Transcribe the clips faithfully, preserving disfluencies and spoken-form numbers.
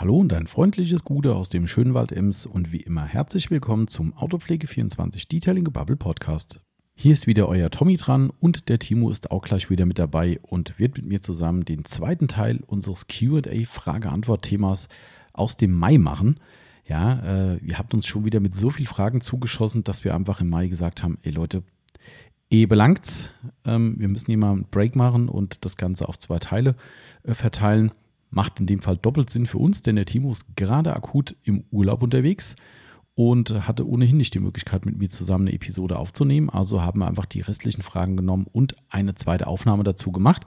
Hallo und ein freundliches Gute aus dem Schönwald Ems und wie immer herzlich willkommen zum Autopflege vierundzwanzig Detailing Bubble Podcast. Hier ist wieder euer Tommy dran und der Timo ist auch gleich wieder mit dabei und wird mit mir zusammen den zweiten Teil unseres Q und A-Frage-Antwort-Themas aus dem Mai machen. Ja, äh, ihr habt uns schon wieder mit so vielen Fragen zugeschossen, dass wir einfach im Mai gesagt haben, ey Leute, eh belangt's, ähm, wir müssen hier mal einen Break machen und das Ganze auf zwei Teile äh, verteilen. Macht in dem Fall doppelt Sinn für uns, denn der Timo ist gerade akut im Urlaub unterwegs und hatte ohnehin nicht die Möglichkeit, mit mir zusammen eine Episode aufzunehmen. Also haben wir einfach die restlichen Fragen genommen und eine zweite Aufnahme dazu gemacht.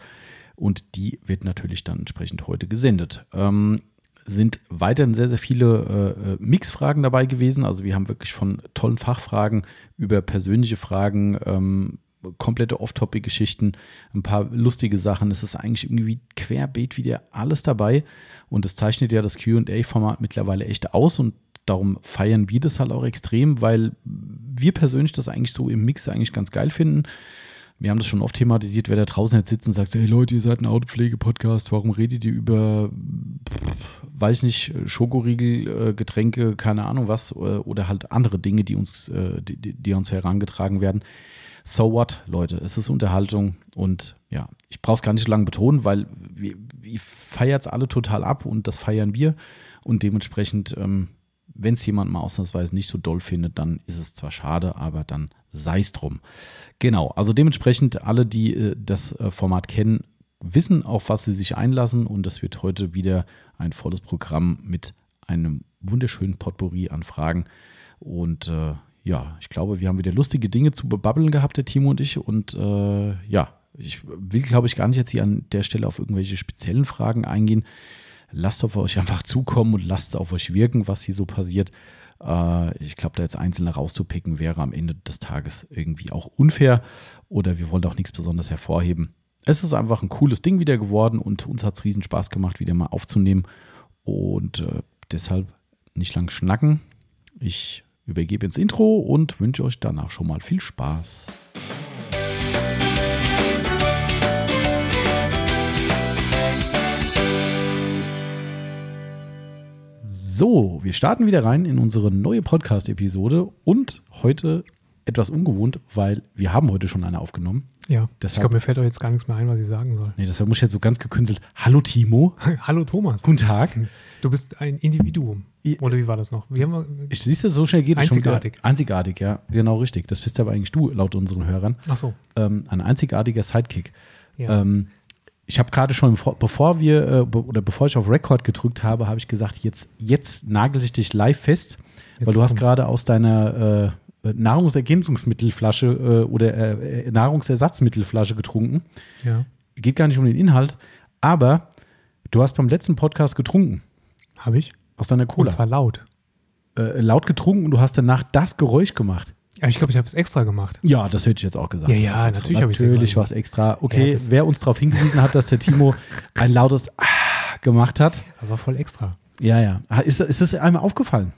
Und die wird natürlich dann entsprechend heute gesendet. Ähm, sind weiterhin sehr, sehr viele äh, Mixfragen dabei gewesen. Also wir haben wirklich von tollen Fachfragen über persönliche Fragen ähm, komplette Off-Topic-Geschichten, ein paar lustige Sachen. Es ist eigentlich irgendwie querbeet wieder alles dabei und es zeichnet ja das Q und A-Format mittlerweile echt aus und darum feiern wir das halt auch extrem, weil wir persönlich das eigentlich so im Mix eigentlich ganz geil finden. Wir haben das schon oft thematisiert, wer da draußen jetzt sitzt und sagt, hey Leute, ihr seid ein Autopflege-Podcast, warum redet ihr über, weiß nicht, Schokoriegel, äh, Getränke, keine Ahnung was, oder, oder halt andere Dinge, die uns, äh, die, die uns herangetragen werden. So what, Leute, es ist Unterhaltung und ja, ich brauche es gar nicht so lange betonen, weil wir, wir feiern es alle total ab und das feiern wir und dementsprechend, ähm, wenn es jemand mal ausnahmsweise nicht so doll findet, dann ist es zwar schade, aber dann sei es drum. Genau, also dementsprechend alle, die äh, das äh, Format kennen, wissen, auf was sie sich einlassen und das wird heute wieder ein volles Programm mit einem wunderschönen Potpourri an Fragen und äh, ja, ich glaube, wir haben wieder lustige Dinge zu bebabbeln gehabt, der Timo und ich. Und äh, ja, ich will, glaube ich, gar nicht jetzt hier an der Stelle auf irgendwelche speziellen Fragen eingehen. Lasst auf euch einfach zukommen und lasst auf euch wirken, was hier so passiert. Äh, ich glaube, da jetzt einzelne rauszupicken, wäre am Ende des Tages irgendwie auch unfair. Oder wir wollen auch nichts Besonderes hervorheben. Es ist einfach ein cooles Ding wieder geworden und uns hat es riesen Spaß gemacht, wieder mal aufzunehmen. Und äh, deshalb nicht lang schnacken. Ich übergebe ins Intro und wünsche euch danach schon mal viel Spaß. So, wir starten wieder rein in unsere neue Podcast-Episode und heute etwas ungewohnt, weil wir haben heute schon eine aufgenommen. Ja, deshalb, ich glaube, mir fällt euch jetzt gar nichts mehr ein, was ich sagen soll. Nee, deshalb muss ich jetzt so ganz gekünstelt, hallo Timo. Hallo Thomas. Guten Tag. Du bist ein Individuum. Oder wie war das noch? Wir haben, ich, siehst du, so schnell geht es schon. Einzigartig. Einzigartig, ja, genau richtig. Das bist aber eigentlich du, laut unseren Hörern. Ach so. Ähm, ein einzigartiger Sidekick. Ja. Ähm, ich habe gerade schon, bevor wir, äh, be- oder bevor ich auf Record gedrückt habe, habe ich gesagt, jetzt, jetzt nagel ich dich live fest, jetzt weil du kommt's. Hast gerade aus deiner Äh, Nahrungsergänzungsmittelflasche äh, oder äh, Nahrungsersatzmittelflasche getrunken. Ja. Geht gar nicht um den Inhalt, aber du hast beim letzten Podcast getrunken. Habe ich? Aus deiner Cola. Und zwar laut. Äh, laut getrunken und du hast danach das Geräusch gemacht. Ja, ich glaube, ich habe es extra gemacht. Ja, das hätte ich jetzt auch gesagt. Ja, ja, natürlich habe ich es extra. Natürlich war es extra. Okay, ja, wer uns darauf hingewiesen hat, dass der Timo ein lautes Ah gemacht hat. Das war voll extra. Ja, ja. Ist, ist das einmal aufgefallen?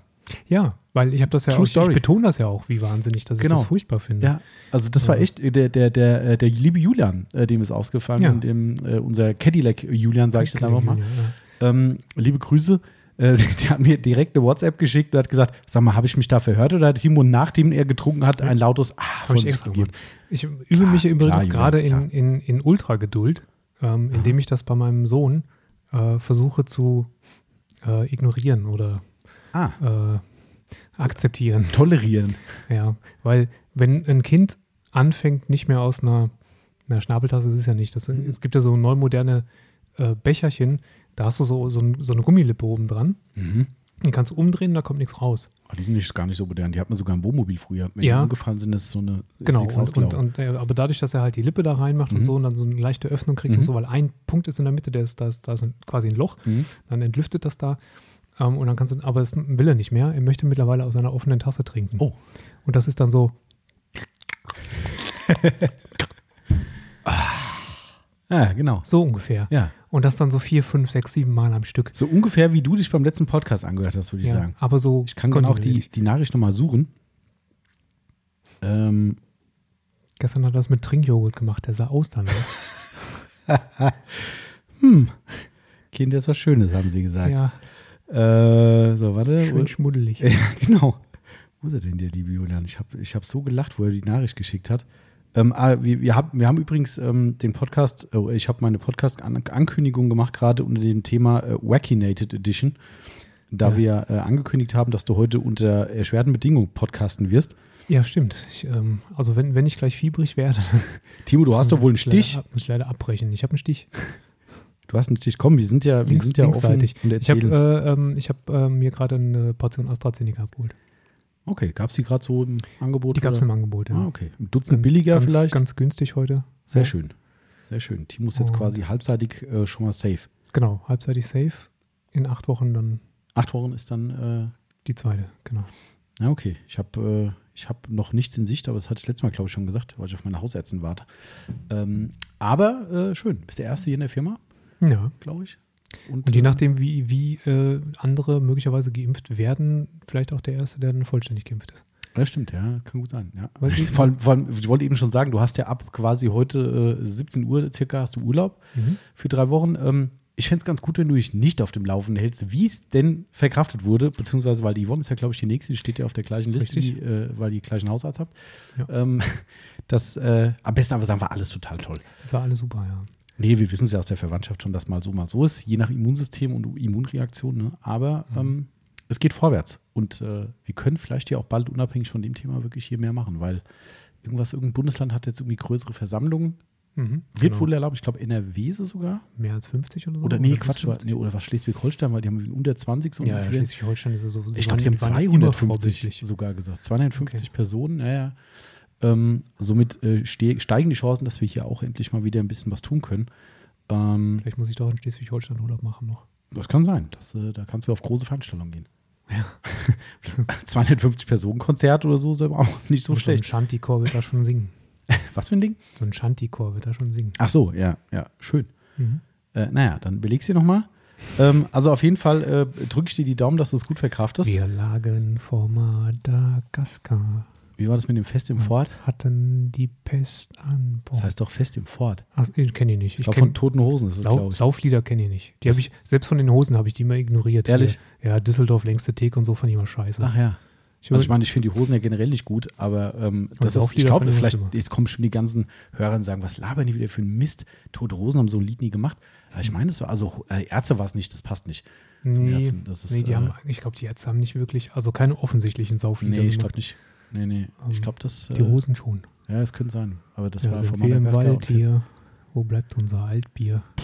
Ja, weil ich habe das ja True auch, Story. Ich betone das ja auch, wie wahnsinnig, dass genau. Ich das furchtbar finde. Ja, also das war echt, der, der, der, der liebe Julian, äh, dem ist ausgefallen, ja. Und dem, äh, unser Cadillac-Julian, sage ich jetzt einfach mal, ja. ähm, liebe Grüße, äh, der hat mir direkt eine WhatsApp geschickt und hat gesagt, sag mal, habe ich mich da verhört oder hat Timo, nachdem er getrunken hat, ein lautes Ah von sich gegeben? Ich übe klar, mich übrigens gerade in, in, in Ultra-Geduld, ähm, ja. Indem ich das bei meinem Sohn äh, versuche zu äh, ignorieren oder Ah. Äh, akzeptieren. Tolerieren. Ja, weil wenn ein Kind anfängt, nicht mehr aus einer, einer Schnabeltasse, das ist ja nicht, das, es gibt ja so neu moderne äh, Becherchen, da hast du so, so, so eine Gummilippe oben dran, mhm. Die kannst du umdrehen, da kommt nichts raus. Aber die sind nicht, gar nicht so modern, die hat man sogar im Wohnmobil früher. Wenn ja. Die umgefallen sind, ist so eine... Ist genau, und, und, und, aber dadurch, dass er halt die Lippe da reinmacht mhm. und so und dann so eine leichte Öffnung kriegt mhm. und so, weil ein Punkt ist in der Mitte, da ist, ist, ist quasi ein Loch, mhm. Dann entlüftet das da. Um, und dann kannst du, aber das will er nicht mehr. Er möchte mittlerweile aus einer offenen Tasse trinken. Oh. Und das ist dann so. Ja, genau. So ungefähr. Ja. Und das dann so vier, fünf, sechs, sieben Mal am Stück. So ungefähr, wie du dich beim letzten Podcast angehört hast, würde ich ja, sagen. Aber so. Ich kann dann auch die, die Nachricht nochmal suchen. Ähm. Gestern hat er das mit Trinkjoghurt gemacht. Der sah aus dann. hm. Kind, das was Schönes, haben sie gesagt. Ja. Äh, so, warte. Schön schmuddelig. Ja, genau. Wo ist er denn, der liebe Julian? Ich habe ich hab so gelacht, wo er die Nachricht geschickt hat. Ähm, ah, wir, wir, haben, wir haben übrigens ähm, den Podcast, äh, ich habe meine Podcast-Ankündigung gemacht, gerade unter dem Thema äh, Wackinated Edition, da ja. wir äh, angekündigt haben, dass du heute unter erschwerten Bedingungen podcasten wirst. Ja, stimmt. Ich, ähm, also wenn, wenn ich gleich fiebrig werde. Timo, du hast doch wohl einen Stich. Ab, muss ich leider abbrechen. Ich habe einen Stich. Du hast einen Stich. Komm, wir sind ja, links, wir sind ja offen. Ich habe äh, hab, äh, mir gerade eine Portion AstraZeneca abgeholt. Okay, gab es die gerade so im Angebot? Die gab es im Angebot, ja. Ah, okay. Ein Dutzend dann billiger ganz, vielleicht? Ganz günstig heute. Sehr ja. schön. Sehr schön. Timo ist jetzt und quasi halbseitig äh, schon mal safe. Genau, halbseitig safe. In acht Wochen dann. Acht Wochen ist dann äh, die zweite, genau. Ja, okay. Ich habe äh, ich hab noch nichts in Sicht, aber das hatte ich letztes Mal, glaube ich, schon gesagt, weil ich auf meine Hausärztin warte. Ähm, aber äh, schön. Bist der Erste hier in der Firma? Ja. Glaube ich. Und, und je nachdem, wie, wie äh, andere möglicherweise geimpft werden, vielleicht auch der Erste, der dann vollständig geimpft ist. Ja, stimmt, ja, kann gut sein. Ja. Vor allem, vor allem, ich wollte eben schon sagen, du hast ja ab quasi heute äh, siebzehn Uhr circa hast du Urlaub mhm. für drei Wochen. Ähm, ich fände es ganz gut, wenn du dich nicht auf dem Laufenden hältst, wie es denn verkraftet wurde, beziehungsweise, weil die Yvonne ist ja, glaube ich, die nächste, die steht ja auf der gleichen Liste, die, äh, weil ihr gleichen Hausarzt habt. Ja. Ähm, das, äh, am besten aber sagen wir, alles total toll. Das war alles super, ja. Nee, wir wissen es ja aus der Verwandtschaft schon, dass mal so, mal so ist, je nach Immunsystem und Immunreaktion. Ne? Aber mhm. ähm, es geht vorwärts. Und äh, wir können vielleicht ja auch bald unabhängig von dem Thema wirklich hier mehr machen, weil irgendwas, irgendein Bundesland hat jetzt irgendwie größere Versammlungen. Mhm, wird genau. wohl erlaubt. Ich glaube, N R W ist es sogar. Mehr als fünfzig oder so. Oder nee, oder Quatsch. War, nee, oder was Schleswig-Holstein, weil die haben unter zwanzig so. Ja, ja Schleswig-Holstein ist es so. Ich glaube, die haben zweihundertfünfzig sogar gesagt. zweihundertfünfzig okay. Personen, naja. Ähm, somit äh, ste- steigen die Chancen, dass wir hier auch endlich mal wieder ein bisschen was tun können. Ähm, Vielleicht muss ich doch in Schleswig-Holstein Urlaub machen noch. Das kann sein. Das, äh, da kannst du auf große Veranstaltungen gehen. Ja. zweihundertfünfzig-Personen-Konzert oder so ist aber auch nicht so und schlecht. So ein Shanty-Chor wird da schon singen. Was für ein Ding? So ein Shanty-Chor wird da schon singen. Ach so, ja, ja, schön. Mhm. Äh, naja, dann beleg's dir nochmal. Ähm, also auf jeden Fall äh, drücke ich dir die Daumen, dass du es gut verkraftest. Wir lagen vor Madagaskar. Wie war das mit dem Fest im Ford? Hatten die Pest an Bord. Das heißt doch Fest im Ford. Ach, ich kenne die nicht. Ich glaube, von Toten Hosen ist das, glaube ich. Sauflieder kenne ich nicht. Die habe ich, selbst von den Hosen habe ich die immer ignoriert. Ehrlich? Hier. Ja, Düsseldorf, längste Theke und so fand ich immer scheiße. Ach ja. Ich also ich meine, ich finde die Hosen ja generell nicht gut, aber ähm, das ist, ich glaube, vielleicht, jetzt kommen schon die ganzen Hörer und sagen, was labern die wieder für einen Mist? Tote Hosen haben so ein Lied nie gemacht. Aber ich meine, das war, also äh, Ärzte war es nicht, das passt nicht. Nee, Ärzten, das ist, nee die äh, haben, ich glaube, die Ärzte haben nicht wirklich, also keine offensichtlichen Sauflieder. Nee, ich glaube nicht. Nee, nee, um, ich glaube, das... Die Hosen schon. Ja, es könnte sein. Aber das ja, war vom wir im Wald hier. Wo bleibt unser Altbier? Puh,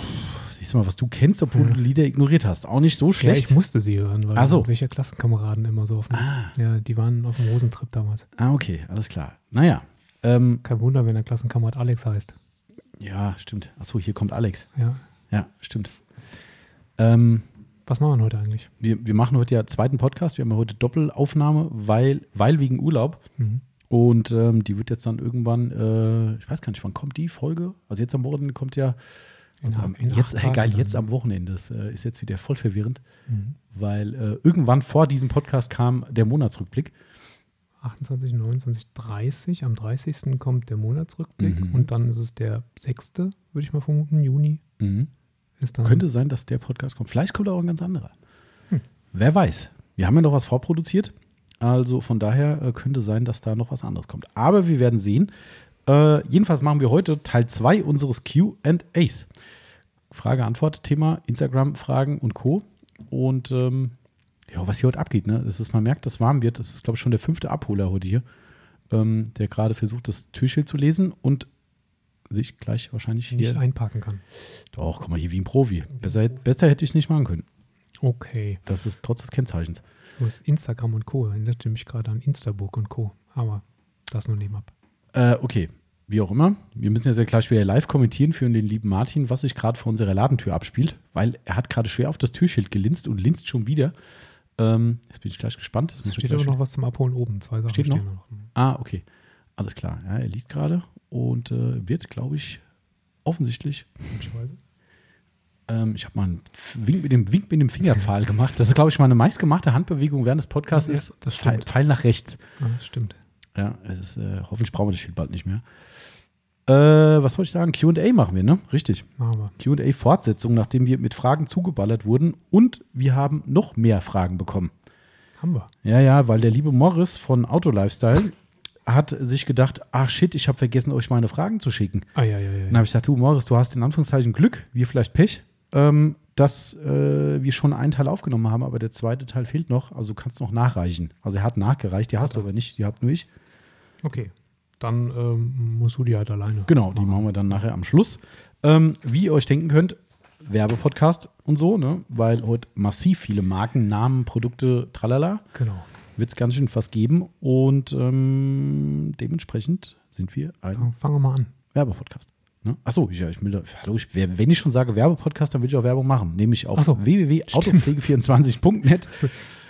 siehst du mal, was du kennst, obwohl ja. du Lieder ignoriert hast. Auch nicht so schlecht. Ja, ich musste sie hören, weil so. welche Klassenkameraden immer so auf dem... Ah. Ja, die waren auf dem Hosentrip damals. Ah, okay, alles klar. Naja. Ähm, Kein Wunder, wenn der Klassenkamerad Alex heißt. Ja, stimmt. Achso, hier kommt Alex. Ja. Ja, stimmt. Ähm... Was machen wir heute eigentlich? Wir, wir machen heute ja zweiten Podcast. Wir haben ja heute Doppelaufnahme, weil, weil wegen Urlaub. Mhm. Und ähm, die wird jetzt dann irgendwann, äh, ich weiß gar nicht, wann kommt die Folge? Also jetzt am Wochenende kommt ja, also am, jetzt, hey, geil, jetzt am Wochenende. Das äh, ist jetzt wieder voll verwirrend, mhm. weil äh, irgendwann vor diesem Podcast kam der Monatsrückblick. achtundzwanzig, neunundzwanzig, dreißig. Am dreißigsten kommt der Monatsrückblick. Mhm. Und dann ist es der sechste, würde ich mal vermuten, Juni. Mhm. Könnte sein, dass der Podcast kommt. Vielleicht kommt auch ein ganz anderer. Hm. Wer weiß. Wir haben ja noch was vorproduziert. Also von daher könnte sein, dass da noch was anderes kommt. Aber wir werden sehen. Äh, jedenfalls machen wir heute Teil zwei unseres Q and A's. Frage-Antwort-Thema, Instagram-Fragen und Co. Und ähm, ja, was hier heute abgeht, ne? Das ist, man merkt, dass es warm wird. Das ist, glaube ich, schon der fünfte Abholer heute hier, ähm, der gerade versucht, das Türschild zu lesen und sich gleich wahrscheinlich nicht hier einparken kann. Doch, guck mal, hier wie ein Profi. Besser, besser hätte ich es nicht machen können. Okay. Das ist trotz des Kennzeichens. Das Instagram und Co. erinnert mich gerade an Instaburg und Co. Aber das nur nebenab. Äh, okay, wie auch immer. Wir müssen jetzt ja gleich wieder live kommentieren für den lieben Martin, was sich gerade vor unserer Ladentür abspielt, weil er hat gerade schwer auf das Türschild gelinst und linst schon wieder. Ähm, jetzt bin ich gleich gespannt. Es steht aber noch was zum Abholen oben. Zwei Sachen steht noch? noch. Ah, okay. Alles klar. Ja, er liest gerade. Und äh, wird, glaube ich, offensichtlich. Ähm, ich habe mal einen Wink mit dem, Wink mit dem Fingerpfahl gemacht. Das ist, glaube ich, meine meistgemachte Handbewegung während des Podcasts. Ja, ist das Pfeil nach rechts. Ja, das stimmt. Ja, es ist, äh, hoffentlich brauchen wir das Schild bald nicht mehr. Äh, was wollte ich sagen? Q und A machen wir, ne? Richtig. Q und A-Fortsetzung, nachdem wir mit Fragen zugeballert wurden. Und wir haben noch mehr Fragen bekommen. Haben wir. Ja, ja, weil der liebe Morris von Autolifestyle hat sich gedacht, ach shit, ich habe vergessen, euch meine Fragen zu schicken. Ah, ja, ja, ja. Dann habe ich gesagt, du Morris, du hast in Anführungszeichen Glück, wir vielleicht Pech, ähm, dass äh, wir schon einen Teil aufgenommen haben, aber der zweite Teil fehlt noch, also du kannst noch nachreichen. Also er hat nachgereicht, die hast du aber nicht, die habt nur ich. Okay, dann ähm, musst du die halt alleine. Genau, die machen, machen wir dann nachher am Schluss. Ähm, wie ihr euch denken könnt, Werbepodcast und so, ne? Weil heute massiv viele Marken, Namen, Produkte, tralala. Genau. Wird es ganz schön was geben und ähm, dementsprechend sind wir ein fangen fang wir mal an. Werbepodcast. Ne? Achso, ich, ja, ich will da, hallo, ich, wenn ich schon sage Werbepodcast, dann will ich auch Werbung machen. Nämlich auf so. w w w punkt autopflege vierundzwanzig punkt net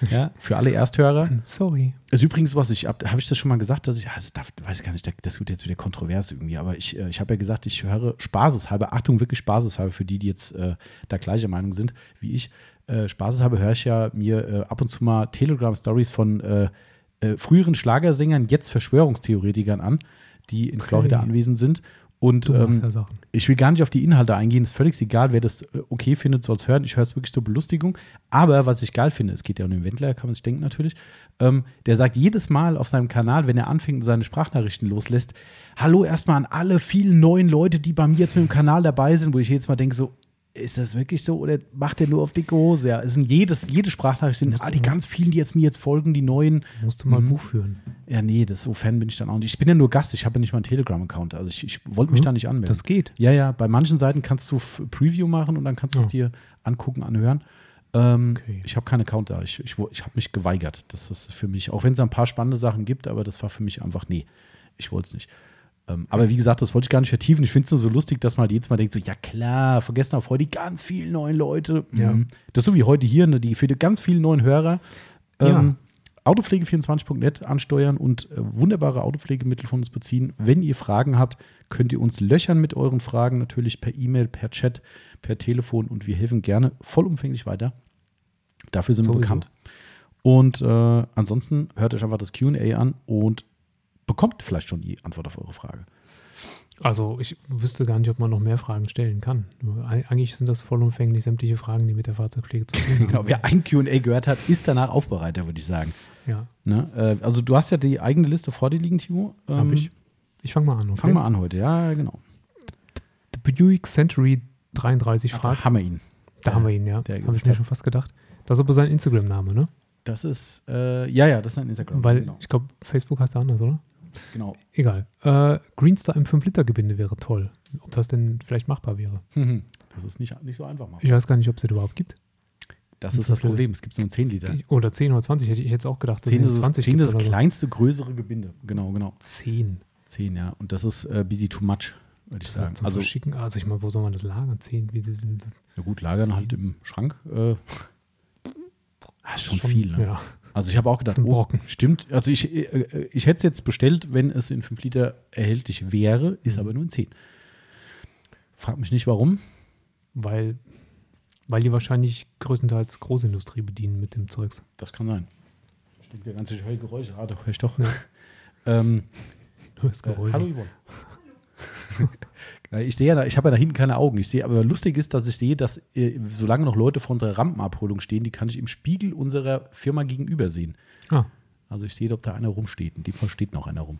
ja, für alle Ersthörer. Sorry. Das ist übrigens was, ich habe hab ich das schon mal gesagt, dass ich, das darf, weiß gar nicht, das wird jetzt wieder kontrovers irgendwie, aber ich, ich habe ja gesagt, ich höre spaßeshalber, Achtung, wirklich spaßeshalber für die, die jetzt äh, da gleicher Meinung sind wie ich, Äh, spaßeshalber höre ich ja mir äh, ab und zu mal Telegram-Stories von äh, äh, früheren Schlagersängern, jetzt Verschwörungstheoretikern an, die in okay. Florida anwesend sind. Und ähm, ja ich will gar nicht auf die Inhalte eingehen, ist völlig egal, wer das okay findet, soll es hören. Ich höre es wirklich zur Belustigung. Aber was ich geil finde, es geht ja um den Wendler, kann man sich denken natürlich, ähm, der sagt jedes Mal auf seinem Kanal, wenn er anfängt und seine Sprachnachrichten loslässt, hallo erstmal an alle vielen neuen Leute, die bei mir jetzt mit dem Kanal dabei sind, wo ich jedes Mal denke so, ist das wirklich so oder macht er nur auf dicke Hose? Ja, es sind jedes, jede Sprachnachricht sind all die ganz vielen, die jetzt mir jetzt folgen, die neuen. Musst du mal ein Buch führen. Ja, nee, das, so Fan bin ich dann auch nicht. Ich bin ja nur Gast, ich habe ja nicht mal einen Telegram-Account. Also ich, ich wollte mich mhm. da nicht anmelden. Das geht. Ja, ja, bei manchen Seiten kannst du F- Preview machen und dann kannst du es dir angucken, anhören. Ähm, okay. Ich habe keinen Account da. Ich, ich, ich habe mich geweigert. Das ist für mich, auch wenn es ein paar spannende Sachen gibt, aber das war für mich einfach, nee, ich wollte es nicht. Aber wie gesagt, das wollte ich gar nicht vertiefen. Ich finde es nur so lustig, dass man jedes Mal denkt, so, ja klar, vergessen auf heute die ganz vielen neuen Leute. Ja. Das ist so wie heute hier, ne, die für die ganz vielen neuen Hörer. Ja. Ähm, autopflege vierundzwanzig punkt net ansteuern und äh, wunderbare Autopflegemittel von uns beziehen. Wenn ihr Fragen habt, könnt ihr uns löchern mit euren Fragen, natürlich per E-Mail, per Chat, per Telefon und wir helfen gerne vollumfänglich weiter. Dafür sind so wir bekannt. So. Und äh, ansonsten hört euch einfach das Q und A an und bekommt vielleicht schon die Antwort auf eure Frage. Also ich wüsste gar nicht, ob man noch mehr Fragen stellen kann. Eigentlich sind das vollumfänglich sämtliche Fragen, die mit der Fahrzeugpflege zu tun haben. Genau, wer ein Q und A gehört hat, ist danach Aufbereiter, würde ich sagen. Ja. Ne? Also du hast ja die eigene Liste vor dir liegen, Timo. Ähm, Hab ich. Ich fange mal an. Okay? Fang mal an heute, ja, genau. The Buick Century dreiunddreißig fragt. Da haben wir ihn. Da haben wir ihn, ja. Habe ich mir schon fast gedacht. Das ist aber sein Instagram-Name, ne? Das ist, äh, ja, ja, das ist ein Instagram. Weil genau. Ich glaube, Facebook heißt der anders, oder? Genau. Egal. Äh, Greenstar im fünf-Liter-Gebinde wäre toll. Ob das denn vielleicht machbar wäre. Mhm. Das ist nicht, nicht so einfach machbar. Ich weiß gar nicht, ob es das überhaupt gibt. Das ist das Problem. Es gibt nur zehn Liter. Oder zehn oder zwanzig, hätte ich jetzt auch gedacht. zehn ist das, zehn ist das kleinste, größere Gebinde. Genau, genau. zehn. zehn, ja. Und das ist äh, busy too much, würde ich sagen. Also, schicken, also ich meine, wo soll man das lagern? zehn, wie sie sind. Ja gut, lagern zehn. Halt im Schrank. Äh, das ist schon, schon viel, ne? Ja. Also ich habe auch gedacht, oh, stimmt. Also ich, ich hätte es jetzt bestellt, wenn es in fünf Liter erhältlich wäre, ist mhm. aber nur in zehn. Frag mich nicht, warum. Weil, weil die wahrscheinlich größtenteils Großindustrie bedienen mit dem Zeugs. Das kann sein. Stimmt, der ganze Geräusche. Ah, doch, hör ich doch. Ja. ähm, du hörst Geräusche. Äh, hallo, Yvonne. Ich sehe ja, ich habe ja da hinten keine Augen. Ich sehe, aber lustig ist, dass ich sehe, dass äh, solange noch Leute vor unserer Rampenabholung stehen, die kann ich im Spiegel unserer Firma gegenüber sehen. Ah. Also ich sehe, ob da einer rumsteht. In dem Fall steht noch einer rum.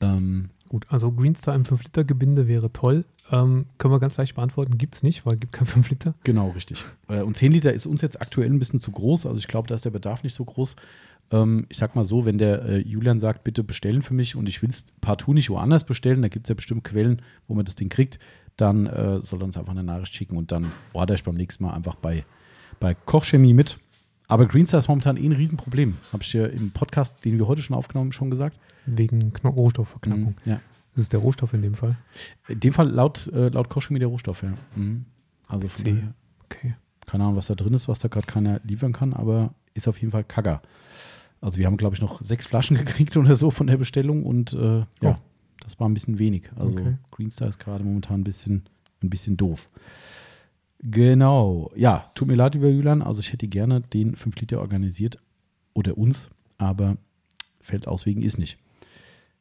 Ähm, Gut, also Greenstar im fünf-Liter-Gebinde wäre toll. Ähm, können wir ganz leicht beantworten. Gibt es nicht, weil es gibt kein fünf Liter. Genau, richtig. Äh, und zehn Liter ist uns jetzt aktuell ein bisschen zu groß. Also ich glaube, da ist der Bedarf nicht so groß. Ich sag mal so, wenn der äh, Julian sagt, bitte bestellen für mich und ich will es partout nicht woanders bestellen, da gibt es ja bestimmt Quellen, wo man das Ding kriegt, dann äh, soll er uns einfach eine Nachricht schicken und dann order ich beim nächsten Mal einfach bei, bei Kochchemie mit. Aber Greenstar ist momentan eh ein Riesenproblem. Habe ich ja im Podcast, den wir heute schon aufgenommen haben, schon gesagt. Wegen Kno- Rohstoffverknappung. Mhm, ja. Das ist der Rohstoff in dem Fall? In dem Fall laut, äh, laut Kochchemie der Rohstoff, ja. Mhm. Also von daher, okay. Keine Ahnung, was da drin ist, was da gerade keiner liefern kann, aber ist auf jeden Fall Kagger. Also wir haben, glaube ich, noch sechs Flaschen gekriegt oder so von der Bestellung und äh, ja, oh. das war ein bisschen wenig. Also okay. Greenstar ist gerade momentan ein bisschen, ein bisschen doof. Genau. Ja, tut mir leid, lieber Julian. Also ich hätte gerne den fünf Liter organisiert oder uns, aber fällt aus wegen ist nicht.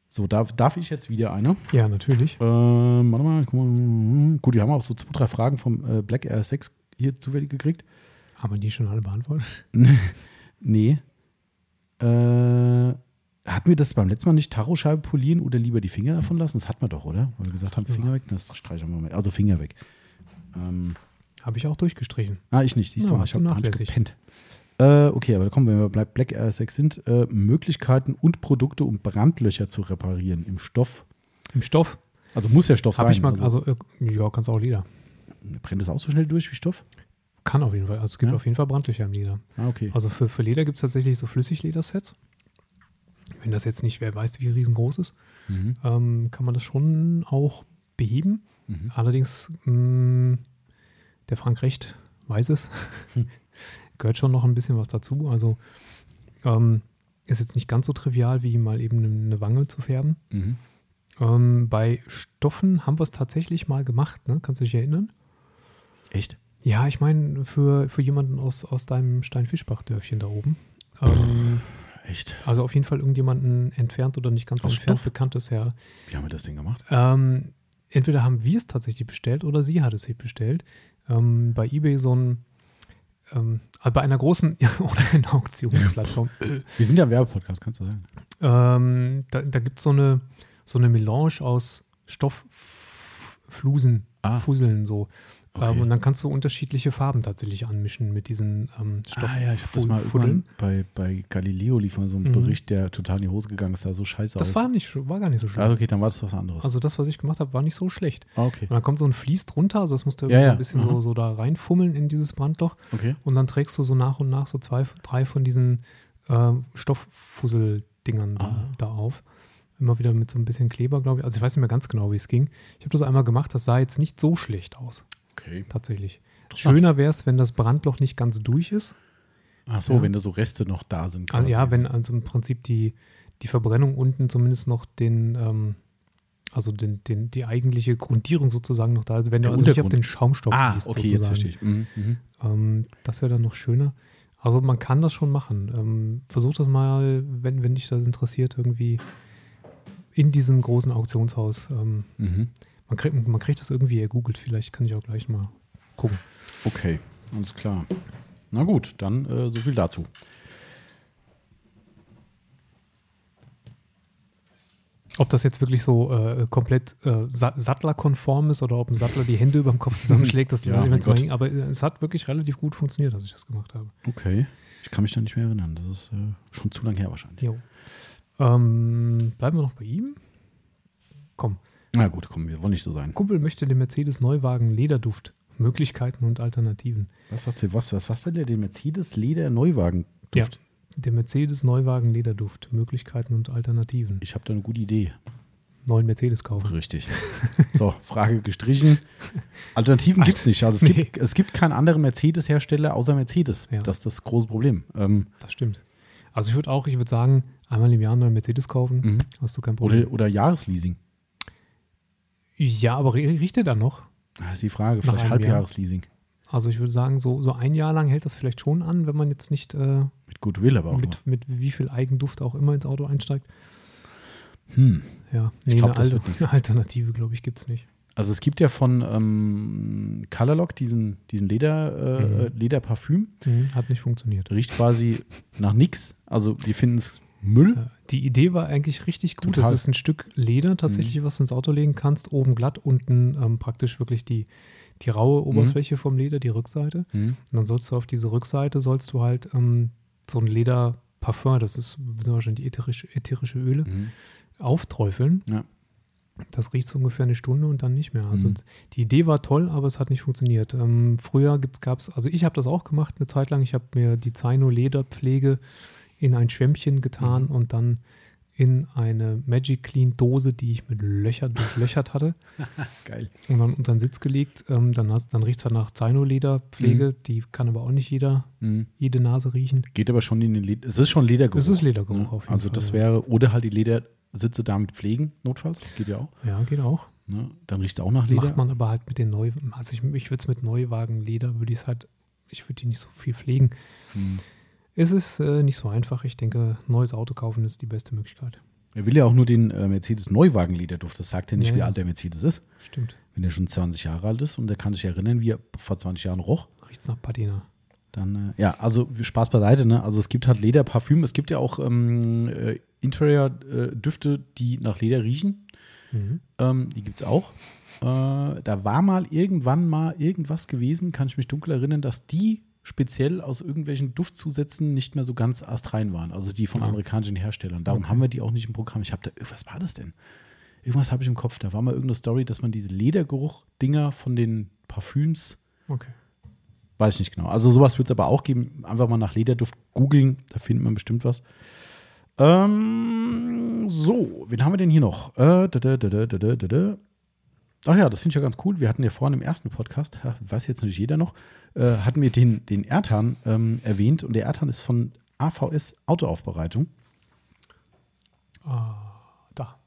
So, darf, darf ich jetzt wieder eine? Ja, natürlich. Ähm, warte mal, guck mal. Gut, wir haben auch so zwei, drei Fragen vom äh, Black R sechs hier zufällig gekriegt. Haben wir die schon alle beantwortet? Nee. Äh, hatten wir das beim letzten Mal nicht Tarotscheibe polieren oder lieber die Finger davon lassen? Das hatten wir doch, oder? Weil wir gesagt haben, Finger weg, das streichen wir mal. Also Finger weg. Ähm, Habe ich auch durchgestrichen. Ah, ich nicht. Siehst du, ja, ich habe nicht gepennt. Äh, okay, aber da kommen wir, wenn wir bei Black R sechs sind, äh, Möglichkeiten und Produkte, um Brandlöcher zu reparieren im Stoff. Im Stoff? Also muss ja Stoff Hab sein. Ich mal, also, also äh, ja, kannst auch Leder. Brennt das auch so schnell durch wie Stoff? Kann auf jeden Fall. Also es gibt ja auf jeden Fall Brandlöcher im Leder. Ah, okay. Also für, für Leder gibt es tatsächlich so Flüssigledersets. Wenn das jetzt nicht, wer weiß, wie riesengroß ist, mhm. ähm, kann man das schon auch beheben. Mhm. Allerdings, mh, der Frank Recht weiß es. Mhm. Gehört schon noch ein bisschen was dazu. Also ähm, ist jetzt nicht ganz so trivial, wie mal eben eine Wange zu färben. Mhm. Ähm, bei Stoffen haben wir es tatsächlich mal gemacht, ne? Kannst du dich erinnern? Echt? Ja, ich meine, für, für jemanden aus, aus deinem Steinfischbach-Dörfchen da oben. Ähm, Echt? Also auf jeden Fall irgendjemanden entfernt oder nicht ganz aus entfernt, Stoff? Bekanntes, ja. Wie haben wir das denn gemacht? Ähm, entweder haben wir es tatsächlich bestellt oder sie hat es bestellt. Ähm, bei eBay so ein Ähm, bei einer großen oder einer Auktionsplattform. Wir sind ja ein Werbepodcast, kannst du sagen. Ähm, da da gibt es so eine, so eine Melange aus Stoffflusen, ah. Fusseln so. Okay. Ähm, und dann kannst du unterschiedliche Farben tatsächlich anmischen mit diesen ähm, Stofffuddeln. Ah ja, ich habe das mal irgendwann bei, bei Galileo lief mal so ein mhm. Bericht, der total in die Hose gegangen ist, sah so scheiße das aus. Das war, nicht, war gar nicht so schlecht. Ah, okay, dann war das was anderes. Also das, was ich gemacht habe, war nicht so schlecht. Ah, okay. Und dann kommt so ein Vlies drunter, also das musst du ja, so ein bisschen ja. so, so da reinfummeln in dieses Brandloch. Okay. Und dann trägst du so nach und nach so zwei, drei von diesen äh, Stofffussel-Dingern ah. da, da auf. Immer wieder mit so ein bisschen Kleber, glaube ich. Also ich weiß nicht mehr ganz genau, wie es ging. Ich habe das einmal gemacht, das sah jetzt nicht so schlecht aus. Okay. Tatsächlich. Schöner wäre es, wenn das Brandloch nicht ganz durch ist. Ach so, ja. Wenn da so Reste noch da sind. Quasi. Ja, wenn also im Prinzip die, die Verbrennung unten zumindest noch den, ähm, also den, den, die eigentliche Grundierung sozusagen noch da ist, wenn du also nicht auf den Schaumstoff ah, fließt. Ah, okay, sozusagen. Jetzt verstehe ich. Mhm, mhm. Ähm, das wäre dann noch schöner. Also man kann das schon machen. Ähm, versuch das mal, wenn, wenn dich das interessiert, irgendwie in diesem großen Auktionshaus ähm, mhm. Man kriegt, man kriegt das irgendwie, er googelt, vielleicht kann ich auch gleich mal gucken. Okay, alles klar. Na gut, dann äh, so viel dazu. Ob das jetzt wirklich so äh, komplett äh, sattlerkonform ist oder ob ein Sattler die Hände über dem Kopf zusammenschlägt, das ja, mein Gott. Aber es hat wirklich relativ gut funktioniert, dass ich das gemacht habe. Okay, ich kann mich da nicht mehr erinnern. Das ist äh, schon zu lange her wahrscheinlich. Jo. Ähm, bleiben wir noch bei ihm? Komm. Na gut, komm, wir wollen nicht so sein. Kumpel möchte den Mercedes-Neuwagen Lederduft, Möglichkeiten und Alternativen. Was, was, was, was, was will der, den Mercedes-Leder-Neuwagen-Duft? Ja, der Mercedes-Neuwagen Lederduft, Möglichkeiten und Alternativen. Ich habe da eine gute Idee. Neuen Mercedes kaufen. Richtig. So, Frage gestrichen. Alternativen gibt es nicht. Also es, nee. gibt, es gibt keinen anderen Mercedes-Hersteller außer Mercedes. Ja. Das ist das große Problem. Ähm, das stimmt. Also ich würde auch, ich würde sagen, einmal im Jahr einen neuen Mercedes kaufen, mhm. hast du kein Problem. Oder, oder Jahresleasing. Ja, aber riecht er dann noch? Das ist die Frage, vielleicht Halbjahresleasing. Also ich würde sagen, so, so ein Jahr lang hält das vielleicht schon an, wenn man jetzt nicht äh, mit Goodwill aber auch mit, mit wie viel Eigenduft auch immer ins Auto einsteigt. Hm. Ja, nee, ich glaub, eine, Al- eine Alternative, glaube ich, gibt es nicht. Also es gibt ja von ähm, Colorlock diesen, diesen Leder, äh, mhm. Lederparfüm. Mhm, hat nicht funktioniert. Riecht quasi nach nix. Also wir finden es Müll. Die Idee war eigentlich richtig gut. Total. Das ist ein Stück Leder tatsächlich, mhm. was du ins Auto legen kannst. Oben glatt, unten ähm, praktisch wirklich die, die raue Oberfläche mhm. vom Leder, die Rückseite. Mhm. Und dann sollst du auf diese Rückseite, sollst du halt ähm, so ein Lederparfum, das ist, sind wahrscheinlich die ätherische, ätherische Öle, mhm. aufträufeln. Ja. Das riecht so ungefähr eine Stunde und dann nicht mehr. Also mhm. die Idee war toll, aber es hat nicht funktioniert. Ähm, früher gab es, also ich habe das auch gemacht eine Zeit lang. Ich habe mir die Zaino Lederpflege in ein Schwämmchen getan mhm. und dann in eine Magic Clean Dose, die ich mit Löchern durchlöchert hatte. Geil. Und dann unter den Sitz gelegt. Ähm, dann dann riecht es halt nach Zaino Lederpflege. Mhm. Die kann aber auch nicht jeder, mhm. jede Nase riechen. Geht aber schon in den Leder. Es ist schon Ledergeruch. Es ist Ledergeruch, ne? Auf jeden also Fall. Also das wäre, oder halt die Ledersitze damit pflegen, notfalls. Geht ja auch. Ja, geht auch. Ne? Dann riecht es auch nach Leder. Macht man aber halt mit den Neuwagen. Also ich, ich würde es mit Neuwagenleder, würde ich es halt, ich würde die nicht so viel pflegen. Mhm. Es ist äh, nicht so einfach. Ich denke, neues Auto kaufen ist die beste Möglichkeit. Er will ja auch nur den äh, Mercedes-Neuwagen-Lederduft. Das sagt ja nicht, ja, wie alt der Mercedes ist. Stimmt. Wenn er schon zwanzig Jahre alt ist und der kann sich erinnern, wie er vor zwanzig Jahren roch. Riecht's nach Patina. Dann, äh, ja, also Spaß beiseite, ne? Also es gibt halt Lederparfüm. Es gibt ja auch ähm, äh, Interior-Düfte, die nach Leder riechen. Mhm. Ähm, die gibt's auch. Äh, da war mal irgendwann mal irgendwas gewesen, kann ich mich dunkel erinnern, dass die speziell aus irgendwelchen Duftzusätzen nicht mehr so ganz astrein waren. Also die von ja. amerikanischen Herstellern. Darum okay. haben wir die auch nicht im Programm. Ich habe da, was war das denn? Irgendwas habe ich im Kopf. Da war mal irgendeine Story, dass man diese Ledergeruch-Dinger von den Parfüms, okay. weiß ich nicht genau. Also sowas wird es aber auch geben. Einfach mal nach Lederduft googeln, da findet man bestimmt was. Ähm, so, wen haben wir denn hier noch? Äh, da, da, da, da, da, da, da. Ach ja, das finde ich ja ganz cool. Wir hatten ja vorhin im ersten Podcast, weiß jetzt nicht jeder noch, äh, hatten wir den, den Airtan ähm, erwähnt. Und der Airtan ist von A V S Autoaufbereitung. Ah, da.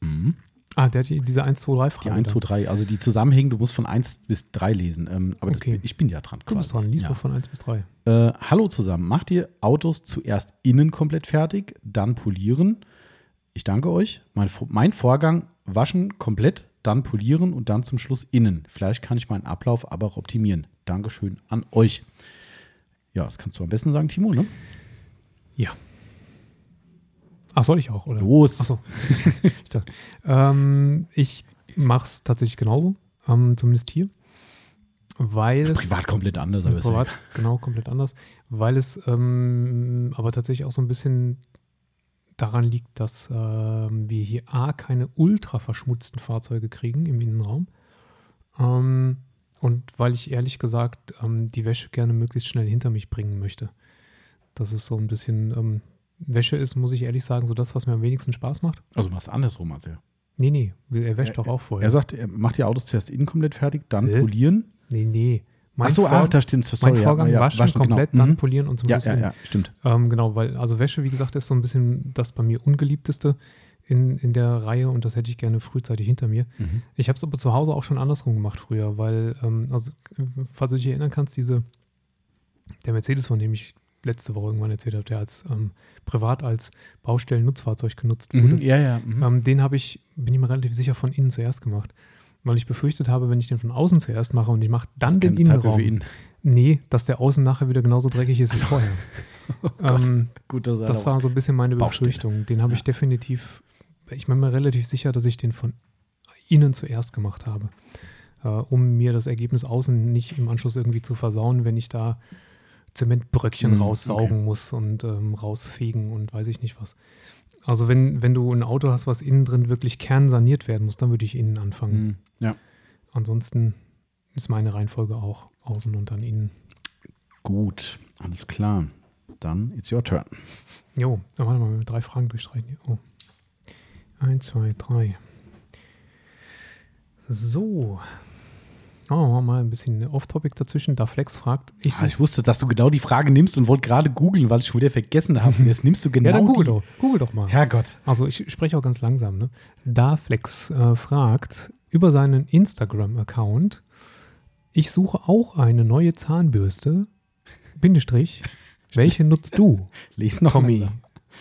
Mhm. Ah, der hat die, diese eins, zwei, drei Frage. Die eins, zwei, drei. Also die zusammenhängen, du musst von eins bis drei lesen. Ähm, aber okay. das, ich bin ja dran. Du bist dran, lies ja. mal von eins bis drei. Äh, hallo zusammen. Macht ihr Autos zuerst innen komplett fertig, dann polieren? Ich danke euch. Mein, mein Vorgang, waschen komplett, dann polieren und dann zum Schluss innen. Vielleicht kann ich meinen Ablauf aber auch optimieren. Dankeschön an euch. Ja, das kannst du am besten sagen, Timo, ne? Ja. Ach, soll ich auch, oder? Los! Ach so. Ich dachte, ähm, ich mache es tatsächlich genauso, ähm, zumindest hier. Weil privat es, komplett anders. Aber privat, genau, komplett anders. Weil es ähm, aber tatsächlich auch so ein bisschen daran liegt, dass äh, wir hier A, keine ultra verschmutzten Fahrzeuge kriegen im Innenraum ähm, und weil ich ehrlich gesagt ähm, die Wäsche gerne möglichst schnell hinter mich bringen möchte. Das ist so ein bisschen, ähm, Wäsche ist, muss ich ehrlich sagen, so das, was mir am wenigsten Spaß macht. Also machst du andersrum als er? Nee, nee, er wäscht er, doch auch vorher. Er sagt, er macht die Autos zuerst innen komplett fertig, dann äh? polieren. Nee, nee. Mein Ach so, Vor- ah, das stimmt. Sorry, mein Vorgang, ja, ja, waschen, waschen komplett, genau. dann mhm. polieren und zum Schluss. Ja, ja, ja, stimmt. Ähm, genau, weil also Wäsche, wie gesagt, ist so ein bisschen das bei mir ungeliebteste in, in der Reihe und das hätte ich gerne frühzeitig hinter mir. Mhm. Ich habe es aber zu Hause auch schon andersrum gemacht früher, weil, ähm, also falls du dich erinnern kannst, diese, der Mercedes, von dem ich letzte Woche irgendwann erzählt habe, der als ähm, privat als Baustellennutzfahrzeug genutzt wurde, mhm, ja, ja, mhm. ähm, den habe ich, bin ich mir relativ sicher, von innen zuerst gemacht. Weil ich befürchtet habe, wenn ich den von außen zuerst mache und ich mache dann den Innenraum, ihn. nee, dass der außen nachher wieder genauso dreckig ist wie vorher. Oh ähm, Gut, das das war so ein bisschen meine Baustelle. Befürchtung. Den habe ja. ich definitiv, ich bin mir relativ sicher, dass ich den von innen zuerst gemacht habe, äh, um mir das Ergebnis außen nicht im Anschluss irgendwie zu versauen, wenn ich da Zementbröckchen mhm, raussaugen okay. muss und ähm, rausfegen und weiß ich nicht was. Also wenn, wenn du ein Auto hast, was innen drin wirklich kernsaniert werden muss, dann würde ich innen anfangen. Mm, ja. Ansonsten ist meine Reihenfolge auch außen und dann innen. Gut, alles klar. Dann it's your turn. Jo, dann warte mal, wir drei Fragen durchstreichen. Oh. Eins, zwei, drei. So. Oh, mal ein bisschen Off-Topic dazwischen. Da Flex fragt. Ich, ah, ich wusste, dass du genau die Frage nimmst und wollte gerade googeln, weil ich schon wieder vergessen habe. Jetzt nimmst du genau ja, dann google die. Doch. Google doch mal. Herrgott. Also ich spreche auch ganz langsam. Ne? Da Flex äh, fragt über seinen Instagram-Account. Ich suche auch eine neue Zahnbürste. Bindestrich. Welche nutzt du? Lies noch Tommy.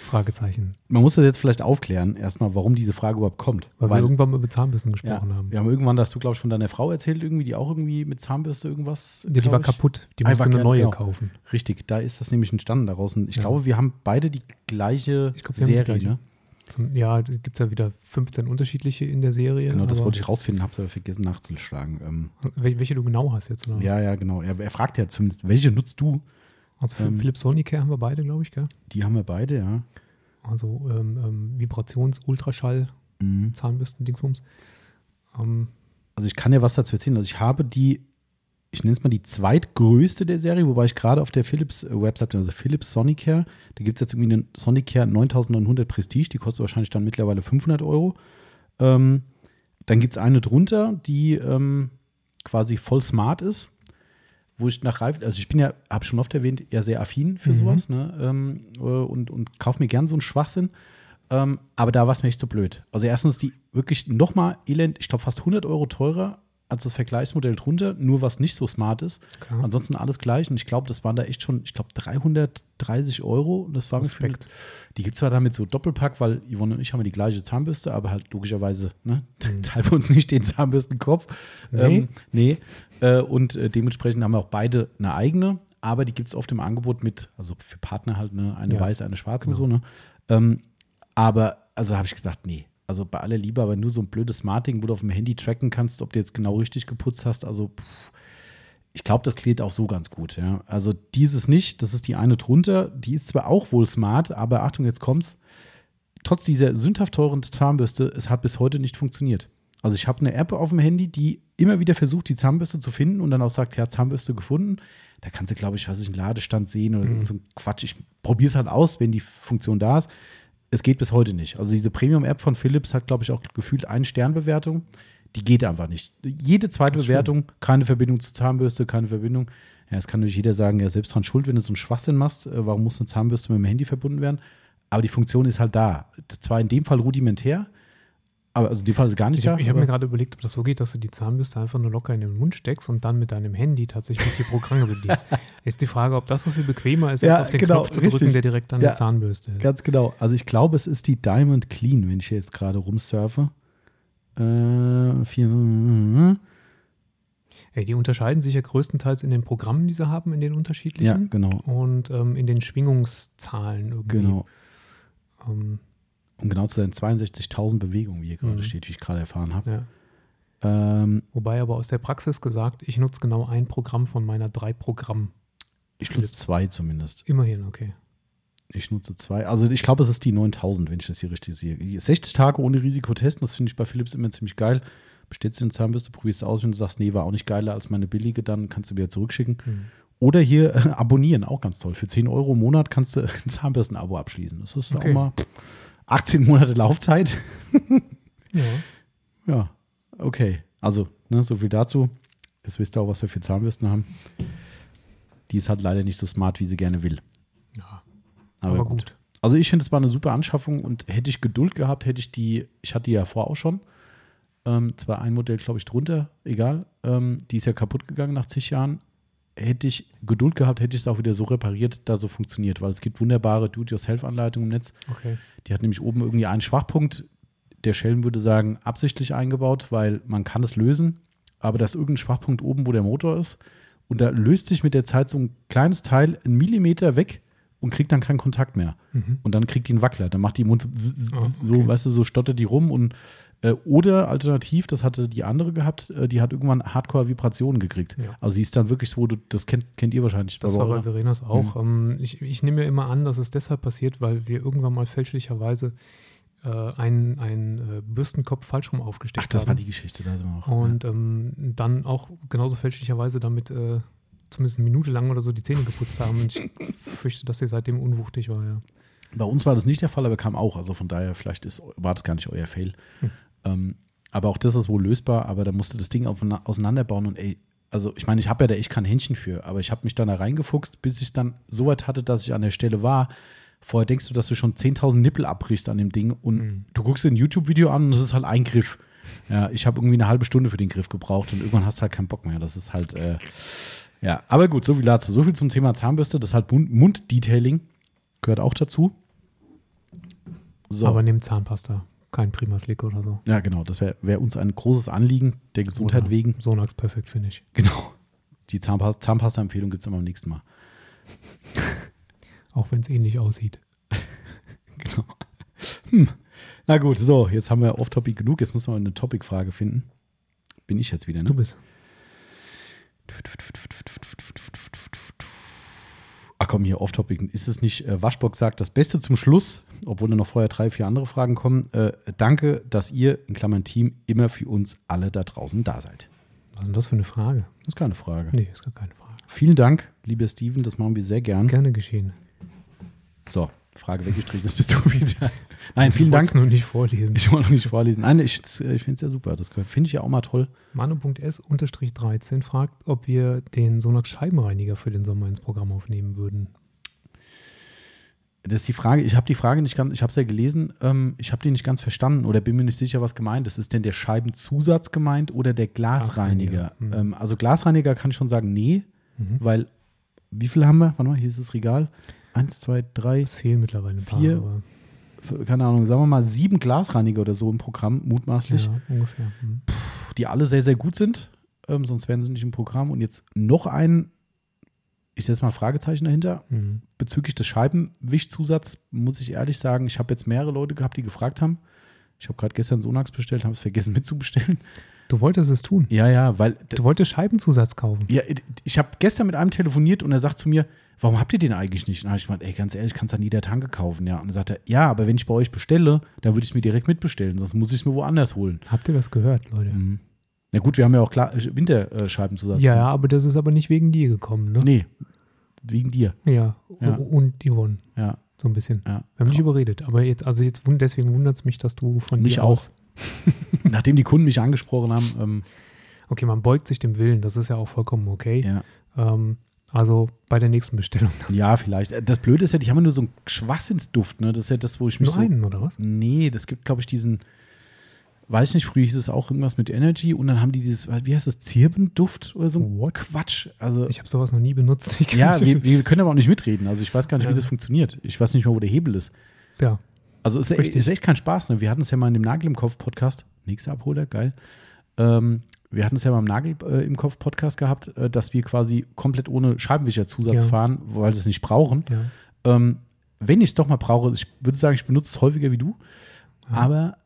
Fragezeichen. Man muss das jetzt vielleicht aufklären, erstmal, warum diese Frage überhaupt kommt. Weil, Weil wir irgendwann mal über Zahnbürsten gesprochen ja, haben. Wir haben irgendwann, dass du, glaube ich, von deiner Frau erzählt, irgendwie, die auch irgendwie mit Zahnbürste irgendwas. Ja, die war ich. kaputt. Die ah, musste eine neue genau. kaufen. Richtig, da ist das nämlich entstanden daraus. Ich ja. glaube, wir haben beide die gleiche ich glaub, Serie. Die gleiche. Ne? Zum, ja, da gibt es ja wieder fünfzehn unterschiedliche in der Serie. Genau, das wollte ich rausfinden, habe es aber vergessen nachzuschlagen. Ähm, Wel- welche du genau hast jetzt. Oder? Ja, ja, genau. Er, er fragt ja zumindest, welche nutzt du? Also für ähm, Philips Sonicare haben wir beide, glaube ich, gell? Die haben wir beide, ja. Also ähm, ähm, Vibrations-, Ultraschall, mhm. Zahnbürsten, Dingsbums. Ähm, also ich kann ja was dazu erzählen. Also ich habe die, ich nenne es mal die zweitgrößte der Serie, wobei ich gerade auf der Philips-Website bin, also Philips Sonicare, da gibt es jetzt irgendwie eine Sonicare neuntausendneunhundert Prestige, die kostet wahrscheinlich dann mittlerweile fünfhundert Euro. Ähm, dann gibt es eine drunter, die ähm, quasi voll smart ist. Wo ich nach Reifen, also ich bin ja, habe schon oft erwähnt, ja sehr affin für mhm. sowas, ne? Ähm, und, und kaufe mir gern so einen Schwachsinn. Ähm, aber da war es mir echt so blöd. Also erstens die wirklich nochmal elend, ich glaube fast hundert Euro teurer als das Vergleichsmodell drunter, nur was nicht so smart ist. Klar. Ansonsten alles gleich. Und ich glaube, das waren da echt schon, ich glaube, dreihundertdreißig Euro. Das war Respekt. Die gibt es zwar damit so Doppelpack, weil Yvonne und ich haben ja die gleiche Zahnbürste, aber halt logischerweise, ne, mhm. teilen wir uns nicht den Zahnbürstenkopf. Nee. Ähm, nee. Äh, und äh, dementsprechend haben wir auch beide eine eigene, aber die gibt es oft im Angebot mit, also für Partner halt, ne, eine ja. weiße, eine schwarze genau. und so. Ne? Ähm, aber, also habe ich gesagt, nee. Also bei aller Liebe, aber nur so ein blödes Smarting, wo du auf dem Handy tracken kannst, ob du jetzt genau richtig geputzt hast. Also pff, ich glaube, das klärt auch so ganz gut. Ja. Also dieses nicht, das ist die eine drunter. Die ist zwar auch wohl smart, aber Achtung, jetzt kommt's. Trotz dieser sündhaft teuren Zahnbürste, es hat bis heute nicht funktioniert. Also ich habe eine App auf dem Handy, die immer wieder versucht, die Zahnbürste zu finden und dann auch sagt, ja, Zahnbürste gefunden. Da kannst du, glaube ich, was ich einen Ladestand sehen oder mhm. so ein Quatsch. Ich probiere es halt aus, wenn die Funktion da ist. Es geht bis heute nicht. Also diese Premium-App von Philips hat, glaube ich, auch gefühlt eine Sternbewertung. Die geht einfach nicht. Jede zweite Bewertung, keine Verbindung zur Zahnbürste, keine Verbindung. Ja, es kann natürlich jeder sagen, ja, selbst dran schuld, wenn du so einen Schwachsinn machst. Warum muss eine Zahnbürste mit dem Handy verbunden werden? Aber die Funktion ist halt da. Zwar in dem Fall rudimentär, aber also in dem Fall ist es gar nicht ich hab, da. Ich habe mir gerade überlegt, ob das so geht, dass du die Zahnbürste einfach nur locker in den Mund steckst und dann mit deinem Handy tatsächlich die Programme bedienst. Ist die Frage, ob das so viel bequemer ist, ja, als auf den genau, Knopf zu richtig. drücken, der direkt an ja, der Zahnbürste ist. Ganz genau. Also ich glaube, es ist die Diamond Clean, wenn ich jetzt gerade rumsurfe. Äh, vier, Ey, die unterscheiden sich ja größtenteils in den Programmen, die sie haben, in den unterschiedlichen. Ja, genau. Und ähm, in den Schwingungszahlen irgendwie. Genau. Ähm, Um genau zu sein, zweiundsechzigtausend Bewegungen, wie hier gerade mhm. steht, wie ich gerade erfahren habe. Ja. Ähm, Wobei aber aus der Praxis gesagt, ich nutze genau ein Programm von meiner drei Programmen. Ich nutze zwei zumindest. Immerhin, okay. Ich nutze zwei. Also ich glaube, es ist die neuntausend, wenn ich das hier richtig sehe. sechzig Tage ohne Risiko testen, das finde ich bei Philips immer ziemlich geil. Bestellst du den Zahnbürste, probierst du aus, wenn du sagst, nee, war auch nicht geiler als meine billige, dann kannst du wieder zurückschicken. Mhm. Oder hier äh, abonnieren, auch ganz toll. Für zehn Euro im Monat kannst du ein Zahnbürsten-Abo abschließen. Das ist okay. auch mal... achtzehn Monate Laufzeit. ja. Ja, okay. Also, ne, so viel dazu. Jetzt wisst ihr auch, was wir für Zahnbürsten haben. Die ist halt leider nicht so smart, wie sie gerne will. Ja, aber, aber gut. gut. Also ich finde, es war eine super Anschaffung und hätte ich Geduld gehabt, hätte ich die, ich hatte die ja vorher auch schon, ähm, zwar ein Modell, glaube ich, drunter, egal, ähm, die ist ja kaputt gegangen nach zig Jahren. Hätte ich Geduld gehabt, hätte ich es auch wieder so repariert, da so funktioniert. Weil es gibt wunderbare Do-it-yourself-Anleitungen im Netz. Okay. Die hat nämlich oben irgendwie einen Schwachpunkt. Der Schelm würde sagen, absichtlich eingebaut, weil man kann es lösen. Aber da ist irgendein Schwachpunkt oben, wo der Motor ist. Und da löst sich mit der Zeit so ein kleines Teil einen Millimeter weg und kriegt dann keinen Kontakt mehr. Mhm. Und dann kriegt die einen Wackler. Dann macht die Mund oh, okay. so, weißt du, so stottert die rum. Und, äh, oder alternativ, das hatte die andere gehabt, äh, die hat irgendwann Hardcore-Vibrationen gekriegt. Ja. Also sie ist dann wirklich so, das kennt, kennt ihr wahrscheinlich. Das war bei Verenas auch. Mhm. Ähm, ich, ich nehme ja immer an, dass es deshalb passiert, weil wir irgendwann mal fälschlicherweise äh, einen, einen äh, Bürstenkopf falsch rum aufgesteckt haben. Ach, das haben. war die Geschichte. Da sind wir auch. Und ja. ähm, dann auch genauso fälschlicherweise damit äh, zumindest eine Minute lang oder so die Zähne geputzt haben. Und ich fürchte, dass sie seitdem unwuchtig war, ja. Bei uns war das nicht der Fall, aber kam auch. Also von daher, vielleicht ist, war das gar nicht euer Fail. Hm. Ähm, aber auch das ist wohl lösbar. Aber da musste das Ding auf, auseinanderbauen. Und ey, also ich meine, ich habe ja da echt kein Händchen für. Aber ich habe mich dann da reingefuchst, bis ich dann so weit hatte, dass ich an der Stelle war. Vorher denkst du, dass du schon zehntausend Nippel abbrichst an dem Ding. Und hm. du guckst dir ein YouTube-Video an und es ist halt ein Griff. Ja, ich habe irgendwie eine halbe Stunde für den Griff gebraucht. Und irgendwann hast du halt keinen Bock mehr. Das ist halt... Äh, Ja, aber gut, so viel dazu. So viel zum Thema Zahnbürste. Das ist halt Mund-Detailing. Gehört auch dazu. So. Aber nehmt Zahnpasta. Kein Prima Slick oder so. Ja, genau. Das wäre wär uns ein großes Anliegen. Der Gesundheit oder wegen. Sonax perfekt, finde ich. Genau. Die Zahnpasta- Zahnpasta-Empfehlung gibt es immer am nächsten Mal. Auch wenn es ähnlich aussieht. Genau. Hm. Na gut, so. Jetzt haben wir Off-Topic genug. Jetzt müssen wir eine Topic-Frage finden. Bin ich jetzt wieder, ne? Du bist. Ach komm, hier Off-Topic. Ist es nicht, äh, Waschbock sagt das Beste zum Schluss, obwohl da noch vorher drei, vier andere Fragen kommen. Äh, danke, dass ihr, in Klammern Team, immer für uns alle da draußen da seid. Was ist denn das für eine Frage? Das ist keine Frage. Nee, ist gar keine Frage. Vielen Dank, lieber Steven, das machen wir sehr gern. Gerne geschehen. So, Frage weggestrichen, das bist du wieder. Nein, vielen Dank. Ich wollte es nur nicht vorlesen. Ich wollte noch nicht vorlesen. Nein, ich, ich finde es ja super. Das finde ich ja auch mal toll. Manu.s-dreizehn fragt, ob wir den Sonax Scheibenreiniger für den Sommer ins Programm aufnehmen würden. Das ist die Frage, ich habe die Frage nicht ganz, ich habe es ja gelesen, ähm, ich habe die nicht ganz verstanden oder bin mir nicht sicher, was gemeint ist. Ist denn der Scheibenzusatz gemeint oder der Glasreiniger? Glasreiniger. Mhm. Ähm, also Glasreiniger kann ich schon sagen, nee, mhm. weil, wie viel haben wir? Warte mal, hier ist das Regal. Eins, zwei, drei, es fehlen mittlerweile ein paar, vier, aber keine Ahnung, sagen wir mal sieben Glasreiniger oder so im Programm, mutmaßlich. Ja, ungefähr. Mhm. Puh, die alle sehr, sehr gut sind, ähm, sonst wären sie nicht im Programm. Und jetzt noch einen, ich setze mal ein Fragezeichen dahinter. Mhm. Bezüglich des Scheibenwischzusatzes muss ich ehrlich sagen, ich habe jetzt mehrere Leute gehabt, die gefragt haben. Ich habe gerade gestern Sonax bestellt, habe es vergessen mitzubestellen. Du wolltest es tun? Ja, ja, weil du wolltest Scheibenzusatz kaufen. Ja, ich habe gestern mit einem telefoniert und er sagt zu mir, warum habt ihr den eigentlich nicht? Und habe ich gemeint, ey, ganz ehrlich, kannst du an jeder Tanke kaufen, ja. Und dann sagt er, ja, aber wenn ich bei euch bestelle, dann würde ich es mir direkt mitbestellen, sonst muss ich es mir woanders holen. Habt ihr das gehört, Leute? Mhm. Na gut, wir haben ja auch klar Winterscheibenzusatz. Ja, ja, aber das ist aber nicht wegen dir gekommen, ne? Nee, wegen dir. Ja, ja. Und Yvonne. Ja. So ein bisschen. Ja. Wir haben dich überredet. Aber jetzt, also jetzt deswegen wundert es mich, dass du von nicht dir aus. Nachdem die Kunden mich angesprochen haben. Ähm, okay, man beugt sich dem Willen. Das ist ja auch vollkommen okay. Ja. Ähm, also bei der nächsten Bestellung. Dann. Ja, vielleicht. Das Blöde ist ja, ich habe nur so einen Schwachsinnsduft. Ne? Das ist ja das, wo ich mich nur so... Nur einen, oder was? Nee, das gibt, glaube ich, diesen... Weiß nicht, früher hieß es auch irgendwas mit Energy und dann haben die dieses, wie heißt das, Zirbenduft oder so? What? Quatsch. Also, ich habe sowas noch nie benutzt. Ich ja, wir, wir können aber auch nicht mitreden. Also ich weiß gar nicht, ja. wie das funktioniert. Ich weiß nicht mal, wo der Hebel ist. Ja. Also es ist, ist echt kein Spaß. Ne? Wir hatten es ja mal in dem Nagel im Kopf-Podcast. Nächster Abholer, geil. Ähm, wir hatten es ja mal im Nagel äh, im Kopf-Podcast gehabt, äh, dass wir quasi komplett ohne Scheibenwischerzusatz ja. fahren, weil wir es nicht brauchen. Ja. Ähm, wenn ich es doch mal brauche, ich würde sagen, ich benutze es häufiger wie du, ja. aber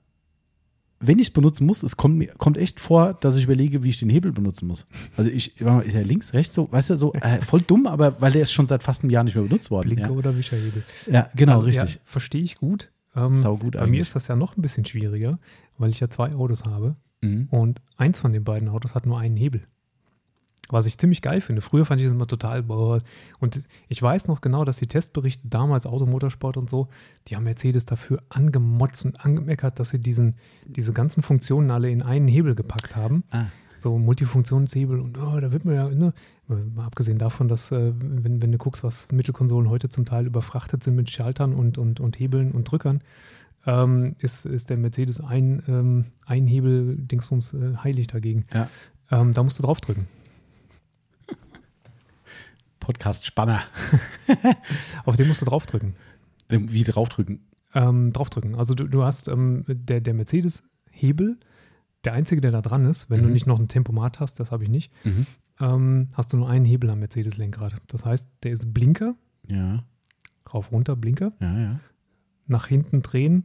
wenn ich es benutzen muss, es kommt, mir, kommt echt vor, dass ich überlege, wie ich den Hebel benutzen muss. Also ich, ist ja links, rechts so, weißt du, so äh, voll dumm, aber weil der ist schon seit fast einem Jahr nicht mehr benutzt worden. Blinker ja. oder Wischerhebel. Ja, genau, also, richtig. Ja, verstehe ich gut. Ähm, Sau gut bei eigentlich. Mir ist das ja noch ein bisschen schwieriger, weil ich ja zwei Autos habe mhm. und eins von den beiden Autos hat nur einen Hebel. Was ich ziemlich geil finde. Früher fand ich das immer total boah. Und ich weiß noch genau, dass die Testberichte damals, Automotorsport und so, die haben Mercedes dafür angemotzt und angemeckert, dass sie diesen, diese ganzen Funktionen alle in einen Hebel gepackt haben. Ah. So Multifunktionshebel und oh, da wird man ja, ne? Mal abgesehen davon, dass äh, wenn, wenn du guckst, was Mittelkonsolen heute zum Teil überfrachtet sind mit Schaltern und, und, und Hebeln und Drückern, ähm, ist, ist der Mercedes ein, ähm, ein Hebel Dingsbums äh, heilig dagegen. Ja. Ähm, da musst du drauf drücken. Podcast-Spanner. Auf den musst du draufdrücken. Wie draufdrücken? Ähm, draufdrücken. Also du, du hast ähm, der, der Mercedes-Hebel, der einzige, der da dran ist, wenn mhm. du nicht noch ein Tempomat hast, das habe ich nicht, mhm. ähm, hast du nur einen Hebel am Mercedes-Lenkrad. Das heißt, der ist Blinker, ja. rauf, runter, Blinker, ja, ja. nach hinten drehen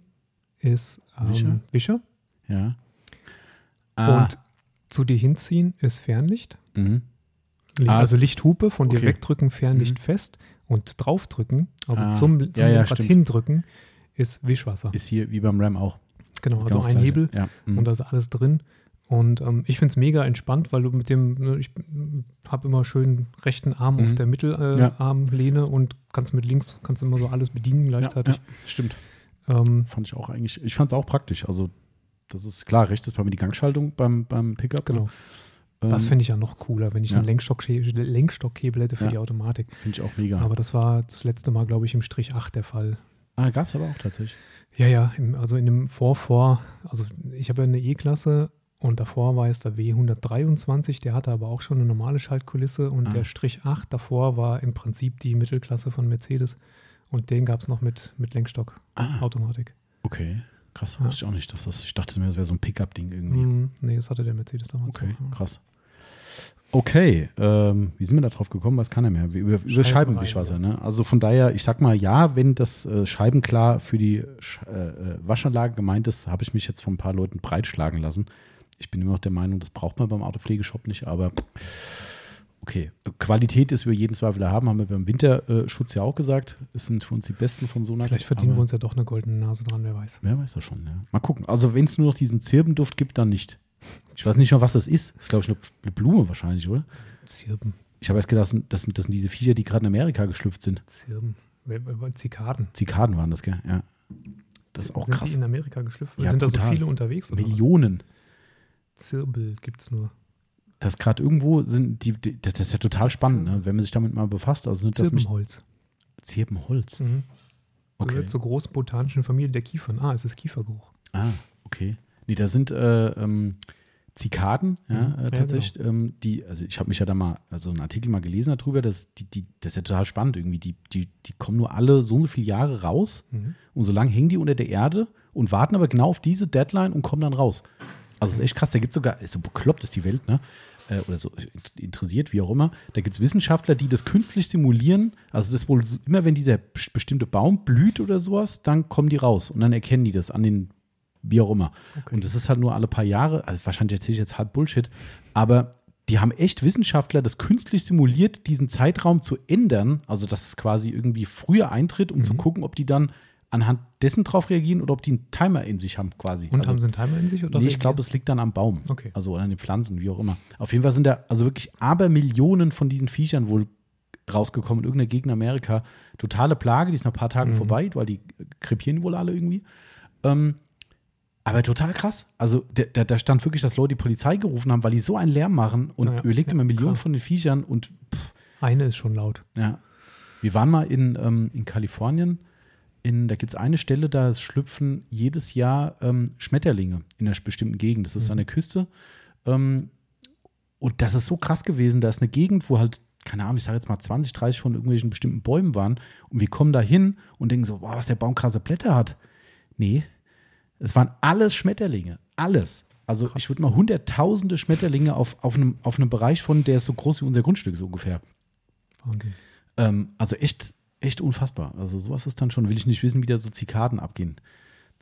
ist ähm, Wischer. Wischer. Ja. Ah. Und zu dir hinziehen ist Fernlicht. Mhm. Licht, ah, also Lichthupe, von okay. dir wegdrücken, Fernlicht mhm. fest und draufdrücken, also ah, zum, zum ja, Lenkrad ja, hindrücken, ist Wischwasser. Ist hier wie beim RAM auch. Genau, also ein Hebel ja. mhm. und da ist alles drin. Und ähm, ich finde es mega entspannt, weil du mit dem, ich habe immer schön rechten Arm mhm. auf der Mittelarmlehne äh, ja. und kannst mit links, kannst immer so alles bedienen gleichzeitig. Ja, ja, stimmt. Ähm, fand ich auch eigentlich, ich fand es auch praktisch. Also das ist klar, rechts ist bei mir die Gangschaltung beim, beim Pickup. Genau. Das finde ich ja noch cooler, wenn ich ja. einen Lenkstock-Hebel, Lenkstockhebel hätte für ja. die Automatik. Finde ich auch mega. Aber das war das letzte Mal, glaube ich, im Strich acht der Fall. Ah, gab es aber auch tatsächlich. Ja, ja, im, also in dem Vor-Vor, also ich habe ja eine E-Klasse und davor war es der W hundertdreiundzwanzig, der hatte aber auch schon eine normale Schaltkulisse und ah. der Strich acht davor war im Prinzip die Mittelklasse von Mercedes und den gab es noch mit, mit Lenkstock-Automatik. Ah. Okay. Krass, wusste ja. ich auch nicht, dass das, ich dachte mir, das wäre so ein Pickup-Ding irgendwie. Mm, nee, das hatte der Mercedes damals. Okay, auch. Krass. Okay, ähm, wie sind wir da drauf gekommen? Was kann er mehr? Über, über Scheibenwischwasser, ne? Also von daher, ich sag mal, ja, wenn das äh, Scheibenklar für die Sch- äh, Waschanlage gemeint ist, habe ich mich jetzt von ein paar Leuten breitschlagen lassen. Ich bin immer noch der Meinung, das braucht man beim Autopflegeshop nicht, aber okay. Qualität ist über jeden Zweifel erhaben, haben wir beim Winterschutz ja auch gesagt. Es sind für uns die besten von Sonax. Vielleicht verdienen wir uns ja doch eine goldene Nase dran, wer weiß. Wer weiß das schon, ja. Mal gucken. Also wenn es nur noch diesen Zirbenduft gibt, dann nicht. Ich weiß nicht mal, was das ist. Das ist, glaube ich, eine Blume wahrscheinlich, oder? Zirben. Ich habe erst gedacht, das sind, das sind diese Viecher, die gerade in Amerika geschlüpft sind. Zirben. Zikaden. Zikaden waren das, gell? Ja. Das ist auch sind krass. Sind die in Amerika geschlüpft? Ja, sind brutal. Da so viele unterwegs? Oder Millionen. Was? Zirbel gibt es nur. Das gerade irgendwo sind, die, die, das ist ja total spannend, ne? Wenn man sich damit mal befasst. Also Zirbenholz. Das Zirbenholz. Mhm. Okay. Gehört zur großen botanischen Familie der Kiefern. Ah, es ist Kiefergeruch. Ah, okay. Nee, da sind äh, ähm, Zikaden, ja, mhm, äh, tatsächlich. Ja, genau. ähm, die, also ich habe mich ja da mal, also einen Artikel mal gelesen darüber, dass die, die, das ist ja total spannend irgendwie. Die, die, die kommen nur alle so und so viele Jahre raus, mhm, und so lange hängen die unter der Erde und warten aber genau auf diese Deadline und kommen dann raus. Also das ist echt krass, da gibt es sogar, so bekloppt ist die Welt, ne? Oder so interessiert, wie auch immer. Da gibt es Wissenschaftler, die das künstlich simulieren. Also das wohl so, immer wenn dieser bestimmte Baum blüht oder sowas, dann kommen die raus und dann erkennen die das an den, wie auch immer. Okay. Und das ist halt nur alle paar Jahre, also wahrscheinlich erzähle ich jetzt halb Bullshit, aber die haben echt Wissenschaftler das künstlich simuliert, diesen Zeitraum zu ändern, also dass es quasi irgendwie früher eintritt, um mhm. zu gucken, ob die dann anhand dessen drauf reagieren oder ob die einen Timer in sich haben quasi. Und also, haben sie einen Timer in sich? Oder nee, ich glaube, es liegt dann am Baum. Okay. Also an den Pflanzen, wie auch immer. Auf jeden Fall sind da also wirklich Abermillionen von diesen Viechern wohl rausgekommen in irgendeiner Gegend Amerika. Totale Plage, die ist nach ein paar Tagen mhm. vorbei, weil die krepieren wohl alle irgendwie. Ähm, aber total krass. Also da, da stand wirklich, dass Leute die Polizei gerufen haben, weil die so einen Lärm machen und ja, überlegt ja, immer Millionen klar. von den Viechern und pff. Eine ist schon laut. Ja. Wir waren mal in, ähm, in Kalifornien. In, da gibt es eine Stelle, da schlüpfen jedes Jahr ähm, Schmetterlinge in einer bestimmten Gegend. Das ist mhm. an der Küste. Ähm, und das ist so krass gewesen. Da ist eine Gegend, wo halt, keine Ahnung, ich sage jetzt mal zwanzig, dreißig von irgendwelchen bestimmten Bäumen waren. Und wir kommen da hin und denken so, wow, was der Baum krasse Blätter hat. Nee, es waren alles Schmetterlinge. Alles. Also ich würde mal hunderttausende Schmetterlinge auf, auf, einem, auf einem Bereich von, der ist so groß wie unser Grundstück, so ungefähr. Wahnsinn. Ähm, also echt... Echt unfassbar. Also sowas ist dann schon, will ich nicht wissen, wie da so Zikaden abgehen.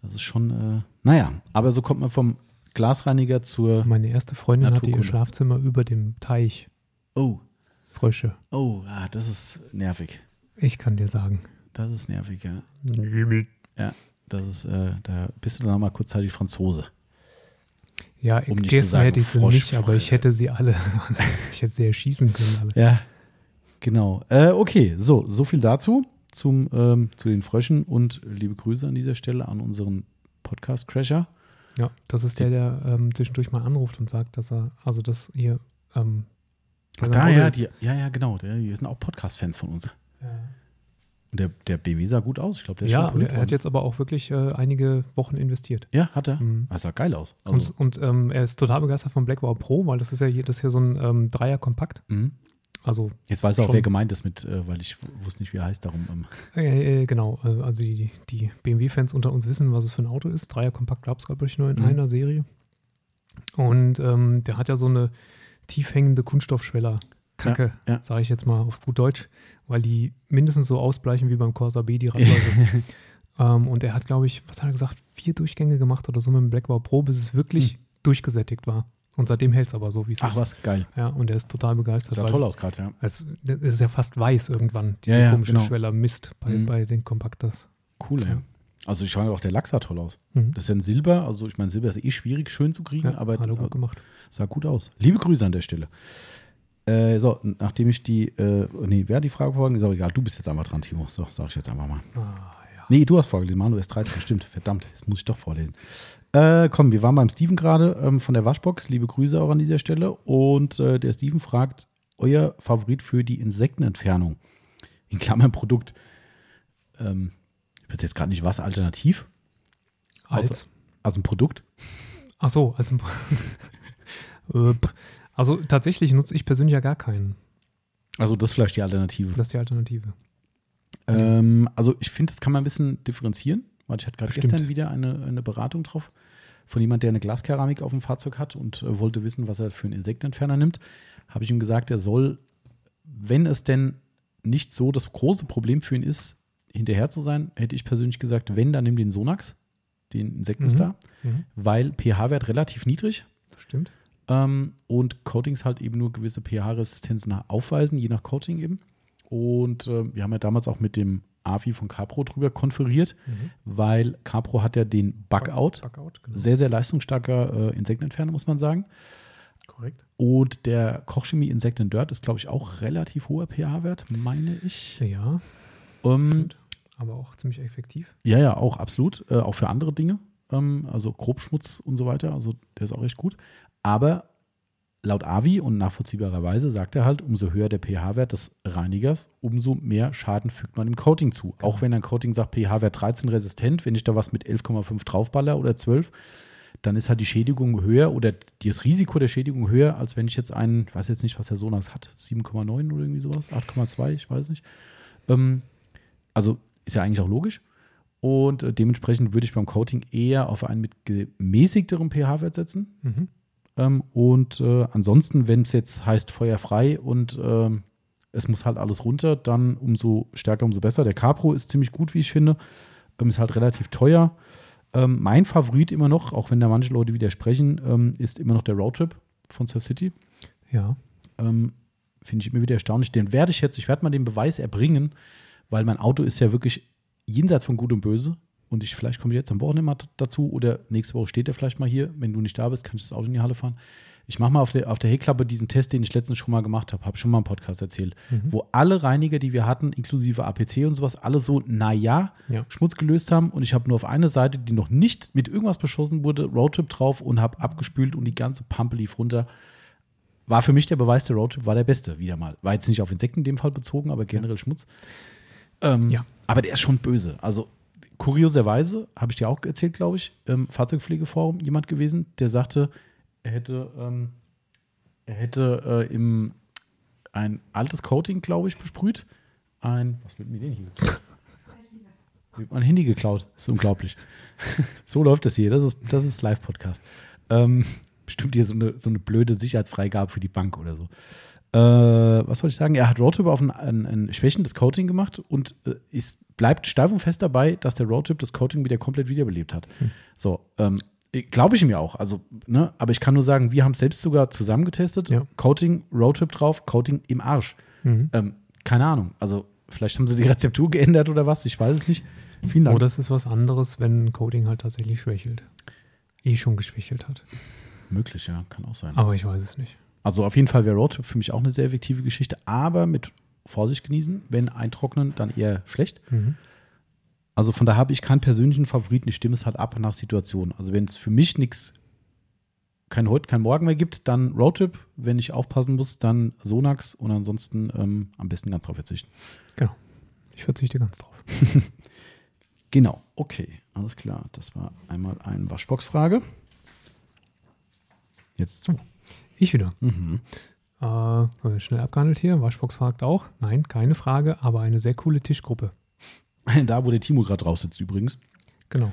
Das ist schon, äh, naja, aber so kommt man vom Glasreiniger zur Meine erste Freundin Naturkunde. Hatte ihr Schlafzimmer über dem Teich. Oh. Frösche. Oh, ah, das ist nervig. Ich kann dir sagen. Das ist nervig, ja. Ja, das ist, äh, da bist du dann mal kurzzeitig Franzose. Ja, um in Gästen hätte ich sie Frosch, nicht, aber ich hätte sie alle, ich hätte sie erschießen können. Alle. Ja. Genau. Äh, okay, so, so viel dazu, zum, ähm, zu den Fröschen und liebe Grüße an dieser Stelle an unseren Podcast-Crasher. Ja, das ist der, der ähm, zwischendurch mal anruft und sagt, dass er, also das hier. Ähm, Ach da, ja, die, ja, ja, genau. Der, die sind auch Podcast-Fans von uns. Ja. Und der, der B W sah gut aus. Ich glaube, der ist ja, schon er hat jetzt aber auch wirklich äh, einige Wochen investiert. Ja, hat er. Mhm. Das sah geil aus. Also. Und, und ähm, er ist total begeistert von Black Wow Pro, weil das ist ja hier, das ist ja so ein ähm, Dreier-Kompakt. Mhm. Also jetzt weiß er auch, wer gemeint ist mit, äh, weil ich w- wusste nicht, wie er heißt, darum. Ähm. Äh, äh, genau, äh, also die, die B M W-Fans unter uns wissen, was es für ein Auto ist. Dreier Kompakt gab es, glaube ich, nur in mhm. einer Serie. Und ähm, der hat ja so eine tief hängende Kunststoffschweller-Kacke, ja, ja. sage ich jetzt mal auf gut Deutsch, weil die mindestens so ausbleichen wie beim Corsa B, die Radläufe. ähm, und er hat, glaube ich, was hat er gesagt, vier Durchgänge gemacht oder so mit dem Black Wow Pro, bis es wirklich mhm. durchgesättigt war. Und seitdem hält es aber so, wie es ist. Ach was, geil. Ja, und er ist total begeistert. Das sah toll aus gerade, ja. Es ist ja fast weiß irgendwann, diese ja, ja, komische genau. Schweller Mist bei, mhm. bei den Kompakters. Cool, ja. ja. Also ich fand auch, der Lack sah toll aus. Mhm. Das ist ja ein Silber, also ich meine, Silber ist eh schwierig, schön zu kriegen, ja, aber hat er gut gemacht. Sah gut aus. Liebe Grüße an der Stelle. Äh, so, nachdem ich die, äh, nee, wer hat die Frage vorgelesen? Ist auch egal, du bist jetzt einfach dran, Timo. So, sag ich jetzt einfach mal. Ah. Nee, du hast vorgelesen, Manu ist dreizehn, stimmt. Verdammt, jetzt muss ich doch vorlesen. Äh, komm, wir waren beim Steven gerade ähm, von der Waschbox. Liebe Grüße auch an dieser Stelle. Und äh, der Steven fragt, euer Favorit für die Insektenentfernung? In Klammern Produkt. Ähm, ich weiß jetzt gerade nicht, was alternativ? Als? Außer, als ein Produkt? Ach so, als ein Produkt. Also tatsächlich nutze ich persönlich ja gar keinen. Also das ist vielleicht die Alternative. Das ist die Alternative. Ähm, also ich finde, das kann man ein bisschen differenzieren, weil ich hatte gerade gestern wieder eine, eine Beratung drauf von jemand, der eine Glaskeramik auf dem Fahrzeug hat und äh, wollte wissen, was er für einen Insektentferner nimmt. Habe ich ihm gesagt, er soll, wenn es denn nicht so das große Problem für ihn ist, hinterher zu sein, hätte ich persönlich gesagt, wenn, dann nimm den Sonax, den Insektenstar, mhm. Mhm. weil pH-Wert relativ niedrig. Stimmt. Ähm, und Coatings halt eben nur gewisse pH-Resistenzen aufweisen, je nach Coating eben. Und äh, wir haben ja damals auch mit dem A F I von Carpro drüber konferiert, mhm. weil Carpro hat ja den Bug Out, Bug Out genau. sehr, sehr leistungsstarker äh, Insektenentferner, muss man sagen. Korrekt. Und der Kochchemie Insekten Dirt ist, glaube ich, auch relativ hoher pH-Wert, meine ich. Ja, ähm, aber auch ziemlich effektiv. Ja, ja, auch absolut, äh, auch für andere Dinge, ähm, also Grobschmutz und so weiter, also der ist auch echt gut. Aber laut A V I und nachvollziehbarerweise sagt er halt, umso höher der pH-Wert des Reinigers, umso mehr Schaden fügt man dem Coating zu. Genau. Auch wenn ein Coating sagt, pH-Wert dreizehn resistent, wenn ich da was mit elf Komma fünf draufballer oder zwölf, dann ist halt die Schädigung höher oder das Risiko der Schädigung höher, als wenn ich jetzt einen, ich weiß jetzt nicht, was der Sonax hat, sieben Komma neun oder irgendwie sowas, acht Komma zwei, ich weiß nicht. Ähm, also ist ja eigentlich auch logisch. Und dementsprechend würde ich beim Coating eher auf einen mit gemäßigterem pH-Wert setzen. Mhm. Ähm, und äh, ansonsten, wenn es jetzt heißt feuerfrei und äh, es muss halt alles runter, dann umso stärker, umso besser. Der Carpro ist ziemlich gut, wie ich finde. Ähm, ist halt relativ teuer. Ähm, mein Favorit immer noch, auch wenn da manche Leute widersprechen, ähm, ist immer noch der Roadtrip von Surf City. Ja. Ähm, finde ich immer wieder erstaunlich. Den werde ich jetzt, ich werde mal den Beweis erbringen, weil mein Auto ist ja wirklich jenseits von Gut und Böse. Und ich, vielleicht komme ich jetzt am Wochenende mal dazu oder nächste Woche steht er vielleicht mal hier. Wenn du nicht da bist, kann ich das Auto in die Halle fahren. Ich mache mal auf der, auf der Heckklappe diesen Test, den ich letztens schon mal gemacht habe. Habe schon mal im Podcast erzählt. Mhm. Wo alle Reiniger, die wir hatten, inklusive A P C und sowas, alle so, naja, ja. Schmutz gelöst haben. Und ich habe nur auf eine Seite, die noch nicht mit irgendwas beschossen wurde, Roadtrip drauf und habe abgespült und die ganze Pampe lief runter. War für mich der Beweis, der Roadtrip war der beste, wieder mal. War jetzt nicht auf Insekten in dem Fall bezogen, aber generell ja. Schmutz. Ähm, ja. Aber der ist schon böse. Also kurioserweise, habe ich dir auch erzählt, glaube ich, im Fahrzeugpflegeforum jemand gewesen, der sagte, er hätte, ähm, er hätte äh, im, ein altes Coating, glaube ich, besprüht. Ein, was wird mir denn hier geklaut? Ich habe mein Handy geklaut. Das ist unglaublich. So läuft das hier. Das ist, das ist Live-Podcast. Ähm, bestimmt hier so eine, so eine blöde Sicherheitsfreigabe für die Bank oder so. Äh, was wollte ich sagen? Er hat Roadtrip auf ein, ein, ein schwächendes Coating gemacht und äh, ist, bleibt steif und fest dabei, dass der Roadtrip das Coating wieder komplett wiederbelebt hat. Hm. So, ähm, glaube ich ihm ja auch. Also, ne? Aber ich kann nur sagen, wir haben es selbst sogar zusammen getestet. Ja. Coating, Roadtrip drauf, Coating im Arsch. Mhm. Ähm, keine Ahnung. Also, vielleicht haben sie die Rezeptur geändert oder was. Ich weiß es nicht. Vielen Dank. Oder es ist was anderes, wenn Coating halt tatsächlich schwächelt. Eh schon geschwächelt hat. Möglich, ja. Kann auch sein. Aber ich weiß es nicht. Also auf jeden Fall wäre Roadtrip für mich auch eine sehr effektive Geschichte, aber mit Vorsicht genießen. Wenn eintrocknen, dann eher schlecht. Mhm. Also von daher habe ich keinen persönlichen Favoriten. Ich stimme es halt ab nach Situation. Also wenn es für mich nichts, kein heute, kein morgen mehr gibt, dann Roadtrip. Wenn ich aufpassen muss, dann Sonax und ansonsten ähm, am besten ganz drauf verzichten. Genau. Ich verzichte ganz drauf. Genau. Okay. Alles klar. Das war einmal eine Waschbox-Frage. Jetzt zu. Ich wieder. Mhm. Äh, schnell abgehandelt hier. Waschbox fragt auch. Nein, keine Frage, aber eine sehr coole Tischgruppe. Da, wo der Timo gerade drauf sitzt übrigens. Genau.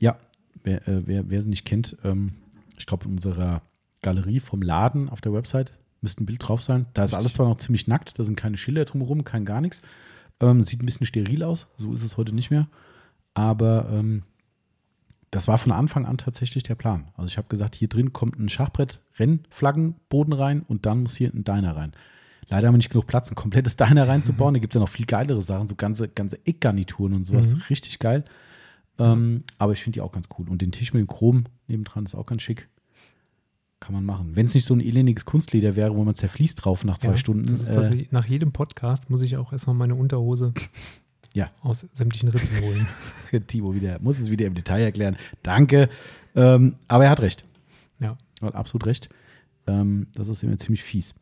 Ja, wer, äh, wer, wer sie nicht kennt, ähm, ich glaube in unserer Galerie vom Laden auf der Website müsste ein Bild drauf sein. Da ist alles zwar noch ziemlich nackt, da sind keine Schilder drumherum, kein gar nichts. Ähm, sieht ein bisschen steril aus, so ist es heute nicht mehr. Aber ähm, das war von Anfang an tatsächlich der Plan. Also ich habe gesagt, hier drin kommt ein Schachbrett, Rennflaggenboden rein und dann muss hier ein Diner rein. Leider haben wir nicht genug Platz, ein komplettes Diner reinzubauen. Mhm. Da gibt es ja noch viel geilere Sachen, so ganze, ganze Eckgarnituren und sowas. Mhm. Richtig geil. Ähm, aber ich finde die auch ganz cool. Und den Tisch mit dem Chrom nebendran ist auch ganz schick. Kann man machen. Wenn es nicht so ein elendiges Kunstleder wäre, wo man zerfließt drauf nach zwei ja, Stunden. Das ist äh, nach jedem Podcast muss ich auch erstmal meine Unterhose ja. aus sämtlichen Ritzen holen. Timo wieder, muss es wieder im Detail erklären. Danke. Ähm, aber er hat recht. Ja. Er hat absolut recht. Ähm, das ist immer ziemlich fies.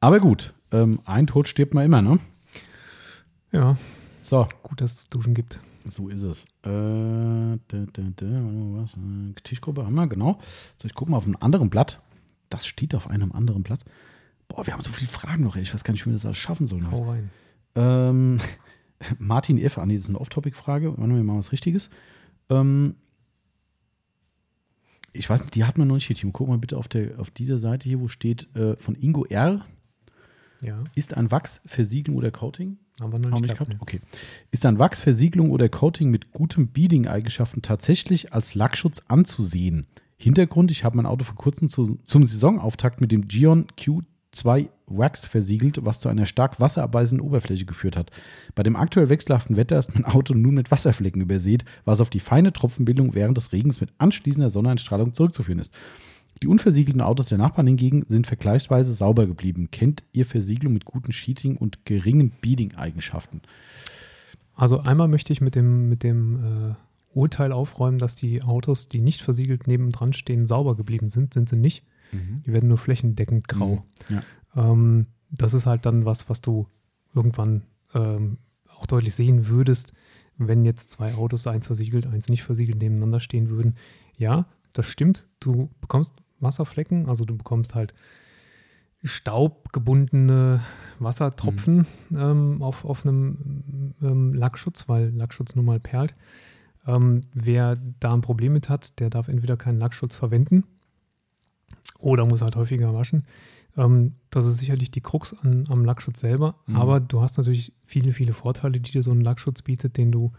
Aber gut, ähm, ein Tod stirbt man immer, ne? Ja. So. Gut, dass es Duschen gibt. So ist es. Äh, da, da, da, was? Tischgruppe haben wir, genau. So, ich gucke mal auf einem anderen Blatt. Das steht auf einem anderen Blatt. Boah, wir haben so viele Fragen noch, ey. Ich weiß gar nicht, wie wir das alles schaffen sollen. Hau rein. Ähm. Martin F. an, das ist eine Off-Topic-Frage. Wir machen was Richtiges. Ähm ich weiß nicht, die hatten wir noch nicht hier, Team. Guck mal bitte auf, der, auf dieser Seite hier, wo steht äh, von Ingo R. Ja. Ist ein Wachs, Versiegelung oder Coating? Haben wir noch nicht, nicht gehabt. Ne. Okay. Ist ein Wachs, Versiegelung oder Coating mit gutem Beading-Eigenschaften tatsächlich als Lackschutz anzusehen? Hintergrund, ich habe mein Auto vor kurzem zu, zum Saisonauftakt mit dem Gion Q zwei Wax versiegelt, was zu einer stark wasserabweisenden Oberfläche geführt hat. Bei dem aktuell wechselhaften Wetter ist mein Auto nun mit Wasserflecken übersät, was auf die feine Tropfenbildung während des Regens mit anschließender Sonneneinstrahlung zurückzuführen ist. Die unversiegelten Autos der Nachbarn hingegen sind vergleichsweise sauber geblieben. Kennt ihr Versiegelung mit guten Sheeting und geringen Beading-Eigenschaften? Also einmal möchte ich mit dem, mit dem äh, Urteil aufräumen, dass die Autos, die nicht versiegelt nebendran stehen, sauber geblieben sind. Sind sie nicht. Mhm. Die werden nur flächendeckend grau. Mhm. Ja. Ähm, das ist halt dann was, was du irgendwann ähm, auch deutlich sehen würdest, wenn jetzt zwei Autos, eins versiegelt, eins nicht versiegelt, nebeneinander stehen würden. Ja, das stimmt. Du bekommst Wasserflecken, also du bekommst halt staubgebundene Wassertropfen mhm. ähm, auf, auf einem ähm, Lackschutz, weil Lackschutz nun mal perlt. Ähm, wer da ein Problem mit hat, der darf entweder keinen Lackschutz verwenden oder muss halt häufiger waschen. Ähm, das ist sicherlich die Krux an, am Lackschutz selber, mhm. aber du hast natürlich viele, viele Vorteile, die dir so ein Lackschutz bietet, den du,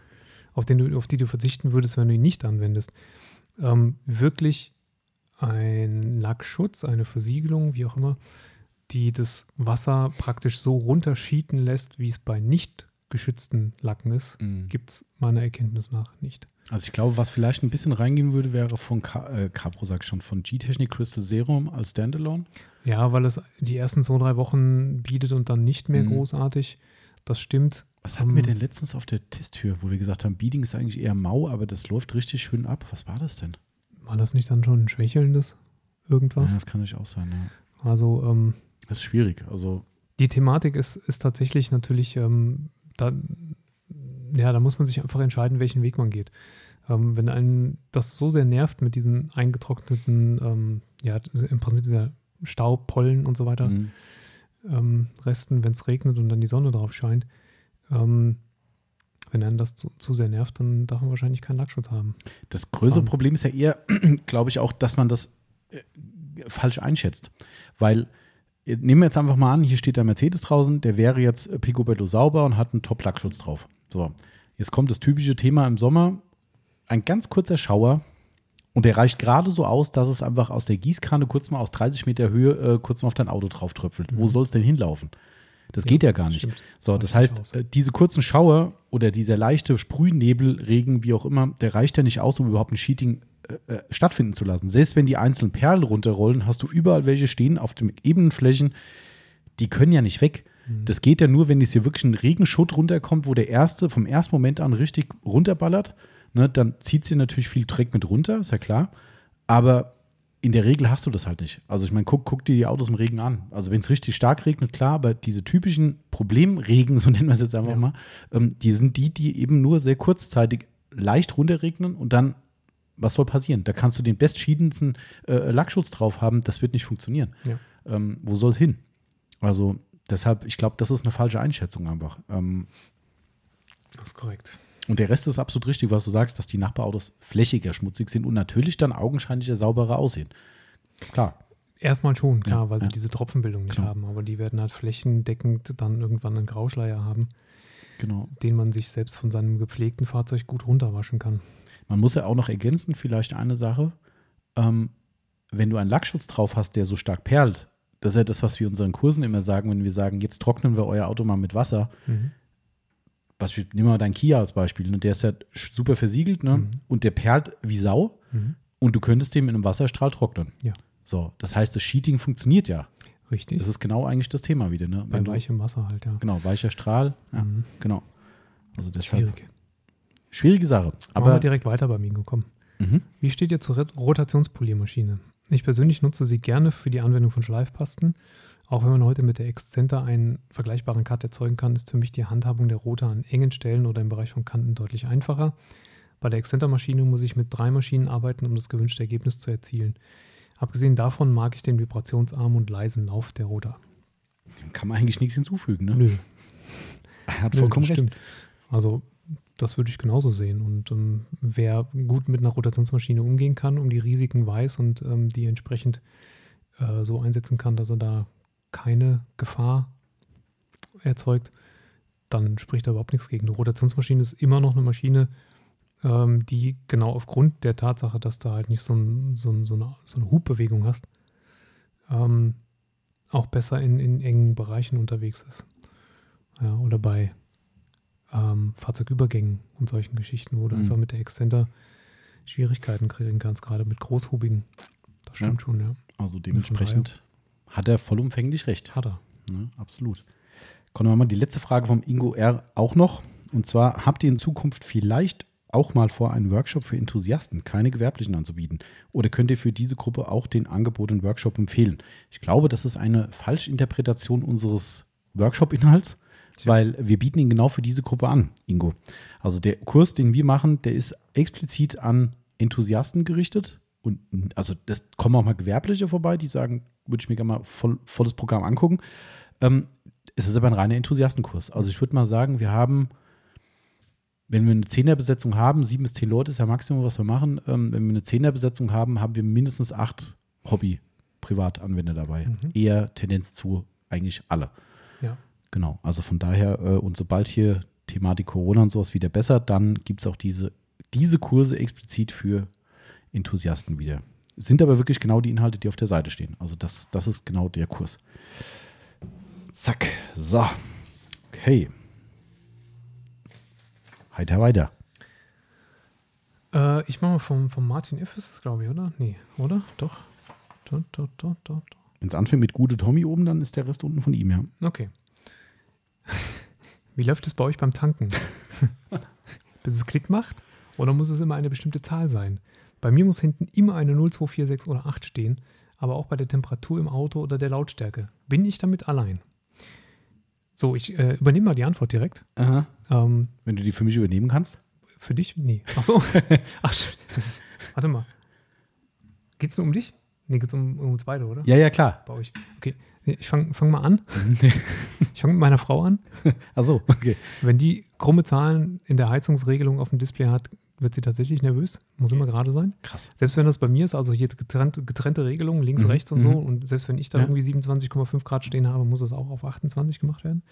auf, den du, auf die du verzichten würdest, wenn du ihn nicht anwendest. Ähm, wirklich ein Lackschutz, eine Versiegelung, wie auch immer, die das Wasser praktisch so runterschieden lässt, wie es bei nicht geschützten Lacken ist, mm. gibt es meiner Erkenntnis nach nicht. Also ich glaube, was vielleicht ein bisschen reingehen würde, wäre von Ka- äh, Carpro, sag ich schon, von G-Technik Crystal Serum als Standalone. Ja, weil es die ersten zwei, drei Wochen bietet und dann nicht mehr mm. großartig. Das stimmt. Was hatten um, wir denn letztens auf der Testtür, wo wir gesagt haben, Beading ist eigentlich eher mau, aber das läuft richtig schön ab. Was war das denn? War das nicht dann schon ein schwächelndes irgendwas? Ja, das kann natürlich auch sein, ja. Also, ähm, das ist schwierig. Also die Thematik ist, ist tatsächlich natürlich, ähm, da, ja, da muss man sich einfach entscheiden, welchen Weg man geht. Ähm, wenn einen das so sehr nervt mit diesen eingetrockneten, ähm, ja, im Prinzip dieser Staub, Pollen und so weiter, mhm. ähm, Resten, wenn es regnet und dann die Sonne drauf scheint, ähm, wenn einen das zu, zu sehr nervt, dann darf man wahrscheinlich keinen Lackschutz haben. Das größere um, Problem ist ja eher, glaube ich, auch, dass man das äh, falsch einschätzt. Weil nehmen wir jetzt einfach mal an, hier steht der Mercedes draußen, der wäre jetzt picobello sauber und hat einen Top-Lackschutz drauf. So, jetzt kommt das typische Thema im Sommer, ein ganz kurzer Schauer und der reicht gerade so aus, dass es einfach aus der Gießkanne kurz mal aus dreißig Meter Höhe äh, kurz mal auf dein Auto drauf tröpfelt. Mhm. Wo soll es denn hinlaufen? Das ja, geht ja gar nicht. Stimmt. So, das heißt, äh, diese kurzen Schauer oder dieser leichte Sprühnebel, Regen, wie auch immer, der reicht ja nicht aus, um überhaupt ein Sheeting Äh, stattfinden zu lassen. Selbst wenn die einzelnen Perlen runterrollen, hast du überall welche stehen auf den ebenen Flächen. Die können ja nicht weg. Mhm. Das geht ja nur, wenn jetzt hier wirklich ein Regenschutt runterkommt, wo der erste vom ersten Moment an richtig runterballert. Ne, dann zieht sie natürlich viel Dreck mit runter, ist ja klar. Aber in der Regel hast du das halt nicht. Also ich meine, guck, guck dir die Autos im Regen an. Also wenn es richtig stark regnet, klar, aber diese typischen Problemregen, so nennen wir es jetzt einfach ja. mal, ähm, die sind die, die eben nur sehr kurzzeitig leicht runterregnen und dann was soll passieren? Da kannst du den bestschiedensten äh, Lackschutz drauf haben, das wird nicht funktionieren. Ja. Ähm, wo soll es hin? Also deshalb, ich glaube, das ist eine falsche Einschätzung einfach. Ähm, das ist korrekt. Und der Rest ist absolut richtig, was du sagst, dass die Nachbarautos flächiger schmutzig sind und natürlich dann augenscheinlicher sauberer aussehen. Klar. Erstmal schon, klar, ja, weil ja. sie diese Tropfenbildung nicht genau. haben, aber die werden halt flächendeckend dann irgendwann einen Grauschleier haben, genau. den man sich selbst von seinem gepflegten Fahrzeug gut runterwaschen kann. Man muss ja auch noch ergänzen, vielleicht eine Sache, ähm, wenn du einen Lackschutz drauf hast, der so stark perlt, das ist ja das, was wir unseren Kursen immer sagen, wenn wir sagen, jetzt trocknen wir euer Auto mal mit Wasser. Mhm. Was, nehmen wir mal deinen Kia als Beispiel, ne? Der ist ja super versiegelt, ne? Mhm. Und der perlt wie Sau mhm. und du könntest den mit einem Wasserstrahl trocknen. Ja. So, das heißt, das Sheeting funktioniert ja. Richtig. Das ist genau eigentlich das Thema wieder. Ne? Bei weichem Wasser halt, ja. Genau, weicher Strahl, ja, mhm. genau. Also deshalb. Schwierig. Schwierige Sache. Aber wir direkt weiter beim Ingo kommen. Mhm. Wie steht ihr zur Rotationspoliermaschine? Ich persönlich nutze sie gerne für die Anwendung von Schleifpasten. Auch wenn man heute mit der Exzenter einen vergleichbaren Cut erzeugen kann, ist für mich die Handhabung der Rota an engen Stellen oder im Bereich von Kanten deutlich einfacher. Bei der Exzenter-Maschine muss ich mit drei Maschinen arbeiten, um das gewünschte Ergebnis zu erzielen. Abgesehen davon mag ich den vibrationsarmen und leisen Lauf der Rota. Dem kann man eigentlich nichts hinzufügen, ne? Nö. Hat Nö, vollkommen recht. Stimmt. Also das würde ich genauso sehen. Und ähm, wer gut mit einer Rotationsmaschine umgehen kann, um die Risiken weiß und ähm, die entsprechend äh, so einsetzen kann, dass er da keine Gefahr erzeugt, dann spricht da überhaupt nichts gegen. Eine Rotationsmaschine ist immer noch eine Maschine, ähm, die genau aufgrund der Tatsache, dass du halt nicht so, ein, so, ein, so, eine, so eine Hubbewegung hast, ähm, auch besser in, in engen Bereichen unterwegs ist. Ja, oder bei Ähm, Fahrzeugübergängen und solchen Geschichten, wo du mhm. einfach mit der Exzenter Schwierigkeiten kriegen kannst, gerade mit großhubigen. Das stimmt ja. schon, ja. Also dementsprechend hat er vollumfänglich recht. Hat er. Ja, absolut. Kommen wir mal die letzte Frage vom Ingo R. auch noch. Und zwar, habt ihr in Zukunft vielleicht auch mal vor, einen Workshop für Enthusiasten, keine Gewerblichen, anzubieten? Oder könnt ihr für diese Gruppe auch den angebotenen Workshop empfehlen? Ich glaube, das ist eine Falschinterpretation unseres Workshop-Inhalts, weil wir bieten ihn genau für diese Gruppe an, Ingo. Also der Kurs, den wir machen, der ist explizit an Enthusiasten gerichtet. Und also das kommen auch mal Gewerbliche vorbei, die sagen, würde ich mir gerne mal voll, volles Programm angucken. Ähm, es ist aber ein reiner Enthusiastenkurs. Also ich würde mal sagen, wir haben, wenn wir eine Zehnerbesetzung haben, sieben bis zehn Leute ist ja Maximum, was wir machen. Ähm, wenn wir eine Zehnerbesetzung haben, haben wir mindestens acht Hobby-Privatanwender dabei. Mhm. Eher Tendenz zu eigentlich alle. Ja. Genau, also von daher, äh, und sobald hier Thematik Corona und sowas wieder bessert, dann gibt es auch diese, diese Kurse explizit für Enthusiasten wieder. Sind aber wirklich genau die Inhalte, die auf der Seite stehen. Also das, das ist genau der Kurs. Zack, so. Okay. Heiter weiter. Äh, ich mache mal vom, vom Martin F. ist das, glaube ich, oder? Nee, oder? Doch. Doch, doch, doch, doch. Wenn es anfängt mit Gute Tommy oben, dann ist der Rest unten von ihm, ja. Okay. Wie läuft es bei euch beim Tanken? Bis es Klick macht? Oder muss es immer eine bestimmte Zahl sein? Bei mir muss hinten immer eine null, zwei, vier, sechs oder acht stehen, aber auch bei der Temperatur im Auto oder der Lautstärke. Bin ich damit allein? So, ich äh, übernehme mal die Antwort direkt. Aha. Ähm, Wenn du die für mich übernehmen kannst? Für dich? Nee. Ach so. Ach, das, warte mal. Geht's nur um dich? Nee, geht's um, um uns beide, oder? Ja, ja, klar. Bei euch. Okay. Ich fange fang mal an. Ich fange mit meiner Frau an. Ach so, okay. Wenn die krumme Zahlen in der Heizungsregelung auf dem Display hat, wird sie tatsächlich nervös. Muss immer gerade sein. Krass. Selbst wenn das bei mir ist, also hier getrennte, getrennte Regelungen, links, mhm. rechts und mhm. so. Und selbst wenn ich da ja. irgendwie siebenundzwanzig Komma fünf Grad stehen habe, muss es auch auf achtundzwanzig gemacht werden.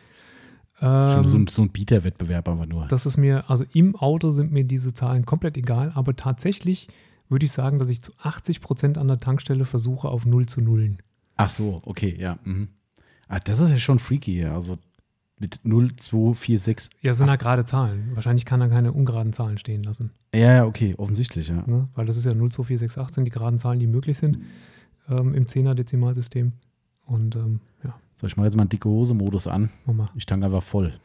Das ist schon ähm, so ein, so ein Bieterwettbewerb aber nur. Das ist mir, also im Auto sind mir diese Zahlen komplett egal. Aber tatsächlich würde ich sagen, dass ich zu achtzig Prozent an der Tankstelle versuche, auf null zu nullen. Ach so, okay, ja. Mhm. Ah, das ist ja schon freaky hier. Also mit null, zwei, vier, sechs. Ja, das sind ja gerade Zahlen. Wahrscheinlich kann er keine ungeraden Zahlen stehen lassen. Ja, ja, okay, offensichtlich, ja. Ne? Weil das ist ja null, zwei, vier, sechs, acht sind die geraden Zahlen, die möglich sind ähm, im Zehner-Dezimalsystem. Und ähm, ja. So, ich mache jetzt mal einen dicke Hose-Modus an. Mal. Ich tanke einfach voll.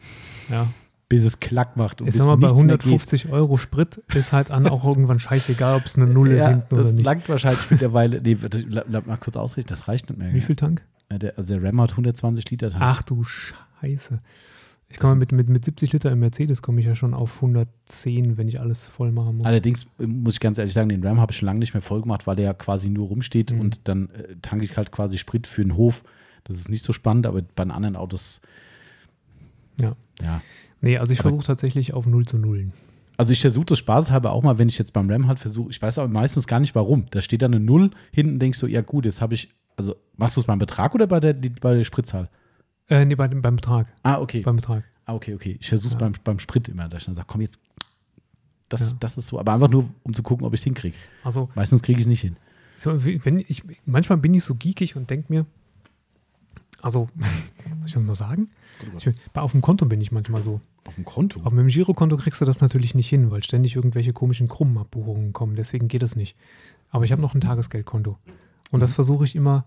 Ja. Bis es klack macht. Und ich bis sag mal, bei hundertfünfzig Euro Sprit ist halt an auch irgendwann scheißegal, ob es eine Null ist ja, hinten oder nicht. Das langt wahrscheinlich mittlerweile. Nee, lass mal kurz ausrichten, das reicht nicht mehr. Wie viel Tank? Der, also der RAM hat hundertzwanzig Liter Tank. Ach du Scheiße. Ich komme mit, mit, mit siebzig Liter im Mercedes komme ich ja schon auf hundertzehn, wenn ich alles voll machen muss. Allerdings muss ich ganz ehrlich sagen, den RAM habe ich schon lange nicht mehr voll gemacht, weil der ja quasi nur rumsteht mhm. und dann äh, tanke ich halt quasi Sprit für den Hof. Das ist nicht so spannend, aber bei den anderen Autos ja. ja. Nee, also ich versuche tatsächlich auf null zu nullen. Also ich versuche das spaßhalber auch mal, wenn ich jetzt beim RAM halt versuche, ich weiß aber meistens gar nicht warum. Da steht dann eine Null, hinten denkst du, ja gut, jetzt habe ich, also machst du es beim Betrag oder bei der, bei der Spritzahl? Äh, nee, bei, beim Betrag. Ah, okay. Beim Betrag. Ah, okay, okay. Ich versuche es ja. beim, beim Sprit immer, dass ich dann sage, komm jetzt, das, ja. das ist so, aber einfach nur, um zu gucken, ob ich es hinkriege. Also, meistens kriege ich es nicht hin. So, wenn ich, manchmal bin ich so geekig und denke mir, also, muss ich das mal sagen? Ich bin, auf dem Konto bin ich manchmal so. Auf dem Konto? Auf dem Girokonto kriegst du das natürlich nicht hin, weil ständig irgendwelche komischen krummen Abbuchungen kommen. Deswegen geht das nicht. Aber ich habe noch ein Tagesgeldkonto. Und mhm. das versuche ich immer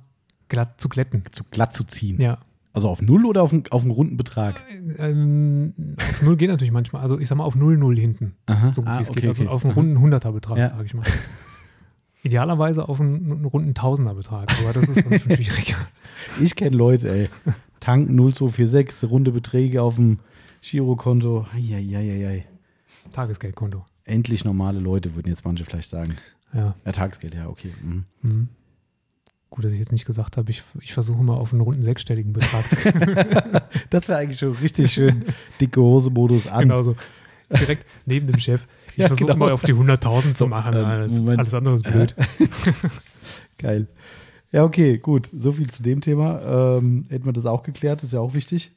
glatt zu glätten. Zu glatt zu ziehen? Ja. Also auf Null oder auf einen, auf einen runden Betrag? Ähm, auf Null geht natürlich manchmal. Also ich sag mal auf Null, Null hinten. Aha. So gut ah, wie es okay, geht. Also okay. auf einen runden Hunderterbetrag, ja. sage ich mal. Idealerweise auf einen, einen runden Tausenderbetrag, aber das ist dann schon schwieriger. Ich kenne Leute, ey. Tank null, zwei, vier, sechs, runde Beträge auf dem Girokonto. Eieieiei. Tagesgeldkonto. Endlich normale Leute, würden jetzt manche vielleicht sagen. Ja. Ja, Tagesgeld, ja, okay. Mhm. Mhm. Gut, dass ich jetzt nicht gesagt habe, ich, ich versuche mal auf einen runden sechsstelligen Betrag zu Das wäre eigentlich schon richtig schön. Dicke Hose-Modus an. Genau so. Direkt neben dem Chef. Ich ja, versuche genau. mal auf die hunderttausend zu machen. Ähm, alles, alles andere ist blöd. Ja. Geil. Ja, okay, gut. So viel zu dem Thema. Ähm, hätten wir das auch geklärt, ist ja auch wichtig.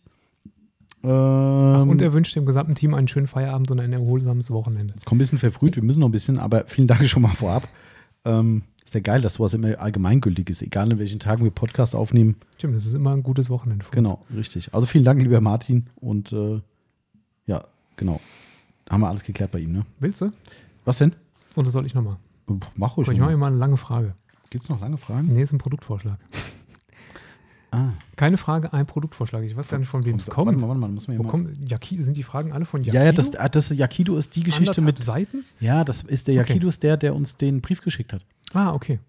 Ähm, Ach, und er wünscht dem gesamten Team einen schönen Feierabend und ein erholsames Wochenende. Es kommt ein bisschen verfrüht, wir müssen noch ein bisschen, aber vielen Dank schon mal vorab. Ähm, ist ja geil, dass sowas immer allgemeingültig ist, egal an welchen Tagen wir Podcasts aufnehmen. Stimmt, das ist immer ein gutes Wochenende für uns. Genau, richtig. Also vielen Dank, lieber Martin. Und äh, ja, genau. Haben wir alles geklärt bei ihm, ne? Willst du? Was denn? Oder soll ich nochmal? Mach ruhig. Ich mache mir mal eine lange Frage. Gibt es noch lange Fragen? Nee, ist ein Produktvorschlag. Ah. Keine Frage, ein Produktvorschlag. Ich weiß gar nicht, von wem es kommt. Warte mal, warte mal, muss man hier mal. Yaki, sind die Fragen alle von Yakido? Ja, ja, das, das Yakido ist die Geschichte Anderthalb mit Seiten? Ja, das ist der Yakido, okay. Ist der, der uns den Brief geschickt hat. Ah, okay.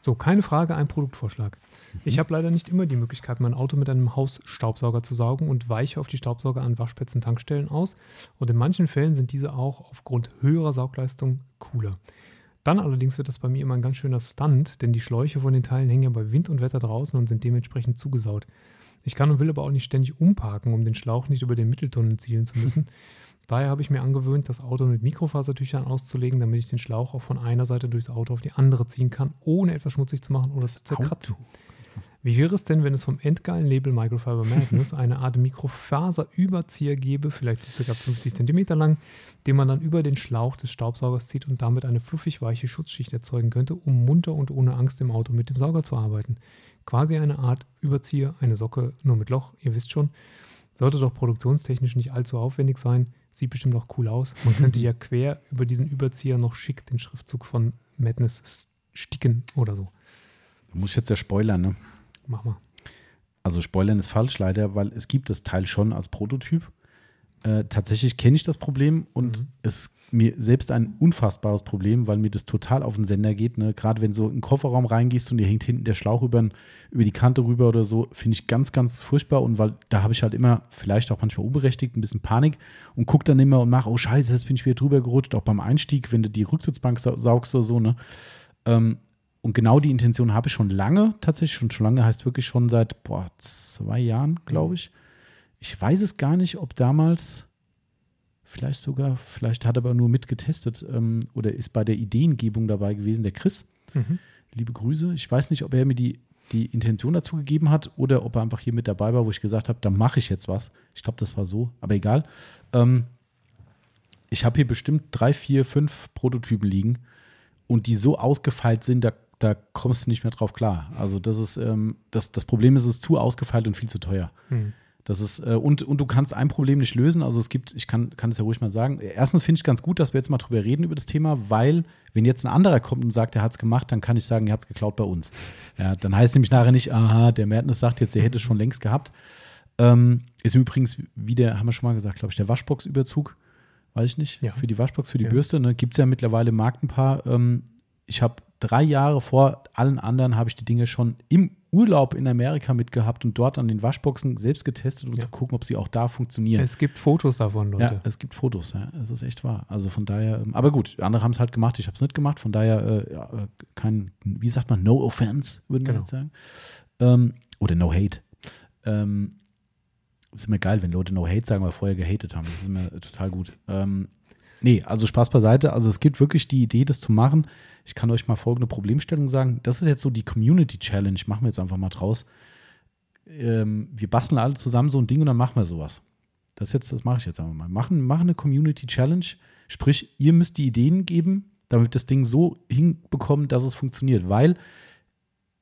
So, keine Frage, ein Produktvorschlag. Mhm. Ich habe leider nicht immer die Möglichkeit, mein Auto mit einem Hausstaubsauger zu saugen und weiche auf die Staubsauger an Waschplätzen, Tankstellen aus. Und in manchen Fällen sind diese auch aufgrund höherer Saugleistung cooler. Dann allerdings wird das bei mir immer ein ganz schöner Stunt, denn die Schläuche von den Teilen hängen ja bei Wind und Wetter draußen und sind dementsprechend zugesaut. Ich kann und will aber auch nicht ständig umparken, um den Schlauch nicht über den Mitteltunnel zielen zu müssen. Daher habe ich mir angewöhnt, das Auto mit Mikrofasertüchern auszulegen, damit ich den Schlauch auch von einer Seite durchs Auto auf die andere ziehen kann, ohne etwas schmutzig zu machen oder zu zerkratzen. Wie wäre es denn, wenn es vom endgeilen Label Microfiber Madness eine Art Mikrofaserüberzieher gäbe, vielleicht so ca. fünfzig Zentimeter lang, den man dann über den Schlauch des Staubsaugers zieht und damit eine fluffig weiche Schutzschicht erzeugen könnte, um munter und ohne Angst im Auto mit dem Sauger zu arbeiten. Quasi eine Art Überzieher, eine Socke, nur mit Loch, ihr wisst schon. Sollte doch produktionstechnisch nicht allzu aufwendig sein, sieht bestimmt auch cool aus. Man könnte ja quer über diesen Überzieher noch schick den Schriftzug von Madness sticken oder so. Da muss ich jetzt ja spoilern, ne? Mach mal. Also spoilern ist falsch leider, weil es gibt das Teil schon als Prototyp. Äh, tatsächlich kenne ich das Problem und mhm. es ist mir selbst ein unfassbares Problem, weil mir das total auf den Sender geht. Ne? Gerade wenn du so in den Kofferraum reingehst und dir hängt hinten der Schlauch über, über die Kante rüber oder so, finde ich ganz, ganz furchtbar. Und weil da habe ich halt immer, vielleicht auch manchmal unberechtigt, ein bisschen Panik und gucke dann immer und mache, oh scheiße, jetzt bin ich wieder drüber gerutscht. Auch beim Einstieg, wenn du die Rücksitzbank saugst oder so, ne? Ähm, Und genau die Intention habe ich schon lange, tatsächlich schon, schon lange, heißt wirklich schon seit boah, zwei Jahren, glaube ich. Ich weiß es gar nicht, ob damals, vielleicht sogar, vielleicht hat er aber nur mitgetestet ähm, oder ist bei der Ideengebung dabei gewesen, der Chris. Mhm. Liebe Grüße. Ich weiß nicht, ob er mir die, die Intention dazu gegeben hat oder ob er einfach hier mit dabei war, wo ich gesagt habe, da mache ich jetzt was. Ich glaube, das war so, aber egal. Ähm, ich habe hier bestimmt drei, vier, fünf Prototypen liegen und die so ausgefeilt sind, da da kommst du nicht mehr drauf klar. Also das ist, ähm, das, das Problem ist, es ist zu ausgefeilt und viel zu teuer. Hm. Das ist, äh, und, und du kannst ein Problem nicht lösen. Also es gibt, ich kann, kann es ja ruhig mal sagen, erstens finde ich ganz gut, dass wir jetzt mal drüber reden über das Thema, weil wenn jetzt ein anderer kommt und sagt, er hat es gemacht, dann kann ich sagen, er hat es geklaut bei uns. Ja, dann heißt nämlich nachher nicht, aha, der Madness sagt jetzt, er hätte es schon längst gehabt. Ähm, ist übrigens, wie der, haben wir schon mal gesagt, glaube ich, der Waschbox-Überzug, weiß ich nicht, ja. Für die Waschbox, für die ja. Bürste, ne, gibt es ja mittlerweile im Markt ein paar. Ähm, ich habe drei Jahre vor allen anderen habe ich die Dinge schon im Urlaub in Amerika mitgehabt und dort an den Waschboxen selbst getestet, um ja. zu gucken, ob sie auch da funktionieren. Es gibt Fotos davon, Leute. Ja, es gibt Fotos, ja. Das ist echt wahr. Also von daher, aber gut, andere haben es halt gemacht, ich habe es nicht gemacht, von daher äh, ja, kein, wie sagt man, no offense, würden genau. wir jetzt sagen. Ähm, oder no hate. Ähm, ist immer geil, wenn Leute no hate sagen, weil vorher gehatet haben. Das ist immer total gut. Ähm, Nee, also Spaß beiseite. Also es gibt wirklich die Idee, das zu machen. Ich kann euch mal folgende Problemstellung sagen. Das ist jetzt so die Community Challenge. Machen wir jetzt einfach mal draus. Ähm, wir basteln alle zusammen so ein Ding und dann machen wir sowas. Das jetzt, das mache ich jetzt einfach mal. Machen, machen eine Community Challenge. Sprich, ihr müsst die Ideen geben, damit wir das Ding so hinbekommen, dass es funktioniert. Weil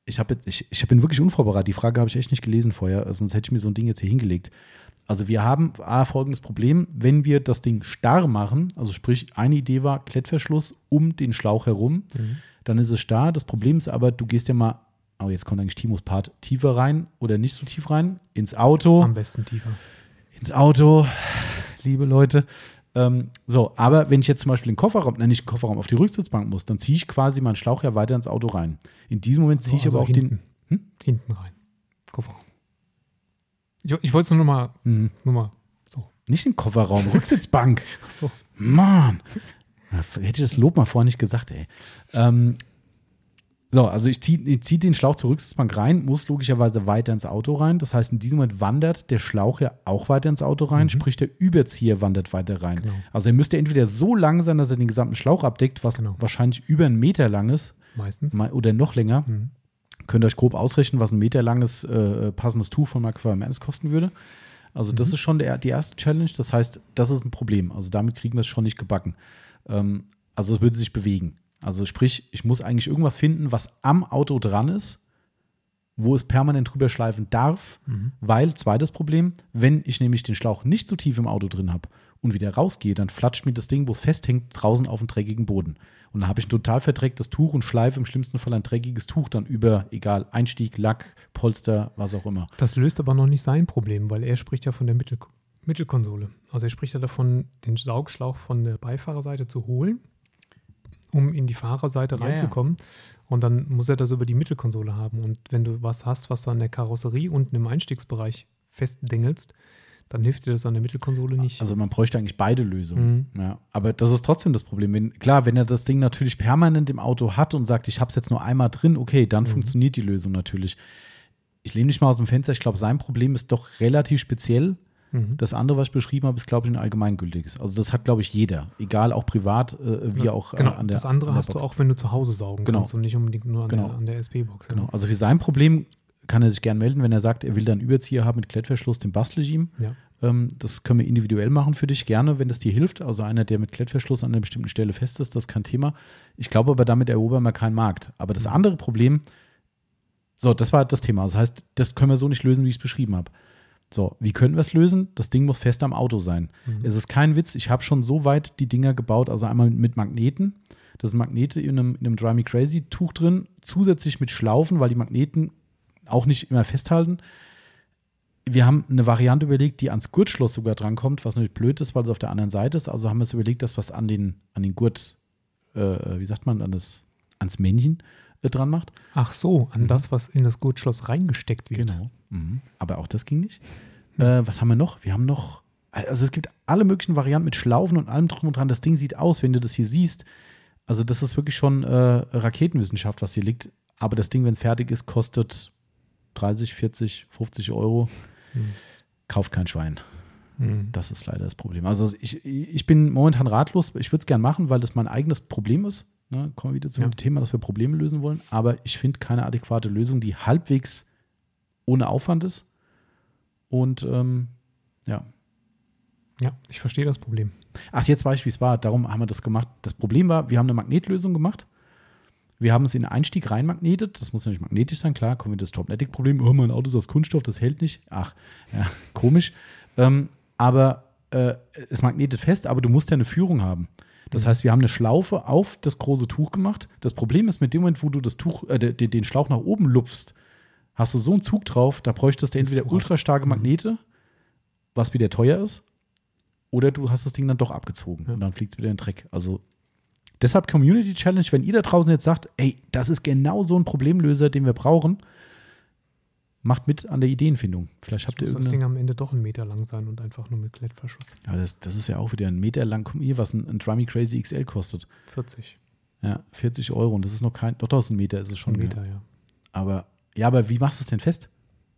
ich, hab jetzt, ich, ich bin wirklich unvorbereitet. Die Frage habe ich echt nicht gelesen vorher. Sonst hätte ich mir so ein Ding jetzt hier hingelegt. Also wir haben A, folgendes Problem, wenn wir das Ding starr machen, also sprich, eine Idee war Klettverschluss um den Schlauch herum, mhm. dann ist es starr. Das Problem ist aber, du gehst ja mal, oh, jetzt kommt eigentlich Timos Part, tiefer rein oder nicht so tief rein, ins Auto. Am besten tiefer. Ins Auto, liebe Leute. Ähm, so, aber wenn ich jetzt zum Beispiel den Kofferraum, nein, nicht den Kofferraum, auf die Rücksitzbank muss, dann ziehe ich quasi meinen Schlauch ja weiter ins Auto rein. In diesem Moment ziehe also, ich aber also auch hinten, den hm? Hinten rein, Kofferraum. Ich, ich wollte es nur mal, mhm. nur mal so. Nicht im Kofferraum, Rücksitzbank. Ach so. Mann. Hätte ich das Lob mal vorher nicht gesagt, ey. Ähm, so, also ich ziehe zieh den Schlauch zur Rücksitzbank rein, muss logischerweise weiter ins Auto rein. Das heißt, in diesem Moment wandert der Schlauch ja auch weiter ins Auto rein, mhm. sprich der Überzieher wandert weiter rein. Genau. Also er müsste entweder so lang sein, dass er den gesamten Schlauch abdeckt, was genau. wahrscheinlich über einen Meter lang ist. Meistens. Oder noch länger. Mhm. Könnt ihr euch grob ausrechnen, was ein meterlanges äh, passendes Tuch von Microfiber Madness kosten würde. Also mhm. das ist schon der, die erste Challenge. Das heißt, das ist ein Problem. Also damit kriegen wir es schon nicht gebacken. Ähm, also es würde sich bewegen. Also sprich, ich muss eigentlich irgendwas finden, was am Auto dran ist, wo es permanent drüber schleifen darf. Mhm. Weil, zweites Problem, wenn ich nämlich den Schlauch nicht so tief im Auto drin habe und wieder rausgehe, dann flatscht mir das Ding, wo es festhängt, draußen auf den dreckigen Boden. Und dann habe ich ein total verdrecktes Tuch und schleife im schlimmsten Fall ein dreckiges Tuch dann über, egal, Einstieg, Lack, Polster, was auch immer. Das löst aber noch nicht sein Problem, weil er spricht ja von der Mittel- Mittelkonsole. Also er spricht ja davon, den Saugschlauch von der Beifahrerseite zu holen, um in die Fahrerseite ja, reinzukommen. Ja. Und dann muss er das über die Mittelkonsole haben. Und wenn du was hast, was du an der Karosserie unten im Einstiegsbereich festdängelst, dann hilft dir das an der Mittelkonsole nicht. Also man bräuchte eigentlich beide Lösungen. Mhm. Ja, aber das ist trotzdem das Problem. Wenn, klar, wenn er das Ding natürlich permanent im Auto hat und sagt, ich habe es jetzt nur einmal drin, okay, dann mhm. funktioniert die Lösung natürlich. Ich lehne mich mal aus dem Fenster. Ich glaube, sein Problem ist doch relativ speziell. Mhm. Das andere, was ich beschrieben habe, ist, glaube ich, ein allgemeingültiges. Also das hat, glaube ich, jeder. Egal, auch privat, äh, wie ja, auch äh, genau. an der Das andere der hast Box. Du auch, wenn du zu Hause saugen genau. kannst und nicht unbedingt nur an genau. der, an der S P-Box. Ja. Genau. Also für sein Problem kann er sich gern melden, wenn er sagt, er will da einen Überzieher haben mit Klettverschluss, den bastle ich ihm. Ja. Ähm, das können wir individuell machen für dich, gerne, wenn das dir hilft. Also einer, der mit Klettverschluss an einer bestimmten Stelle fest ist, das ist kein Thema. Ich glaube aber, damit erobern wir keinen Markt. Aber das mhm. andere Problem, so, das war das Thema. Das heißt, das können wir so nicht lösen, wie ich es beschrieben habe. So, wie können wir es lösen? Das Ding muss fest am Auto sein. Mhm. Es ist kein Witz, ich habe schon so weit die Dinger gebaut, also einmal mit Magneten. Das sind Magnete in einem, in einem Drive Me Crazy Tuch drin, zusätzlich mit Schlaufen, weil die Magneten auch nicht immer festhalten. Wir haben eine Variante überlegt, die ans Gurtschloss sogar drankommt, was natürlich blöd ist, weil es auf der anderen Seite ist. Also haben wir es überlegt, dass wir es an den, an den Gurt, äh, wie sagt man, an das, ans Männchen äh, dran macht. Ach so, an mhm. das, was in das Gurtschloss reingesteckt wird. Genau. Mhm. Aber auch das ging nicht. Mhm. Äh, was haben wir noch? Wir haben noch, also es gibt alle möglichen Varianten mit Schlaufen und allem drum und dran. Das Ding sieht aus, wenn du das hier siehst. Also das ist wirklich schon äh, Raketenwissenschaft, was hier liegt. Aber das Ding, wenn es fertig ist, kostet dreißig, vierzig, fünfzig Euro. Mhm. Kauft kein Schwein. Mhm. Das ist leider das Problem. Also ich, ich bin momentan ratlos. Ich würde es gern machen, weil das mein eigenes Problem ist. Ne? Kommen wir wieder zum ja. Thema, dass wir Probleme lösen wollen. Aber ich finde keine adäquate Lösung, die halbwegs ohne Aufwand ist. Und ähm, ja. Ja, ich verstehe das Problem. Ach, jetzt weiß ich, wie es war. Darum haben wir das gemacht. Das Problem war, wir haben eine Magnetlösung gemacht. Wir haben es in den Einstieg reinmagnetet. Das muss ja nicht magnetisch sein. Klar, kommen wir das Topnetic-Problem. Oh, mein Auto ist aus Kunststoff, das hält nicht. Ach, ja, komisch. ähm, aber äh, es magnetet fest, aber du musst ja eine Führung haben. Das mhm. heißt, wir haben eine Schlaufe auf das große Tuch gemacht. Das Problem ist, mit dem Moment, wo du das Tuch, äh, den, den Schlauch nach oben lupfst, hast du so einen Zug drauf, da bräuchtest du entweder ultra starke Magnete, was wieder teuer ist, oder du hast das Ding dann doch abgezogen ja. und dann fliegt es wieder in den Dreck. Also deshalb Community Challenge, wenn ihr da draußen jetzt sagt, ey, das ist genau so ein Problemlöser, den wir brauchen, macht mit an der Ideenfindung. Vielleicht habt ihr muss das Ding am Ende doch einen Meter lang sein und einfach nur mit Klettverschluss. Aber das, das ist ja auch wieder ein Meter lang. Komm ihr, was ein, ein Drummy Crazy X L kostet. vierzig. Ja, vierzig Euro. Und das ist noch kein, doch, das ist ein Meter, ist es schon. Ein Meter, ja. ja. Aber Ja, aber wie machst du es denn fest?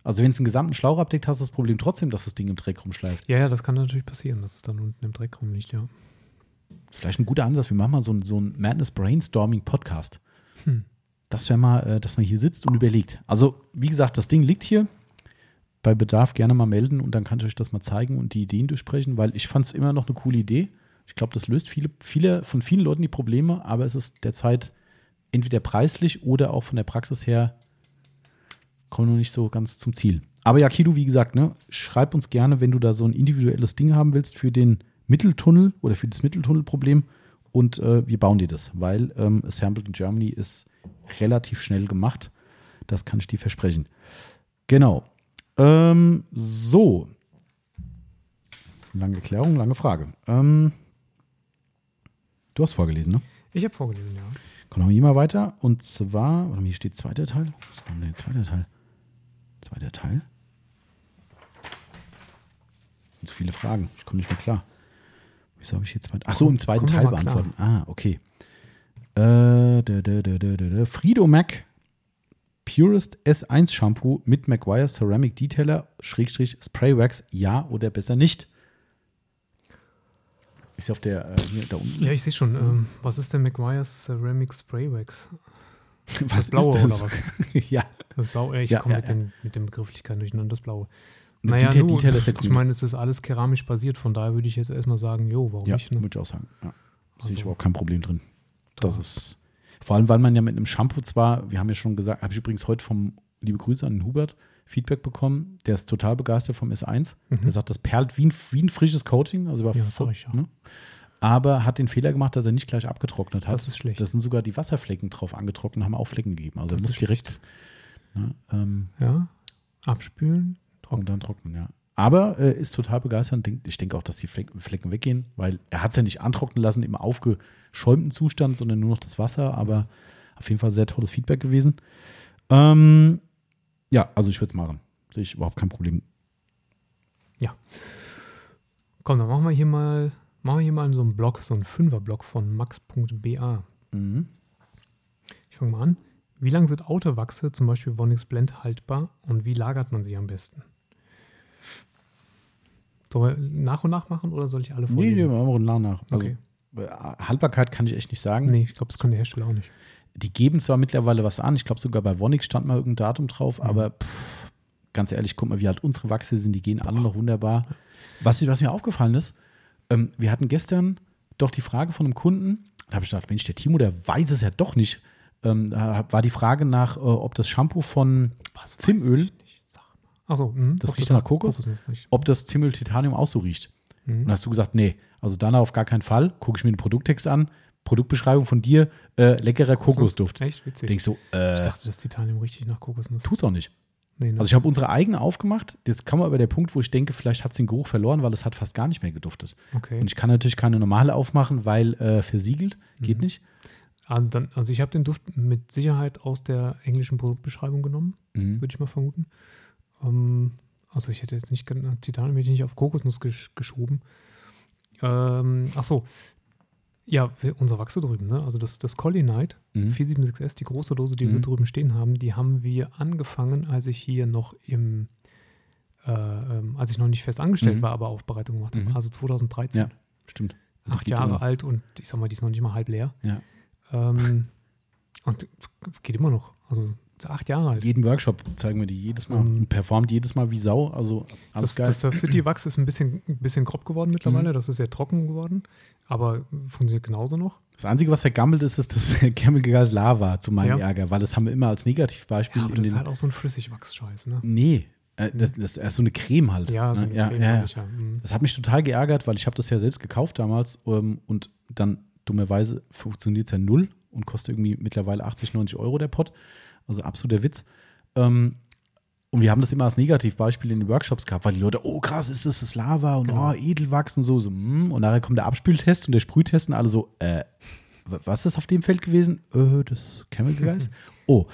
Also wenn es einen gesamten Schlauch abdeckt, hast du das Problem trotzdem, dass das Ding im Dreck rumschleift. Ja, ja, das kann natürlich passieren, dass es dann unten im Dreck rumliegt, ja. Vielleicht ein guter Ansatz, wir machen mal so ein, so ein Madness-Brainstorming-Podcast. Hm. Das wäre mal, äh, dass man hier sitzt und überlegt. Also wie gesagt, das Ding liegt hier. Bei Bedarf gerne mal melden und dann kann ich euch das mal zeigen und die Ideen durchsprechen, weil ich fand es immer noch eine coole Idee. Ich glaube, das löst viele, viele von vielen Leuten die Probleme, aber es ist derzeit entweder preislich oder auch von der Praxis her kommen noch nicht so ganz zum Ziel. Aber ja, Kido, wie gesagt, ne, schreib uns gerne, wenn du da so ein individuelles Ding haben willst für den Mitteltunnel oder für das Mitteltunnelproblem und äh, wir bauen dir das, weil ähm, Assembled in Germany ist relativ schnell gemacht. Das kann ich dir versprechen. Genau. Ähm, so. Lange Erklärung, lange Frage. Ähm, du hast vorgelesen, ne? Ich habe vorgelesen, ja. Kommen wir hier mal weiter. Und zwar, warte mal, hier steht zweiter Teil. Was war denn der zweite Teil? Zweiter Teil? Das sind so viele Fragen. Ich komme nicht mehr klar. Wieso habe ich hier zweiten? Ach so, im zweiten Teil beantworten. Klar. Ah, okay. Äh, da, da, da, da, da. Frido Mac Purist S eins Shampoo mit Maguire Ceramic Detailer Schrägstrich Spray Wax. Ja oder besser nicht? Ist auf der, äh, hier, da unten. Ja, ich sehe schon. Ähm, was ist der Maguire Ceramic Spray Wax? Was das Blaue ist das? Oder was? Ja. Das Blaue, ich ja, komme ja, mit, ja. mit den Begrifflichkeiten durcheinander, das Blaue. Mit naja, Detail, nur, Detail ist ja ich meine, es ist alles keramisch basiert, von daher würde ich jetzt erstmal sagen, jo, warum ja, nicht? Ne? Würde ich auch sagen. Ja. Da sehe ich überhaupt kein Problem drin. Das da. ist, vor allem, weil man ja mit einem Shampoo zwar, wir haben ja schon gesagt, habe ich übrigens heute vom liebe Grüße an den Hubert, Feedback bekommen. Der ist total begeistert vom S eins. Mhm. Der sagt, das perlt wie ein, wie ein frisches Coating. Also war ja, das sag ich ja. Ne? Aber hat den Fehler gemacht, dass er nicht gleich abgetrocknet hat. Das ist schlecht. Da sind sogar die Wasserflecken drauf angetrocknet, haben auch Flecken gegeben. Also das muss direkt ne, ähm, ja, abspülen trocknen. Und dann trocknen, ja. Aber äh, ist total begeistert. Ich denke auch, dass die Flecken, Flecken weggehen, weil er hat es ja nicht antrocknen lassen im aufgeschäumten Zustand, sondern nur noch das Wasser. Aber auf jeden Fall sehr tolles Feedback gewesen. Ähm, ja, also ich würde es machen. Sehe ich überhaupt kein Problem. Ja. Komm, dann machen wir hier mal Machen wir hier mal so einen Blog, so einen Fünfer-Blog von max.ba. Mhm. Ich fange mal an. Wie lange sind Autowachse, zum Beispiel Vonnix Blend, haltbar und wie lagert man sie am besten? Sollen wir nach und nach machen oder soll ich alle vornehmen? Nee, wir machen nach und nach. Also, okay. Haltbarkeit kann ich echt nicht sagen. Nee, ich glaube, das kann der Hersteller auch nicht. Die geben zwar mittlerweile was an. Ich glaube, sogar bei Vonnix stand mal irgendein Datum drauf, mhm. aber pff, ganz ehrlich, guck mal, wie halt unsere Wachse sind. Die gehen Boah. alle noch wunderbar. Was, was mir aufgefallen ist, Ähm, wir hatten gestern doch die Frage von einem Kunden, da habe ich gedacht, Mensch, der Timo, der weiß es ja doch nicht. Ähm, da war die Frage nach, äh, ob das Shampoo von Was Zimöl, Achso, mh, das riecht nach Kokos, Kokos ob das Zimöl Titanium auch so riecht. Mhm. Und hast du gesagt, nee, also danach auf gar keinen Fall, gucke ich mir den Produkttext an, Produktbeschreibung von dir, äh, leckerer Kokosduft. Echt witzig. Denk so, äh, ich dachte, das Titanium riecht nach Kokosnuss. Tut's auch nicht. Nee, ne. Also ich habe unsere eigene aufgemacht. Jetzt kam aber der Punkt, wo ich denke, vielleicht hat es den Geruch verloren, weil es hat fast gar nicht mehr geduftet. Okay. Und ich kann natürlich keine normale aufmachen, weil äh, versiegelt, geht mhm. nicht. Also, dann, also ich habe den Duft mit Sicherheit aus der englischen Produktbeschreibung genommen, mhm. würde ich mal vermuten. Ähm, also ich hätte jetzt nicht, Titanium hätte ich nicht auf Kokosnuss gesch- geschoben. Ähm, ach so, ja, unsere Wachse drüben, ne? Also das, das Collinite mhm. vier sieben sechs S, die große Dose, die mhm. wir drüben stehen haben, die haben wir angefangen, als ich hier noch im, äh, ähm, als ich noch nicht fest angestellt mhm. war, aber Aufbereitung gemacht habe. Mhm. Also zwanzig dreizehn. Ja, stimmt. Das Acht Jahre immer. alt und ich sag mal, die ist noch nicht mal halb leer. Ja. Ähm, und geht immer noch. Also acht Jahre alt. Jeden Workshop zeigen wir die jedes Mal. Um, performt jedes Mal wie Sau. Also alles das, geil. Das Surf City Wachs ist ein bisschen, ein bisschen grob geworden mittlerweile. Mhm. Das ist sehr trocken geworden. Aber funktioniert genauso noch. Das Einzige, was vergammelt ist, ist das Chemical Guys Lava, zu meinem ja. Ärger. Weil das haben wir immer als Negativbeispiel. Ja, aber in das den ist halt auch so ein Flüssigwachs-Scheiß, ne? Nee. Äh, das, das ist so eine Creme halt. Ja, so eine ja, Creme. Ja, ja. Ja. Mhm. Das hat mich total geärgert, weil ich habe das ja selbst gekauft damals. Ähm, und dann dummerweise funktioniert es ja null und kostet irgendwie mittlerweile achtzig, neunzig Euro der Pot. Also absoluter Witz. Ähm, und wir haben das immer als Negativbeispiel in den Workshops gehabt, weil die Leute, oh krass, ist das das Lava und genau. oh, Edelwachs und so. so mm. Und nachher kommt der Abspültest und der Sprühtest und alle so, äh, was ist auf dem Feld gewesen? Äh, das Chemical Guys. oh.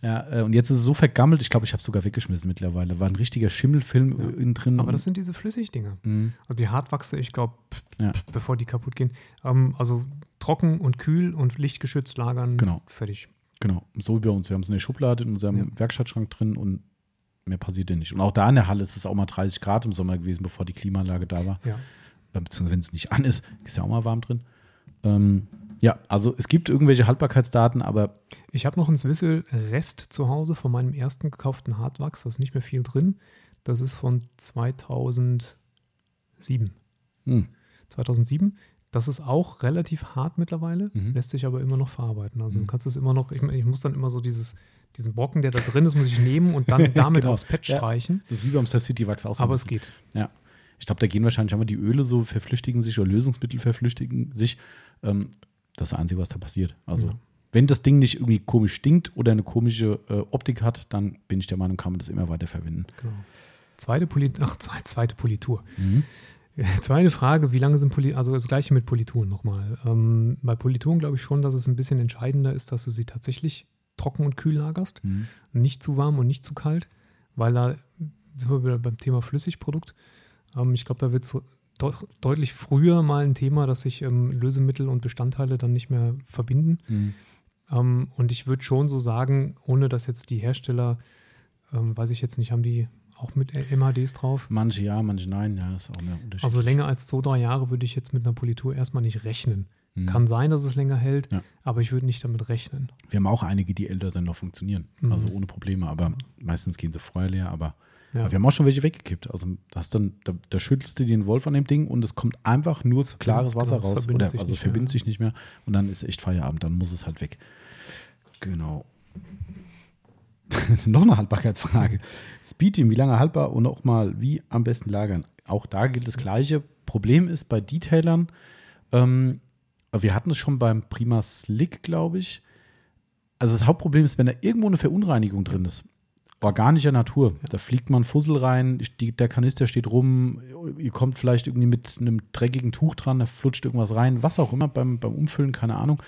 Ja, und jetzt ist es so vergammelt, ich glaube, ich habe es sogar weggeschmissen mittlerweile. War ein richtiger Schimmelfilm ja. innen drin. Aber das sind diese Flüssigdinger. Mhm. Also die Hartwachse, ich glaube, ja. bevor die kaputt gehen. Ähm, also trocken und kühl und lichtgeschützt lagern. Genau. Fertig. Genau, so wie bei uns. Wir haben es in der Schublade in unserem ja. Werkstattschrank drin und mehr passiert ja nicht. Und auch da in der Halle ist es auch mal dreißig Grad im Sommer gewesen, bevor die Klimaanlage da war. Ja. Beziehungsweise wenn es nicht an ist, ist ja auch mal warm drin. Ähm, ja, also es gibt irgendwelche Haltbarkeitsdaten, aber ich habe noch einen Swissel-Rest zu Hause von meinem ersten gekauften Hartwachs. Da ist nicht mehr viel drin. Das ist von zweitausendsieben. Hm. zweitausendsieben. Das ist auch relativ hart mittlerweile, mhm. lässt sich aber immer noch verarbeiten. Also mhm. du kannst es immer noch, ich, ich muss dann immer so dieses, diesen Brocken, der da drin ist, muss ich nehmen und dann damit genau. aufs Pad ja. streichen. Das ist wie beim Surf City Wachs auch so. Aber es geht. Ja. Ich glaube, da gehen wahrscheinlich einmal die Öle so, verflüchtigen sich oder Lösungsmittel verflüchtigen sich. Ähm, das ist das Einzige, was da passiert. Also ja. wenn das Ding nicht irgendwie komisch stinkt oder eine komische äh, Optik hat, dann bin ich der Meinung, kann man das immer weiter verwenden. Genau. Zweite Politur. Ach, zweite Politur. Mhm. Zweite Frage, wie lange sind Polituren, also das Gleiche mit Polituren nochmal. Ähm, bei Polituren glaube ich schon, dass es ein bisschen entscheidender ist, dass du sie tatsächlich trocken und kühl lagerst. Mhm. Nicht zu warm und nicht zu kalt, weil da sind wir wieder beim Thema Flüssigprodukt. Ähm, ich glaube, da wird es de- deutlich früher mal ein Thema, dass sich ähm, Lösemittel und Bestandteile dann nicht mehr verbinden. Mhm. Ähm, und ich würde schon so sagen, ohne dass jetzt die Hersteller, ähm, weiß ich jetzt nicht, haben die auch mit M H Ds drauf? Manche ja, manche nein. Ja, ist auch mehr unterschiedlich. Also länger als zwei, drei Jahre würde ich jetzt mit einer Politur erstmal nicht rechnen. Mhm. Kann sein, dass es länger hält, ja. aber ich würde nicht damit rechnen. Wir haben auch einige, die älter sind, noch funktionieren. Mhm. Also ohne Probleme, aber meistens gehen sie vorher leer. Aber, ja. aber wir haben auch schon welche weggekippt. Also hast dann, da, da schüttelst du den Wolf an dem Ding und es kommt einfach nur klares Wasser genau, raus. Oder, also es verbindet mehr. sich nicht mehr und dann ist echt Feierabend. Dann muss es halt weg. Genau. Noch eine Haltbarkeitsfrage. Speedteam, wie lange haltbar und auch mal, wie am besten lagern? Auch da gilt das Gleiche. Problem ist bei Detailern, ähm, wir hatten es schon beim Prima Slick, glaube ich. Also das Hauptproblem ist, wenn da irgendwo eine Verunreinigung drin ist, organischer Natur, ja. Da fliegt man Fussel rein, die, der Kanister steht rum, ihr kommt vielleicht irgendwie mit einem dreckigen Tuch dran, da flutscht irgendwas rein, was auch immer, beim, beim Umfüllen, keine Ahnung.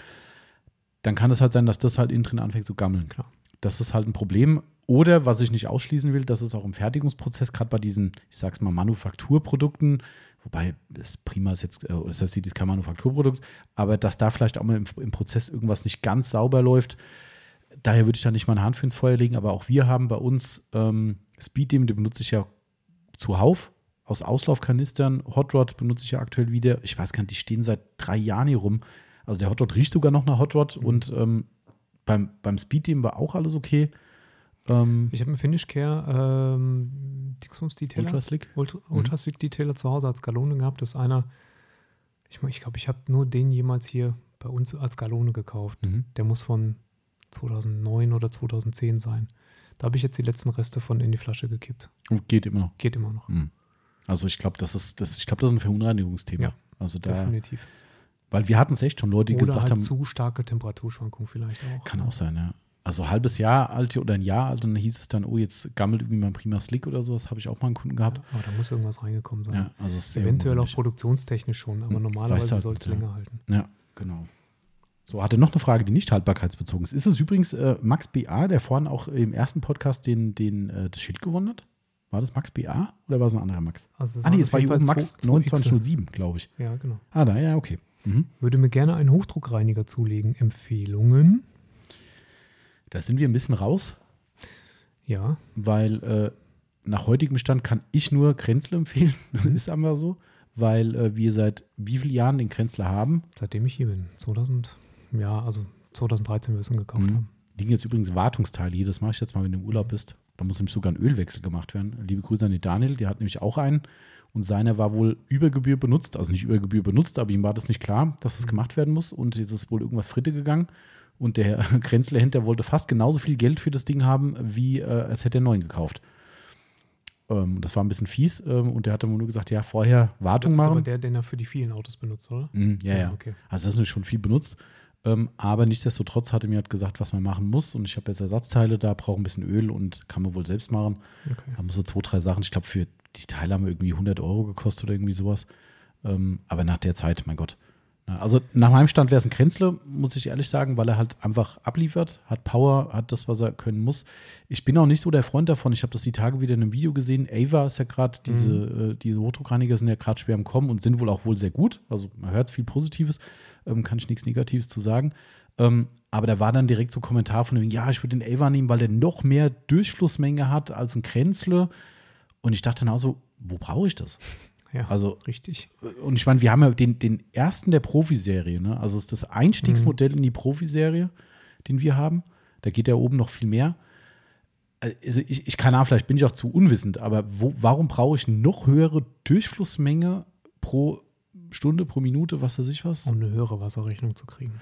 Dann kann es halt sein, dass das halt innen drin anfängt zu gammeln. Klar. Das ist halt ein Problem. Oder, was ich nicht ausschließen will, dass es auch im Fertigungsprozess, gerade bei diesen, ich sag's mal, Manufakturprodukten, wobei das Prima ist jetzt, oder das heißt, dieses kein Manufakturprodukt, aber dass da vielleicht auch mal im, im Prozess irgendwas nicht ganz sauber läuft. Daher würde ich da nicht meine Hand für ins Feuer legen, aber auch wir haben bei uns ähm, Speedteam, den benutze ich ja zuhauf aus Auslaufkanistern. Hot Rod benutze ich ja aktuell wieder. Ich weiß gar nicht, die stehen seit drei Jahren hier rum. Also der Hot Rod riecht sogar noch nach Hot Rod mhm. und ähm, beim, beim Speedteam war auch alles okay. Ähm, ich habe einen Finish Care ähm, Dixums-Detailer, Ultra-Slic Ultra, Ultra-Slic Detailer zu Hause als Galone gehabt. Das ist einer, ich glaube, ich, glaub, ich habe nur den jemals hier bei uns als Galone gekauft. Mhm. Der muss von zweitausendneun oder zweitausendzehn sein. Da habe ich jetzt die letzten Reste von in die Flasche gekippt. Und geht immer noch. Geht immer noch. Mhm. Also ich glaube, das ist, das, ich glaub, das ist ein Verunreinigungsthema. Ja, also da, definitiv. Weil wir hatten es echt schon Leute, die oder gesagt halt haben. Zu starke Temperaturschwankungen vielleicht auch. Kann auch sein, ja. Also ein halbes Jahr alt oder ein Jahr alt, und dann hieß es dann, oh, jetzt gammelt irgendwie mein Prima Slick oder sowas, habe ich auch mal einen Kunden gehabt. Ja, aber da muss irgendwas reingekommen sein. Ja, also es eventuell auch produktionstechnisch schon, aber normalerweise soll es länger halten. Ja, genau. So, hatte noch eine Frage, die nicht haltbarkeitsbezogen ist. Ist es übrigens äh, Max B A, der vorhin auch im ersten Podcast den, den, äh, das Schild gewonnen hat? War das Max B A oder war es ein anderer Max? Also ah, nee, es war hier oben Max neunundzwanzig null sieben, glaube ich. Ja, genau. Ah, da, ja, okay. Mhm. Würde mir gerne einen Hochdruckreiniger zulegen. Empfehlungen? Da sind wir ein bisschen raus. Ja. Weil äh, nach heutigem Stand kann ich nur Kränzle empfehlen. Das ist aber so. Weil äh, wir seit wie vielen Jahren den Kränzle haben? Seitdem ich hier bin. zweitausend Ja, also zweitausenddreizehn wir es gekauft mhm. haben. Liegen jetzt übrigens Wartungsteile hier. Das mache ich jetzt mal, wenn du im Urlaub bist. Da muss nämlich sogar ein Ölwechsel gemacht werden. Liebe Grüße an den Daniel. Der hat nämlich auch einen. Und seiner war wohl über Gebühr benutzt. Also nicht über Gebühr benutzt, aber ihm war das nicht klar, dass das gemacht werden muss. Und jetzt ist wohl irgendwas Fritte gegangen. Und der Kränzler hinter wollte fast genauso viel Geld für das Ding haben, wie äh, als hätte er einen neuen gekauft. Ähm, das war ein bisschen fies. Ähm, und der hat dann nur gesagt, ja, vorher Wartung machen. Das ist aber der, den er für die vielen Autos benutzt, oder? Mm, ja, ja. Okay. Also das ist schon viel benutzt. Ähm, aber nichtsdestotrotz hat er mir halt gesagt, was man machen muss. Und ich habe jetzt Ersatzteile da, brauche ein bisschen Öl und kann man wohl selbst machen. Okay. Haben so zwei, drei Sachen. Ich glaube, für die Teile haben wir irgendwie hundert Euro gekostet oder irgendwie sowas. Ähm, aber nach der Zeit, mein Gott. Also nach meinem Stand wäre es ein Kränzle, muss ich ehrlich sagen, weil er halt einfach abliefert, hat Power, hat das, was er können muss. Ich bin auch nicht so der Freund davon. Ich habe das die Tage wieder in einem Video gesehen. Ava ist ja gerade, diese, mhm. äh, diese Hochdruckreiniger sind ja gerade schwer am Kommen und sind wohl auch wohl sehr gut. Also man hört viel Positives, ähm, kann ich nichts Negatives zu sagen. Ähm, aber da war dann direkt so ein Kommentar von dem, ja, ich würde den Ava nehmen, weil der noch mehr Durchflussmenge hat als ein Kränzle. Und ich dachte dann auch so, wo brauche ich das? Ja, also richtig. Und ich meine, wir haben ja den, den ersten der Profiserie, ne? Also es ist das Einstiegsmodell mhm. in die Profiserie, den wir haben. Da geht ja oben noch viel mehr. Also ich, ich kann auch, vielleicht bin ich auch zu unwissend, aber wo, warum brauche ich noch höhere Durchflussmenge pro Stunde, pro Minute, was weiß ich was? Um eine höhere Wasserrechnung zu kriegen.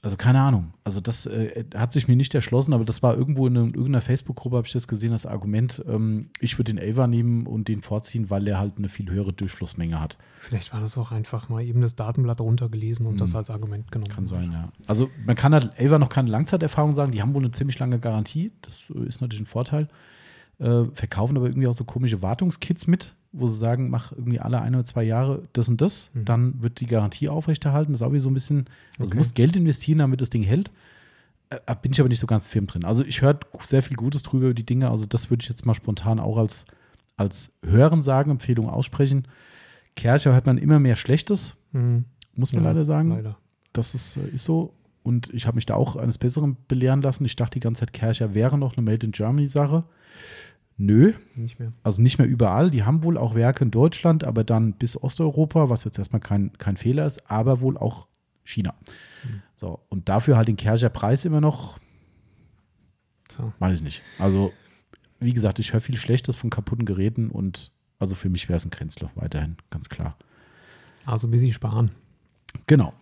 Also keine Ahnung. Also das äh, hat sich mir nicht erschlossen, aber das war irgendwo in, in irgendeiner Facebook-Gruppe, habe ich das gesehen, das Argument, ähm, ich würde den Ava nehmen und den vorziehen, weil er halt eine viel höhere Durchflussmenge hat. Vielleicht war das auch einfach mal eben das Datenblatt runtergelesen und hm. das als Argument genommen. Kann sein, ja. Also man kann halt Ava noch keine Langzeiterfahrung sagen, die haben wohl eine ziemlich lange Garantie, das ist natürlich ein Vorteil. Äh, verkaufen aber irgendwie auch so komische Wartungskits mit, wo sie sagen, mach irgendwie alle ein oder zwei Jahre das und das, mhm. dann wird die Garantie aufrechterhalten. Das ist auch wie so ein bisschen, also okay. Du musst Geld investieren, damit das Ding hält. Äh, bin ich aber nicht so ganz firm drin. Also ich höre sehr viel Gutes drüber über die Dinge, also das würde ich jetzt mal spontan auch als, als Hörensagen-Empfehlung aussprechen. Kärcher hört man immer mehr Schlechtes, mhm. muss man ja, leider sagen. Leider. Das ist, ist so. Und ich habe mich da auch eines Besseren belehren lassen. Ich dachte die ganze Zeit, Kärcher wäre noch eine Made-in-Germany-Sache. Nö, nicht mehr. Also nicht mehr überall. Die haben wohl auch Werke in Deutschland, aber dann bis Osteuropa, was jetzt erstmal kein, kein Fehler ist, aber wohl auch China. Mhm. So, und dafür halt den Kärcher Preis immer noch, so. Weiß ich nicht. Also, wie gesagt, ich höre viel Schlechtes von kaputten Geräten und also für mich wäre es ein Kränzle weiterhin, ganz klar. Also ein bisschen sparen. Genau.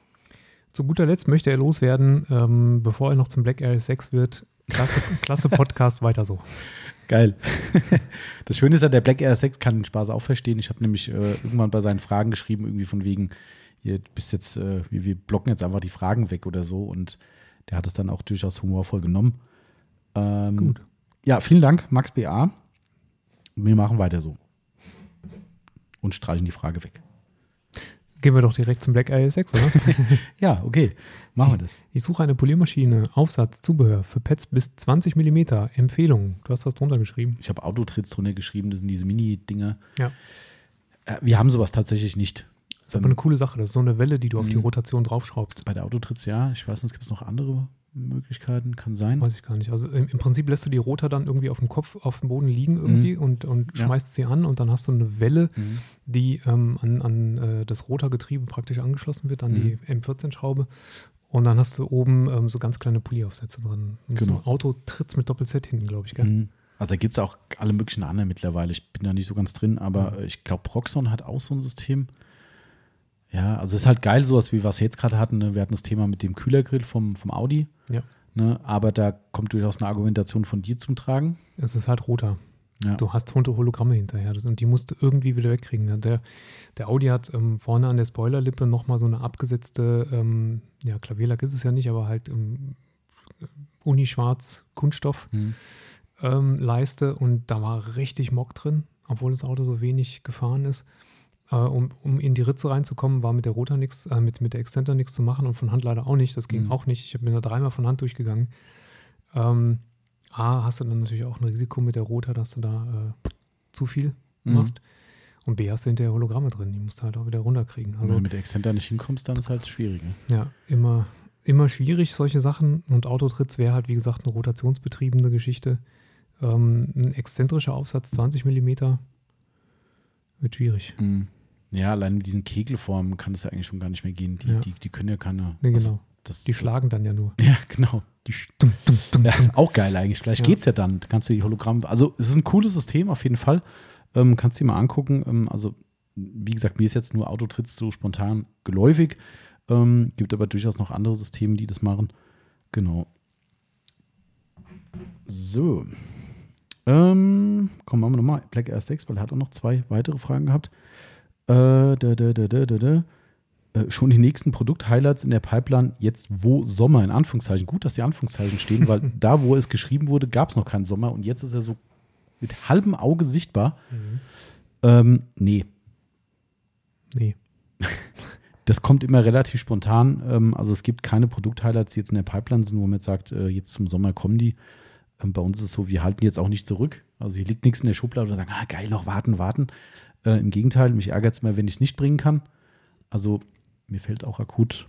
Zu guter Letzt möchte er loswerden, ähm, bevor er noch zum Black R S sechs wird, Klasse, klasse Podcast, weiter so. Geil. Das Schöne ist ja, der Black R sechs kann den Spaß auch verstehen. Ich habe nämlich äh, irgendwann bei seinen Fragen geschrieben, irgendwie von wegen, ihr bist jetzt, äh, wir, wir blocken jetzt einfach die Fragen weg oder so. Und der hat es dann auch durchaus humorvoll genommen. Ähm, Gut. Ja, vielen Dank, Max B A. Wir machen weiter so. Und streichen die Frage weg. Gehen wir doch direkt zum Black R sechs, oder? Ja, okay. Machen wir das. Ich suche eine Poliermaschine, Aufsatz, Zubehör für Pads bis zwanzig Millimeter. Empfehlung. Du hast was drunter geschrieben. Ich habe Autotritts drunter geschrieben. Das sind diese Mini-Dinger. Ja. Wir haben sowas tatsächlich nicht. Das ist aber eine coole Sache. Das ist so eine Welle, die du auf die Rotation draufschraubst. Bei der Autotritts, ja. Ich weiß nicht, gibt es noch andere Möglichkeiten? Kann sein. Weiß ich gar nicht. Also im, im Prinzip lässt du die Rotor dann irgendwie auf dem Kopf, auf dem Boden liegen irgendwie mhm. und, und schmeißt ja. sie an und dann hast du eine Welle, mhm. die ähm, an, an äh, das Rotorgetriebe praktisch angeschlossen wird, an mhm. die M vierzehn Schraube und dann hast du oben ähm, so ganz kleine Polieraufsätze dran. Und genau. So Autotritts mit Doppel-Z hinten, glaube ich. Gell? Mhm. Also da gibt es auch alle möglichen anderen mittlerweile. Ich bin da nicht so ganz drin, aber mhm. ich glaube, Proxon hat auch so ein System. Ja, also es ist halt geil, sowas wie was wir jetzt gerade hatten. Ne? Wir hatten das Thema mit dem Kühlergrill vom, vom Audi. Ja. Ne? Aber da kommt durchaus eine Argumentation von dir zum Tragen. Es ist halt roter. Ja. Du hast rote Hologramme hinterher und die musst du irgendwie wieder wegkriegen. Ne? Der, der Audi hat ähm, vorne an der Spoilerlippe nochmal so eine abgesetzte, ähm, ja, Klavierlack ist es ja nicht, aber halt ähm, Unischwarz Kunststoff mhm. ähm, Leiste und da war richtig Mock drin, obwohl das Auto so wenig gefahren ist. Uh, um, um in die Ritze reinzukommen, war mit der Rotor nichts, äh, mit, mit der Extenter nichts zu machen und von Hand leider auch nicht. Das ging mhm. auch nicht. Ich bin da dreimal von Hand durchgegangen. Ähm, A, hast du dann natürlich auch ein Risiko mit der Rotor, dass du da äh, zu viel mhm. machst. Und B, hast du hinterher Hologramme drin. Die musst du halt auch wieder runterkriegen. Also, wenn du mit der Extenter nicht hinkommst, dann ist halt schwierig. Ne? Ja, immer, immer schwierig, solche Sachen. Und Autotritts wäre halt, wie gesagt, eine rotationsbetriebene Geschichte. Ähm, ein exzentrischer Aufsatz, zwanzig Millimeter, wird schwierig. Mhm. Ja, allein mit diesen Kegelformen kann das ja eigentlich schon gar nicht mehr gehen. Die, ja. die, die können ja keine. Nee, also genau. Das, die das, schlagen dann ja nur. Ja, genau. Die dumm, dumm, dumm, ja, auch geil eigentlich. Vielleicht ja. geht's ja dann. Kannst du die Hologramme. Also es ist ein cooles System auf jeden Fall. Ähm, kannst du dir mal angucken. Ähm, also wie gesagt, mir ist jetzt nur Autotritts so spontan geläufig. Ähm, gibt aber durchaus noch andere Systeme, die das machen. Genau. So. Ähm, komm, machen wir nochmal. Black R sechs, weil er hat auch noch zwei weitere Fragen gehabt. Äh, da, da, da, da, da. Äh, schon die nächsten Produkt-Highlights in der Pipeline, jetzt wo Sommer, in Anführungszeichen. Gut, dass die Anführungszeichen stehen, weil da, wo es geschrieben wurde, gab es noch keinen Sommer und jetzt ist er so mit halbem Auge sichtbar. Mhm. Ähm, nee. Nee. Das kommt immer relativ spontan. Ähm, also es gibt keine Produkt-Highlights, die jetzt in der Pipeline sind, wo man jetzt sagt, äh, jetzt zum Sommer kommen die. Ähm, bei uns ist es so, wir halten jetzt auch nicht zurück. Also hier liegt nichts in der Schublade und sagen, ah, geil, noch warten, warten. Äh, Im Gegenteil, mich ärgert es immer, wenn ich es nicht bringen kann. Also mir fällt auch akut.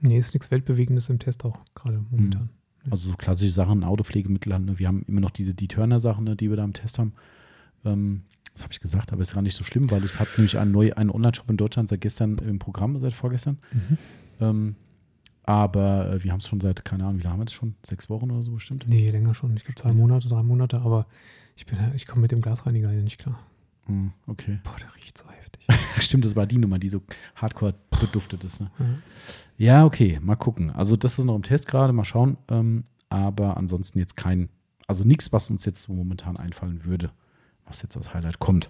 Nee, ist nichts Weltbewegendes im Test auch gerade momentan. Mhm. Also so klassische Sachen, Autopflegemittel. Ne? Wir haben immer noch diese Die Turner-Sachen, ne, die wir da im Test haben. Ähm, das habe ich gesagt, aber ist gar nicht so schlimm, weil ich habe nämlich einen, neue, einen Online-Shop in Deutschland seit gestern im Programm, seit vorgestern. Mhm. Ähm, aber äh, wir haben es schon seit, keine Ahnung, wie lange haben wir das schon? Sechs Wochen oder so bestimmt? Nee, länger schon. Ich glaube zwei Monate, drei Monate, aber ich, bin, ich komme mit dem Glasreiniger ja nicht klar. Okay. Boah, der riecht so heftig. Stimmt, das war die Nummer, die so hardcore beduftet ist. Ne? Mhm. Ja, okay, mal gucken. Also das ist noch im Test gerade, mal schauen. Ähm, aber ansonsten jetzt kein, also nichts, was uns jetzt so momentan einfallen würde, was jetzt als Highlight kommt.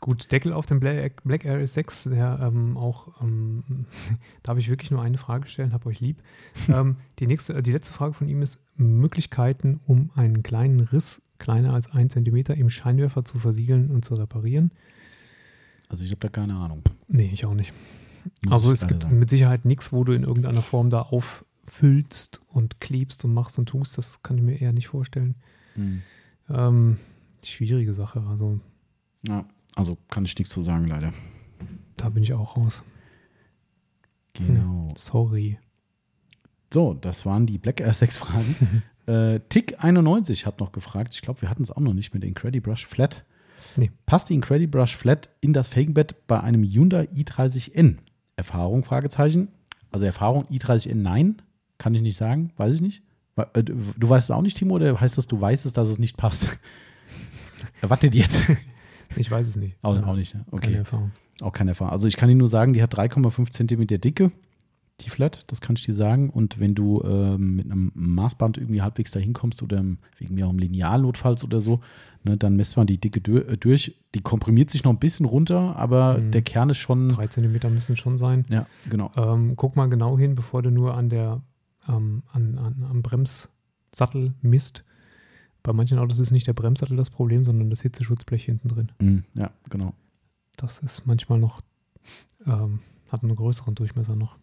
Gut, Deckel auf dem Black, Black R sechs, der ähm, auch, ähm, darf ich wirklich nur eine Frage stellen, hab euch lieb. ähm, die, nächste, die letzte Frage von ihm ist, Möglichkeiten, um einen kleinen Riss, kleiner als ein Zentimeter, im Scheinwerfer zu versiegeln und zu reparieren? Also ich habe da keine Ahnung. Nee, ich auch nicht. Muss also es gibt sagen. Mit Sicherheit nichts, wo du in irgendeiner Form da auffüllst und klebst und machst und tust. Das kann ich mir eher nicht vorstellen. Hm. Ähm, schwierige Sache. Also ja. Also kann ich nichts zu sagen, leider. Da bin ich auch raus. Genau. Hm, sorry. So, das waren die Black R sechs-Fragen. äh, Tick einundneunzig hat noch gefragt, ich glaube, wir hatten es auch noch nicht mit Incredibrush Flat. Nee. Passt die Incredibrush Flat in das Felgenbett bei einem Hyundai i dreißig N? Erfahrung, Fragezeichen. Also Erfahrung i dreißig N, nein. Kann ich nicht sagen, weiß ich nicht. Du weißt es auch nicht, Timo, oder heißt das, du weißt es, dass es nicht passt? Erwartet jetzt. Ich weiß es nicht. Auch, ja. auch nicht, ne? Okay. Keine Erfahrung. Auch keine Erfahrung. Also ich kann Ihnen nur sagen, die hat drei Komma fünf Zentimeter Dicke. Die Flat, das kann ich dir sagen. Und wenn du ähm, mit einem Maßband irgendwie halbwegs dahin kommst oder wegen mir auch im Lineal notfalls oder so, ne, dann messt man die Dicke durch. Die komprimiert sich noch ein bisschen runter, aber mhm. der Kern ist schon... Drei Zentimeter müssen schon sein. Ja, genau. Ähm, guck mal genau hin, bevor du nur an der, ähm, an, an, am Bremssattel misst. Bei manchen Autos ist nicht der Bremssattel das Problem, sondern das Hitzeschutzblech hinten drin. Mhm. Ja, genau. Das ist manchmal noch... Ähm, hat einen größeren Durchmesser noch.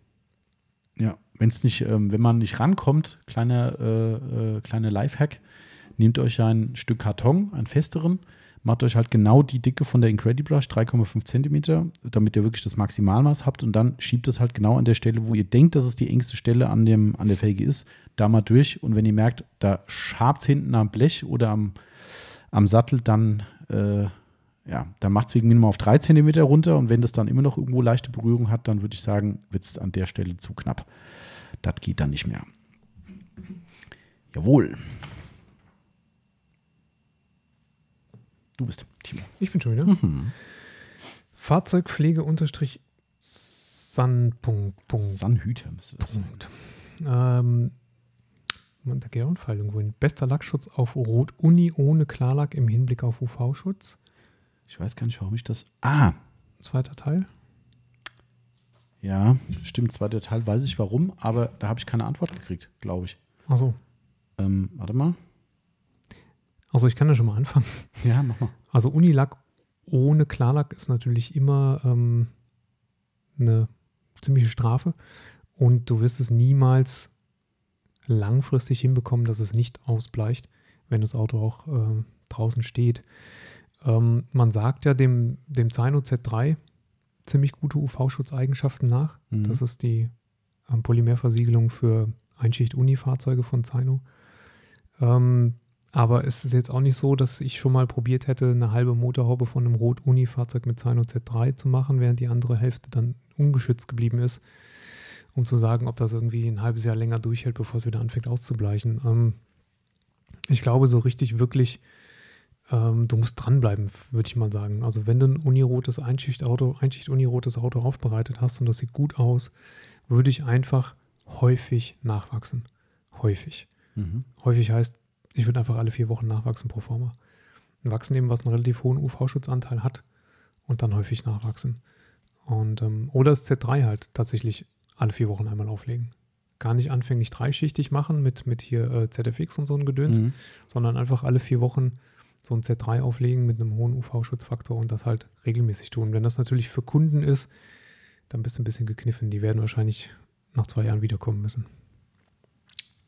Ja, wenn's nicht, ähm, wenn man nicht rankommt, kleiner, äh, äh, kleiner Lifehack, nehmt euch ein Stück Karton, einen festeren, macht euch halt genau die Dicke von der Incredibrush, drei Komma fünf Zentimeter, damit ihr wirklich das Maximalmaß habt und dann schiebt es halt genau an der Stelle, wo ihr denkt, dass es die engste Stelle an, dem, an der Felge ist, da mal durch und wenn ihr merkt, da schabt es hinten am Blech oder am, am Sattel, dann äh, ja, dann macht es wegen Minimum auf drei Zentimeter runter und wenn das dann immer noch irgendwo leichte Berührung hat, dann würde ich sagen, wird es an der Stelle zu knapp. Das geht dann nicht mehr. Jawohl. Du bist, Timo. Ich bin schon wieder. Mhm. Fahrzeugpflege unterstrich San... Sanhüter müsste das sein. Ähm, da geht auch ein Pfeil irgendwo hin. Bester Lackschutz auf Rot Uni ohne Klarlack im Hinblick auf U V-Schutz. Ich weiß gar nicht, warum ich das... Ah! Zweiter Teil? Ja, stimmt. Zweiter Teil weiß ich warum, aber da habe ich keine Antwort gekriegt, glaube ich. Ach so. Ähm, warte mal. Also ich kann ja schon mal anfangen. Ja, mach mal. Also Unilack ohne Klarlack ist natürlich immer ähm, eine ziemliche Strafe und du wirst es niemals langfristig hinbekommen, dass es nicht ausbleicht, wenn das Auto auch äh, draußen steht. Ähm, man sagt ja dem, dem Zaino Z drei ziemlich gute U V-Schutzeigenschaften nach. Mhm. Das ist die ähm, Polymerversiegelung für Einschicht-Uni-Fahrzeuge von Zaino. Ähm, aber es ist jetzt auch nicht so, dass ich schon mal probiert hätte, eine halbe Motorhaube von einem Rot-Uni-Fahrzeug mit Zaino Z drei zu machen, während die andere Hälfte dann ungeschützt geblieben ist, um zu sagen, ob das irgendwie ein halbes Jahr länger durchhält, bevor es wieder anfängt auszubleichen. Ähm, ich glaube, so richtig wirklich... Ähm, du musst dranbleiben, würde ich mal sagen. Also wenn du ein unirotes Einschicht-Auto, Einschicht-unirotes Auto aufbereitet hast und das sieht gut aus, würde ich einfach häufig nachwachsen. Häufig. Mhm. Häufig heißt, ich würde einfach alle vier Wochen nachwachsen pro forma. Wachsen eben, was einen relativ hohen U V-Schutzanteil hat und dann häufig nachwachsen. Und, ähm, oder das Z drei halt tatsächlich alle vier Wochen einmal auflegen. Gar nicht anfänglich dreischichtig machen mit, mit hier äh, Z F X und so ein Gedöns, mhm. sondern einfach alle vier Wochen so ein Z drei auflegen mit einem hohen U V-Schutzfaktor und das halt regelmäßig tun. Wenn das natürlich für Kunden ist, dann bist du ein bisschen gekniffen. Die werden wahrscheinlich nach zwei Jahren wiederkommen müssen.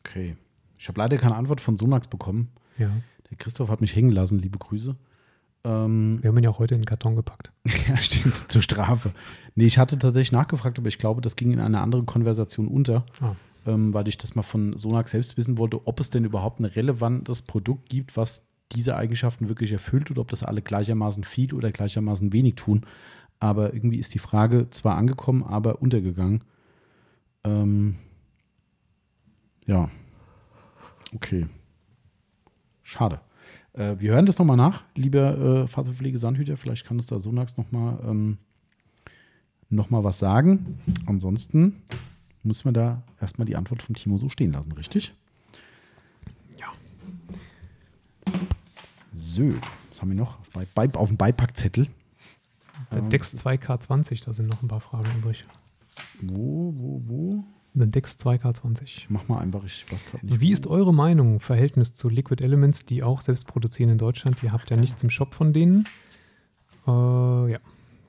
Okay. Ich habe leider keine Antwort von Sonax bekommen. Ja. Der Christoph hat mich hängen lassen, liebe Grüße. Ähm, Wir haben ihn ja auch heute in den Karton gepackt. Ja, stimmt, zur Strafe. Nee, ich hatte tatsächlich nachgefragt, aber ich glaube, das ging in einer anderen Konversation unter. Ah. Ähm, weil ich das mal von Sonax selbst wissen wollte, ob es denn überhaupt ein relevantes Produkt gibt, was diese Eigenschaften wirklich erfüllt oder ob das alle gleichermaßen viel oder gleichermaßen wenig tun. Aber irgendwie ist die Frage zwar angekommen, aber untergegangen. Ähm, ja. Okay. Schade. Äh, wir hören das nochmal nach, lieber äh, Fahrzeugpflege Sandhüter. Vielleicht kann uns da Sonax nochmal ähm, noch mal was sagen. Ansonsten muss man da erstmal die Antwort vom Timo so stehen lassen, richtig? So, was haben wir noch? Bei, bei, auf dem Beipackzettel. Der ähm, Dex zwei K zwanzig, da sind noch ein paar Fragen übrig. Wo, wo, wo? Der Dex zwei K zwanzig. Mach mal einfach, ich weiß gerade nicht. Wie wo. Ist eure Meinung, Verhältnis zu Liquid Elements, die auch selbst produzieren in Deutschland? Ihr habt ja nichts im Shop von denen. Äh, ja,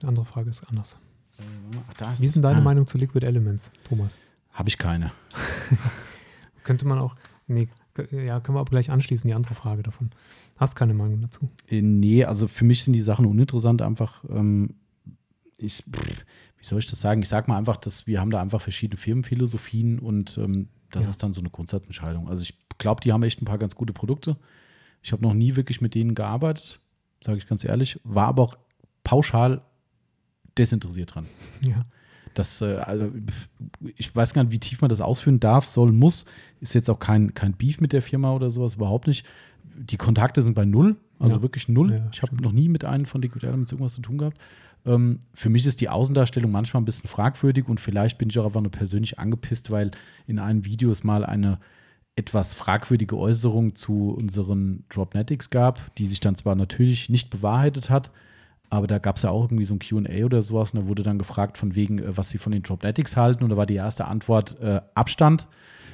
die andere Frage ist anders. Äh, ach, da ist Wie ist denn deine ah. Meinung zu Liquid Elements, Thomas? Habe ich keine. Könnte man auch... Nee, ja, können wir auch gleich anschließen, die andere Frage davon. Hast keine Meinung dazu? Nee, also für mich sind die Sachen uninteressant, einfach, ähm, ich, pff, wie soll ich das sagen? Ich sag mal einfach, dass wir haben da einfach verschiedene Firmenphilosophien und ähm, das ja. ist dann so eine Grundsatzentscheidung. Also ich glaube, die haben echt ein paar ganz gute Produkte. Ich habe noch nie wirklich mit denen gearbeitet, sage ich ganz ehrlich, war aber auch pauschal desinteressiert dran. Ja. Das, also, ich weiß gar nicht, wie tief man das ausführen darf, soll, muss. Ist jetzt auch kein, kein Beef mit der Firma oder sowas, überhaupt nicht. Die Kontakte sind bei null, also ja. wirklich null. Ja, ich habe noch nie mit einem von Liquid Elements irgendwas zu tun gehabt. Ähm, für mich ist die Außendarstellung manchmal ein bisschen fragwürdig und vielleicht bin ich auch einfach nur persönlich angepisst, weil in einem Video es mal eine etwas fragwürdige Äußerung zu unseren Dropnetics gab, die sich dann zwar natürlich nicht bewahrheitet hat, aber da gab es ja auch irgendwie so ein Q und A oder sowas und da wurde dann gefragt von wegen, was sie von den Dropnetics halten und da war die erste Antwort äh, Abstand,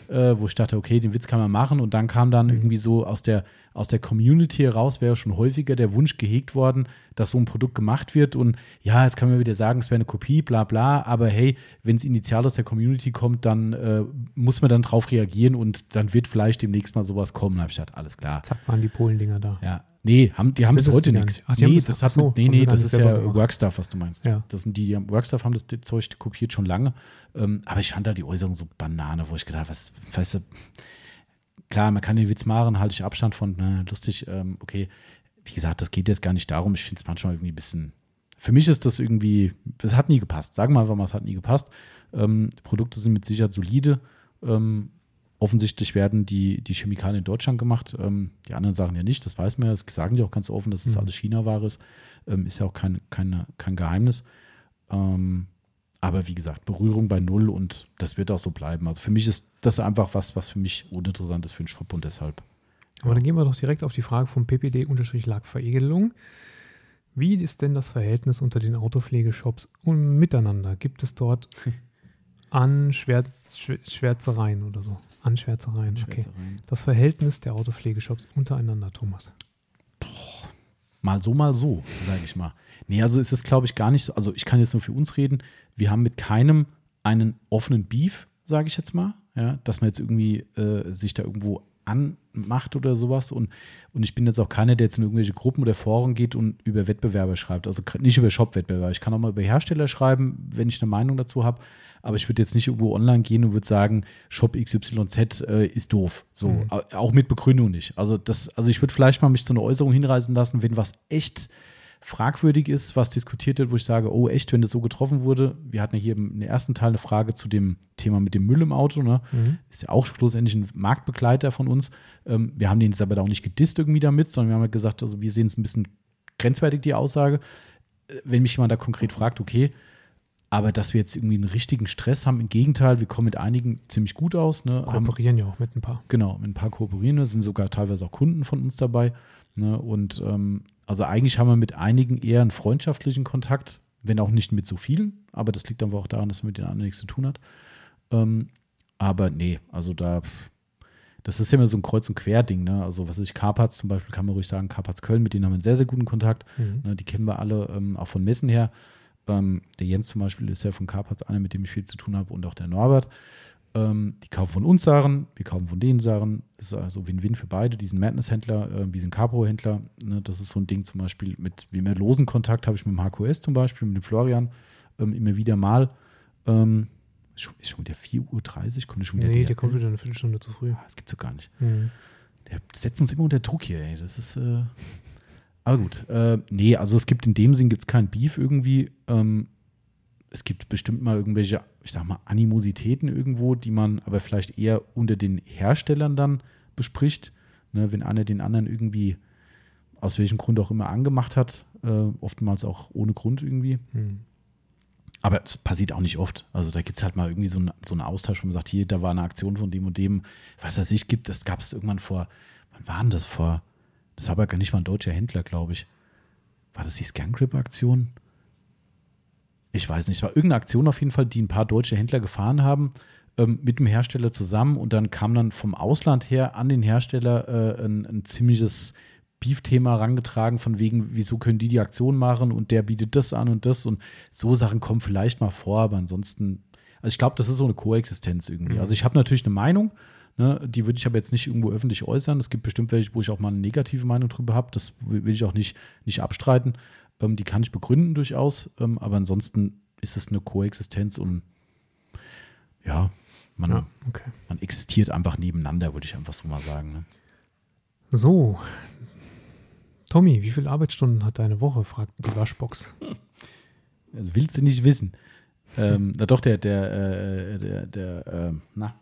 äh, wo ich dachte, okay, den Witz kann man machen und dann kam dann irgendwie so aus der, aus der Community heraus, wäre schon häufiger der Wunsch gehegt worden, dass so ein Produkt gemacht wird und ja, jetzt kann man wieder sagen, es wäre eine Kopie, bla bla, aber hey, wenn es initial aus der Community kommt, dann äh, muss man dann drauf reagieren und dann wird vielleicht demnächst mal sowas kommen, da habe ich gedacht, alles klar. Zack, waren die Polendinger da. Ja. Nee, haben, die haben bis heute nichts. Ach, nee, das, hat so, mit, nee, nee das ist ja Workstuff, was du meinst. Ja. Das sind die, die haben, Workstuff haben das Zeug kopiert schon lange. Ähm, aber ich fand da die Äußerung so Banane, wo ich gedacht habe, was, weißt du, klar, man kann den Witz machen, halte ich Abstand von, ne, lustig, ähm, okay. Wie gesagt, das geht jetzt gar nicht darum. Ich finde es manchmal irgendwie ein bisschen, für mich ist das irgendwie, es hat nie gepasst. Sagen wir einfach mal, es hat nie gepasst. Ähm, die Produkte sind mit Sicherheit solide. Ähm, Offensichtlich werden die, die Chemikalien in Deutschland gemacht, ähm, die anderen Sachen ja nicht, das weiß man ja, das sagen die auch ganz offen, dass es das mhm. alles China-Ware ist, ähm, ist ja auch kein, keine, kein Geheimnis. Ähm, aber wie gesagt, Berührung bei Null und das wird auch so bleiben. Also für mich ist das einfach was, was für mich uninteressant ist für den Shop und deshalb. Aber ja. Dann gehen wir doch direkt auf die Frage vom P P D-Lackveredelung. Wie ist denn das Verhältnis unter den Autopflegeshops und miteinander? Gibt es dort an Schwer, Schwer, Schwärzereien oder so? Anschwärzereien, okay. Das Verhältnis der Autopflegeshops untereinander, Thomas. Boah, mal so, mal so, sage ich mal. Nee, also ist es, glaube ich, gar nicht so. Also ich kann jetzt nur für uns reden. Wir haben mit keinem einen offenen Beef, sage ich jetzt mal. Ja, dass man jetzt irgendwie äh, sich da irgendwo anmacht oder sowas. Und, und ich bin jetzt auch keiner, der jetzt in irgendwelche Gruppen oder Foren geht und über Wettbewerber schreibt. Also nicht über Shop-Wettbewerber. Ich kann auch mal über Hersteller schreiben, wenn ich eine Meinung dazu habe. Aber ich würde jetzt nicht irgendwo online gehen und würde sagen, Shop X Y Z äh, ist doof. So, mhm. Auch mit Begründung nicht. Also, das, also ich würde vielleicht mal mich zu einer Äußerung hinreißen lassen, wenn was echt fragwürdig ist, was diskutiert wird, wo ich sage, oh echt, wenn das so getroffen wurde. Wir hatten ja hier im ersten Teil eine Frage zu dem Thema mit dem Müll im Auto. Ne? Mhm. Ist ja auch schlussendlich ein Marktbegleiter von uns. Ähm, wir haben den jetzt aber auch nicht gedisst irgendwie damit, sondern wir haben halt gesagt, also wir sehen es ein bisschen grenzwertig, die Aussage. Wenn mich jemand da konkret fragt, okay, aber dass wir jetzt irgendwie einen richtigen Stress haben, im Gegenteil, wir kommen mit einigen ziemlich gut aus. Ne? Kooperieren ja auch mit ein paar. Genau, mit ein paar kooperieren. Es sind sogar teilweise auch Kunden von uns dabei. Ne? Und ähm, also eigentlich haben wir mit einigen eher einen freundschaftlichen Kontakt, wenn auch nicht mit so vielen. Aber das liegt einfach auch daran, dass man mit den anderen nichts zu tun hat. Ähm, aber nee, also da, das ist ja immer so ein Kreuz- und Quer-Ding. Ne? Also was weiß ich, Karpatz zum Beispiel, kann man ruhig sagen, Karpatz Köln, mit denen haben wir einen sehr, sehr guten Kontakt. Mhm. Ne? Die kennen wir alle, ähm, auch von Messen her. Ähm, der Jens zum Beispiel ist ja von Karpatz einer, mit dem ich viel zu tun habe, und auch der Norbert. Ähm, die kaufen von uns Sachen, wir kaufen von denen Sachen. Ist also Win-Win für beide. Die sind Madness-Händler, äh, wir sind Carpro-Händler. Ne? Das ist so ein Ding zum Beispiel, mit wie mehr losen Kontakt habe ich mit dem H Q S zum Beispiel, mit dem Florian, ähm, immer wieder mal. Ähm, ist, schon, ist schon wieder vier Uhr dreißig? Kommt schon wieder nee, der, der kommt wieder eine Viertelstunde zu früh. Ah, das gibt's doch gar nicht. Mhm. Der setzt uns immer unter Druck hier, ey. Das ist... Äh Aber gut, äh, nee, also es gibt in dem Sinn gibt's kein Beef irgendwie. Ähm, es gibt bestimmt mal irgendwelche, ich sag mal, Animositäten irgendwo, die man aber vielleicht eher unter den Herstellern dann bespricht. Ne, wenn einer den anderen irgendwie aus welchem Grund auch immer angemacht hat, äh, oftmals auch ohne Grund irgendwie. Hm. Aber es passiert auch nicht oft. Also da gibt es halt mal irgendwie so einen so Austausch, wo man sagt, hier, da war eine Aktion von dem und dem, was weiß ich, gibt, das gab es irgendwann vor, wann war denn das vor? Das war aber gar nicht mal ein deutscher Händler, glaube ich. War das die Scan-Grip-Aktion? Ich weiß nicht. Es war irgendeine Aktion auf jeden Fall, die ein paar deutsche Händler gefahren haben, ähm, mit dem Hersteller zusammen. Und dann kam dann vom Ausland her an den Hersteller äh, ein, ein ziemliches Beef-Thema herangetragen, von wegen, wieso können die die Aktion machen und der bietet das an und das. Und so Sachen kommen vielleicht mal vor, aber ansonsten, also ich glaube, das ist so eine Koexistenz irgendwie. Mhm. Also ich habe natürlich eine Meinung, ne, die würde ich aber jetzt nicht irgendwo öffentlich äußern. Es gibt bestimmt welche, wo ich auch mal eine negative Meinung drüber habe. Das will ich auch nicht, nicht abstreiten. Ähm, die kann ich begründen durchaus. Ähm, aber ansonsten ist es eine Koexistenz und ja, man, ja, okay. Man existiert einfach nebeneinander, würde ich einfach so mal sagen. Ne? So, Tommy, wie viele Arbeitsstunden hat deine Woche? Fragt die Waschbox. Also willst du nicht wissen. Ähm, na doch, der, der, äh, der, der, äh, na,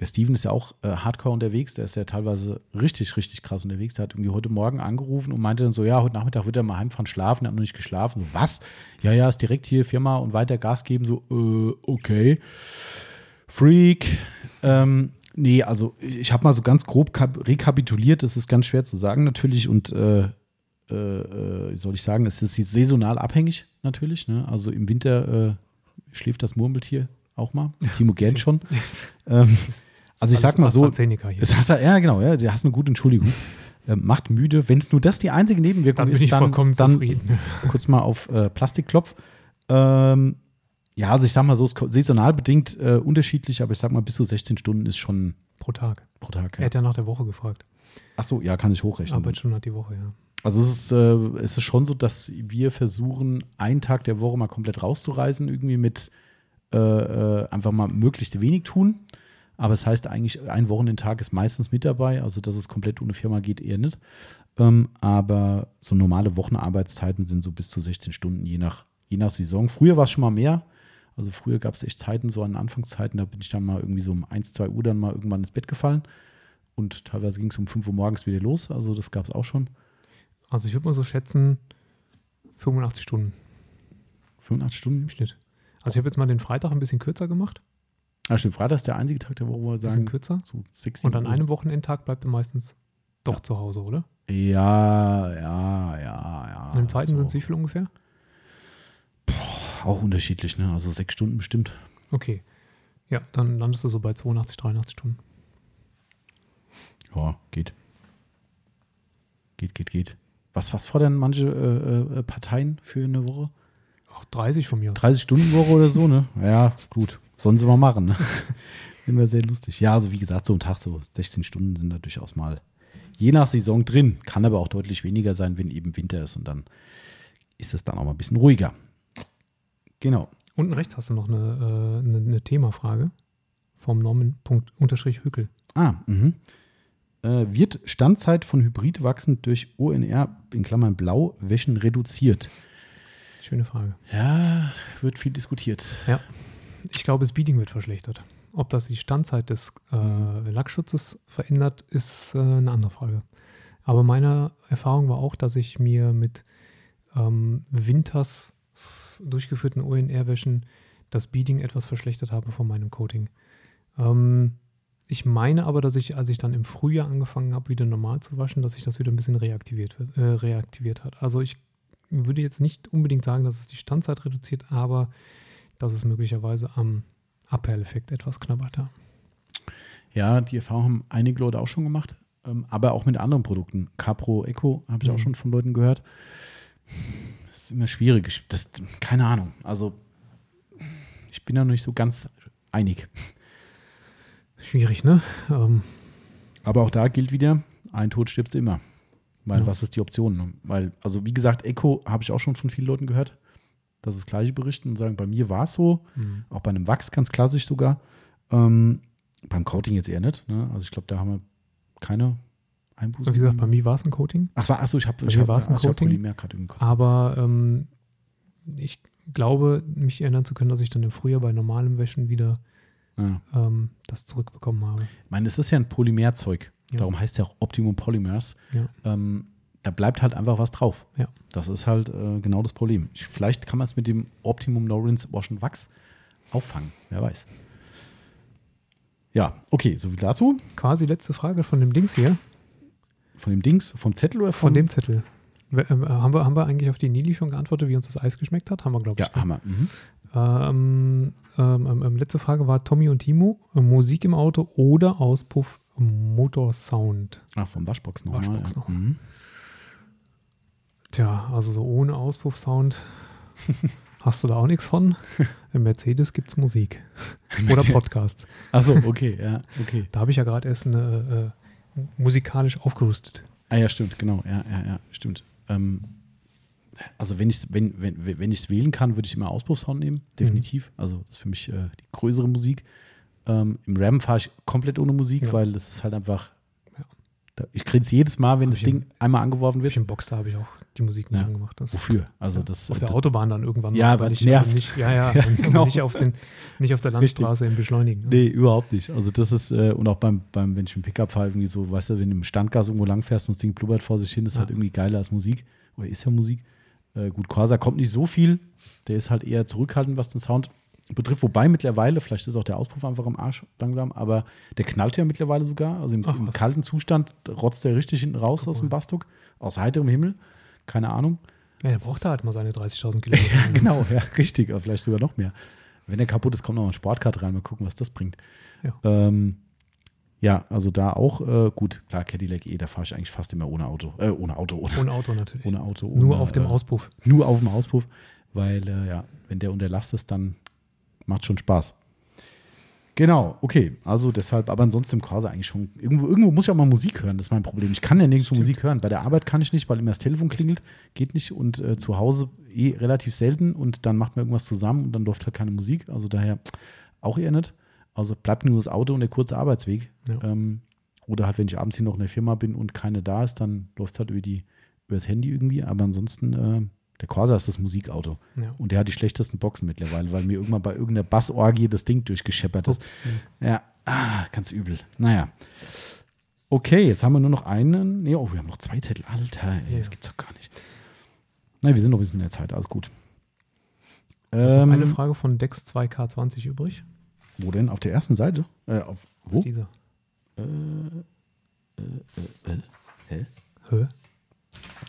Der Steven ist ja auch äh, hardcore unterwegs, der ist ja teilweise richtig, richtig krass unterwegs. Der hat irgendwie heute Morgen angerufen und meinte dann so, ja, heute Nachmittag wird er mal heimfahren, schlafen, der hat noch nicht geschlafen. So, was? Ja, ja, ist direkt hier, Firma und weiter Gas geben. So, äh, okay. Freak. Ähm, nee, also ich habe mal so ganz grob rekapituliert, das ist ganz schwer zu sagen natürlich und äh, äh, wie soll ich sagen, es ist saisonal abhängig natürlich, ne? Also im Winter äh, schläft das Murmeltier auch mal. Timo gern schon. ähm, also ich sag mal so, das er, ja genau, ja, du hast eine gute Entschuldigung. Äh, macht müde, wenn es nur das die einzige Nebenwirkung dann ist, bin ich dann, vollkommen dann zufrieden. Kurz mal auf äh, Plastikklopf. Ähm, ja, also ich sag mal so, es ist saisonal bedingt äh, unterschiedlich, aber ich sag mal, bis zu sechzehn Stunden ist schon pro Tag. Pro Tag, ja. Er hat ja nach der Woche gefragt. Ach so, ja, kann ich hochrechnen. Arbeitsstunden hat die Woche, ja. Also es ist, äh, es ist schon so, dass wir versuchen, einen Tag der Woche mal komplett rauszureisen, irgendwie mit Äh, einfach mal möglichst wenig tun. Aber es das heißt eigentlich, ein Wochenendtag ist meistens mit dabei. Also, dass es komplett ohne Firma geht, eher nicht. Ähm, aber so normale Wochenarbeitszeiten sind so bis zu sechzehn Stunden, je nach, je nach Saison. Früher war es schon mal mehr. Also, früher gab es echt Zeiten, so an Anfangszeiten, da bin ich dann mal irgendwie so um eins, zwei Uhr dann mal irgendwann ins Bett gefallen. Und teilweise ging es um fünf Uhr morgens wieder los. Also, das gab es auch schon. Also, ich würde mal so schätzen, fünfundachtzig Stunden. fünfundachtzig Stunden im Schnitt. Also ich habe jetzt mal den Freitag ein bisschen kürzer gemacht. Ah, stimmt. Freitag ist der einzige Tag der Woche, wo wir sagen, ein bisschen kürzer. So sechs, und an einem Wochenendtag bleibt er meistens doch ja. zu Hause, oder? Ja, ja, ja, ja. Und im zweiten also, sind es wie viel ungefähr? Boah, auch unterschiedlich, ne? Also sechs Stunden bestimmt. Okay. Ja, dann landest du so bei zweiundachtzig, dreiundachtzig Stunden. Ja, geht. Geht, geht, geht. Was, was fordern manche äh, äh, Parteien für eine Woche? Auch dreißig von mir. dreißig Stunden Woche oder so, ne? Ja, gut. Sollen sie mal machen, ne? Immer sehr lustig. Ja, also wie gesagt, so ein Tag, so sechzehn Stunden sind da durchaus mal je nach Saison drin. Kann aber auch deutlich weniger sein, wenn eben Winter ist. Und dann ist es dann auch mal ein bisschen ruhiger. Genau. Unten rechts hast du noch eine, äh, eine, eine Themafrage vom Norman.-Höckel. Ah, mhm. Äh, wird Standzeit von Hybrid wachsend durch O N R, in Klammern blau, Wäschen reduziert? Schöne Frage. Ja, wird viel diskutiert. Ja, ich glaube, das Beading wird verschlechtert. Ob das die Standzeit des äh, Lackschutzes verändert, ist äh, eine andere Frage. Aber meine Erfahrung war auch, dass ich mir mit ähm, winters durchgeführten O N R-Wäschen das Beading etwas verschlechtert habe von meinem Coating. Ähm, ich meine aber, dass ich, als ich dann im Frühjahr angefangen habe, wieder normal zu waschen, dass sich das wieder ein bisschen reaktiviert, äh, reaktiviert hat. Also ich würde jetzt nicht unbedingt sagen, dass es die Standzeit reduziert, aber dass es möglicherweise am Abperleffekt etwas knabbert. Ja, die Erfahrung haben einige Leute auch schon gemacht, aber auch mit anderen Produkten. Carpro Eco habe ich mhm. auch schon von Leuten gehört. Das ist immer schwierig. Das, keine Ahnung. Also ich bin da noch nicht so ganz einig. Schwierig, ne? Ähm. Aber auch da gilt wieder, ein Tod stirbst immer. Weil ja. was ist die Option? Weil, also wie gesagt, Echo habe ich auch schon von vielen Leuten gehört, dass das gleiche berichten und sagen, bei mir war es so, mhm. auch bei einem Wachs ganz klassisch sogar. Ähm, beim Coating jetzt eher nicht. Ne? Also ich glaube, da haben wir keine Einbußen. Wie gesagt, bei mir war es ein Coating. Ach, war, achso, ich habe ich hab, ein ach, Coating. Ich hab gerade im Coating. Aber ähm, ich glaube, mich erinnern zu können, dass ich dann im Frühjahr bei normalem Wäschen wieder ja. ähm, das zurückbekommen habe. Ich meine, es ist ja ein Polymerzeug. Darum heißt es ja auch Optimum Polymers. Ja. Ähm, da bleibt halt einfach was drauf. Ja. Das ist halt äh, genau das Problem. Ich, vielleicht kann man es mit dem Optimum Lawrence Waschen Wachs auffangen. Wer weiß. Ja, okay, soviel dazu. Quasi letzte Frage von dem Dings hier. Von dem Dings? Vom Zettel oder von? Von dem Zettel. Wir, äh, haben, wir, haben wir eigentlich auf die Nili schon geantwortet, wie uns das Eis geschmeckt hat? Haben wir, glaube ich. Ja, haben wir. Mhm. Ähm, ähm, ähm, letzte Frage war Tommy und Timo. Musik im Auto oder Auspuff? Motorsound. Ach, vom Waschbox nochmal. Waschbox ja. noch. Mhm. Tja, also so ohne Auspuffsound hast du da auch nichts von. Im Mercedes gibt es Musik. Oder Podcasts. Achso, okay, ja, okay. Da habe ich ja gerade erst eine, äh, musikalisch aufgerüstet. Ah ja, stimmt, genau. Ja, ja, ja, stimmt. Ähm, also wenn ich es wenn, wenn, wenn wählen kann, würde ich immer Auspuffsound nehmen, definitiv. Mhm. Also das ist für mich äh, die größere Musik. Ähm, Im RAM fahre ich komplett ohne Musik, ja. weil das ist halt einfach ja. Ich grinse jedes Mal, wenn hab das Ding ein, einmal angeworfen wird. Im Boxster habe ich auch die Musik nicht ja. angemacht. Das Wofür? Also ja. das, auf der Autobahn dann irgendwann. Ja, weil es nervt. Nicht, ja, ja, ja genau. nicht, auf den, nicht auf der Landstraße im Beschleunigen. Ne? Nee, überhaupt nicht. Also das ist, äh, und auch beim, beim wenn ich im Pickup fahre, irgendwie so, weißt du, wenn du im Standgas irgendwo langfährst und das Ding blubbert vor sich hin, ist ja. halt irgendwie geiler als Musik. Oder ist ja Musik. Äh, gut, Corsa kommt nicht so viel. Der ist halt eher zurückhaltend, was den Sound betrifft, wobei mittlerweile, vielleicht ist auch der Auspuff einfach im Arsch langsam, aber der knallt ja mittlerweile sogar, also im, Ach, im kalten Zustand rotzt der richtig hinten raus cool. aus dem Bastock, aus heiterem Himmel, keine Ahnung. Ja, der braucht da halt mal seine dreißigtausend Kilometer. Ja, genau, ja, richtig, aber vielleicht sogar noch mehr. Wenn der kaputt ist, kommt noch ein Sportcard rein, mal gucken, was das bringt. Ja, ähm, ja also da auch, äh, gut, klar, Cadillac E, da fahre ich eigentlich fast immer ohne Auto, äh, ohne Auto, ohne, ohne Auto natürlich. Ohne Auto, ohne, nur auf dem Auspuff. Äh, nur auf dem Auspuff, weil, äh, ja, wenn der unter Last ist, dann macht schon Spaß. Genau, okay. Also deshalb, aber ansonsten im Corsa eigentlich schon. Irgendwo, irgendwo muss ich auch mal Musik hören, das ist mein Problem. Ich kann ja nirgendwo Musik hören. Bei der Arbeit kann ich nicht, weil immer das Telefon klingelt. Geht nicht und äh, zu Hause eh relativ selten und dann macht man irgendwas zusammen und dann läuft halt keine Musik. Also daher auch eher nicht. Also bleibt nur das Auto und der kurze Arbeitsweg. Ja. Ähm, oder halt, wenn ich abends hier noch in der Firma bin und keine da ist, dann läuft es halt über, die, über das Handy irgendwie. Aber ansonsten äh, der Corsa ist das Musikauto. Ja. Und der hat die schlechtesten Boxen mittlerweile, weil mir irgendwann bei irgendeiner Bassorgie das Ding durchgescheppert ist. Ups. Ja, ah, ganz übel. Naja. Okay, jetzt haben wir nur noch einen. Nee, oh, wir haben noch zwei Zettel. Alter, ey, ja. das gibt's doch gar nicht. Nein, wir sind noch ein bisschen in der Zeit. Alles gut. Ist ähm, noch eine Frage von Dex zwei K zwanzig übrig. Wo denn? Auf der ersten Seite? Äh, auf wo? Auf dieser. Äh, äh, äh, äh, hä? Hä?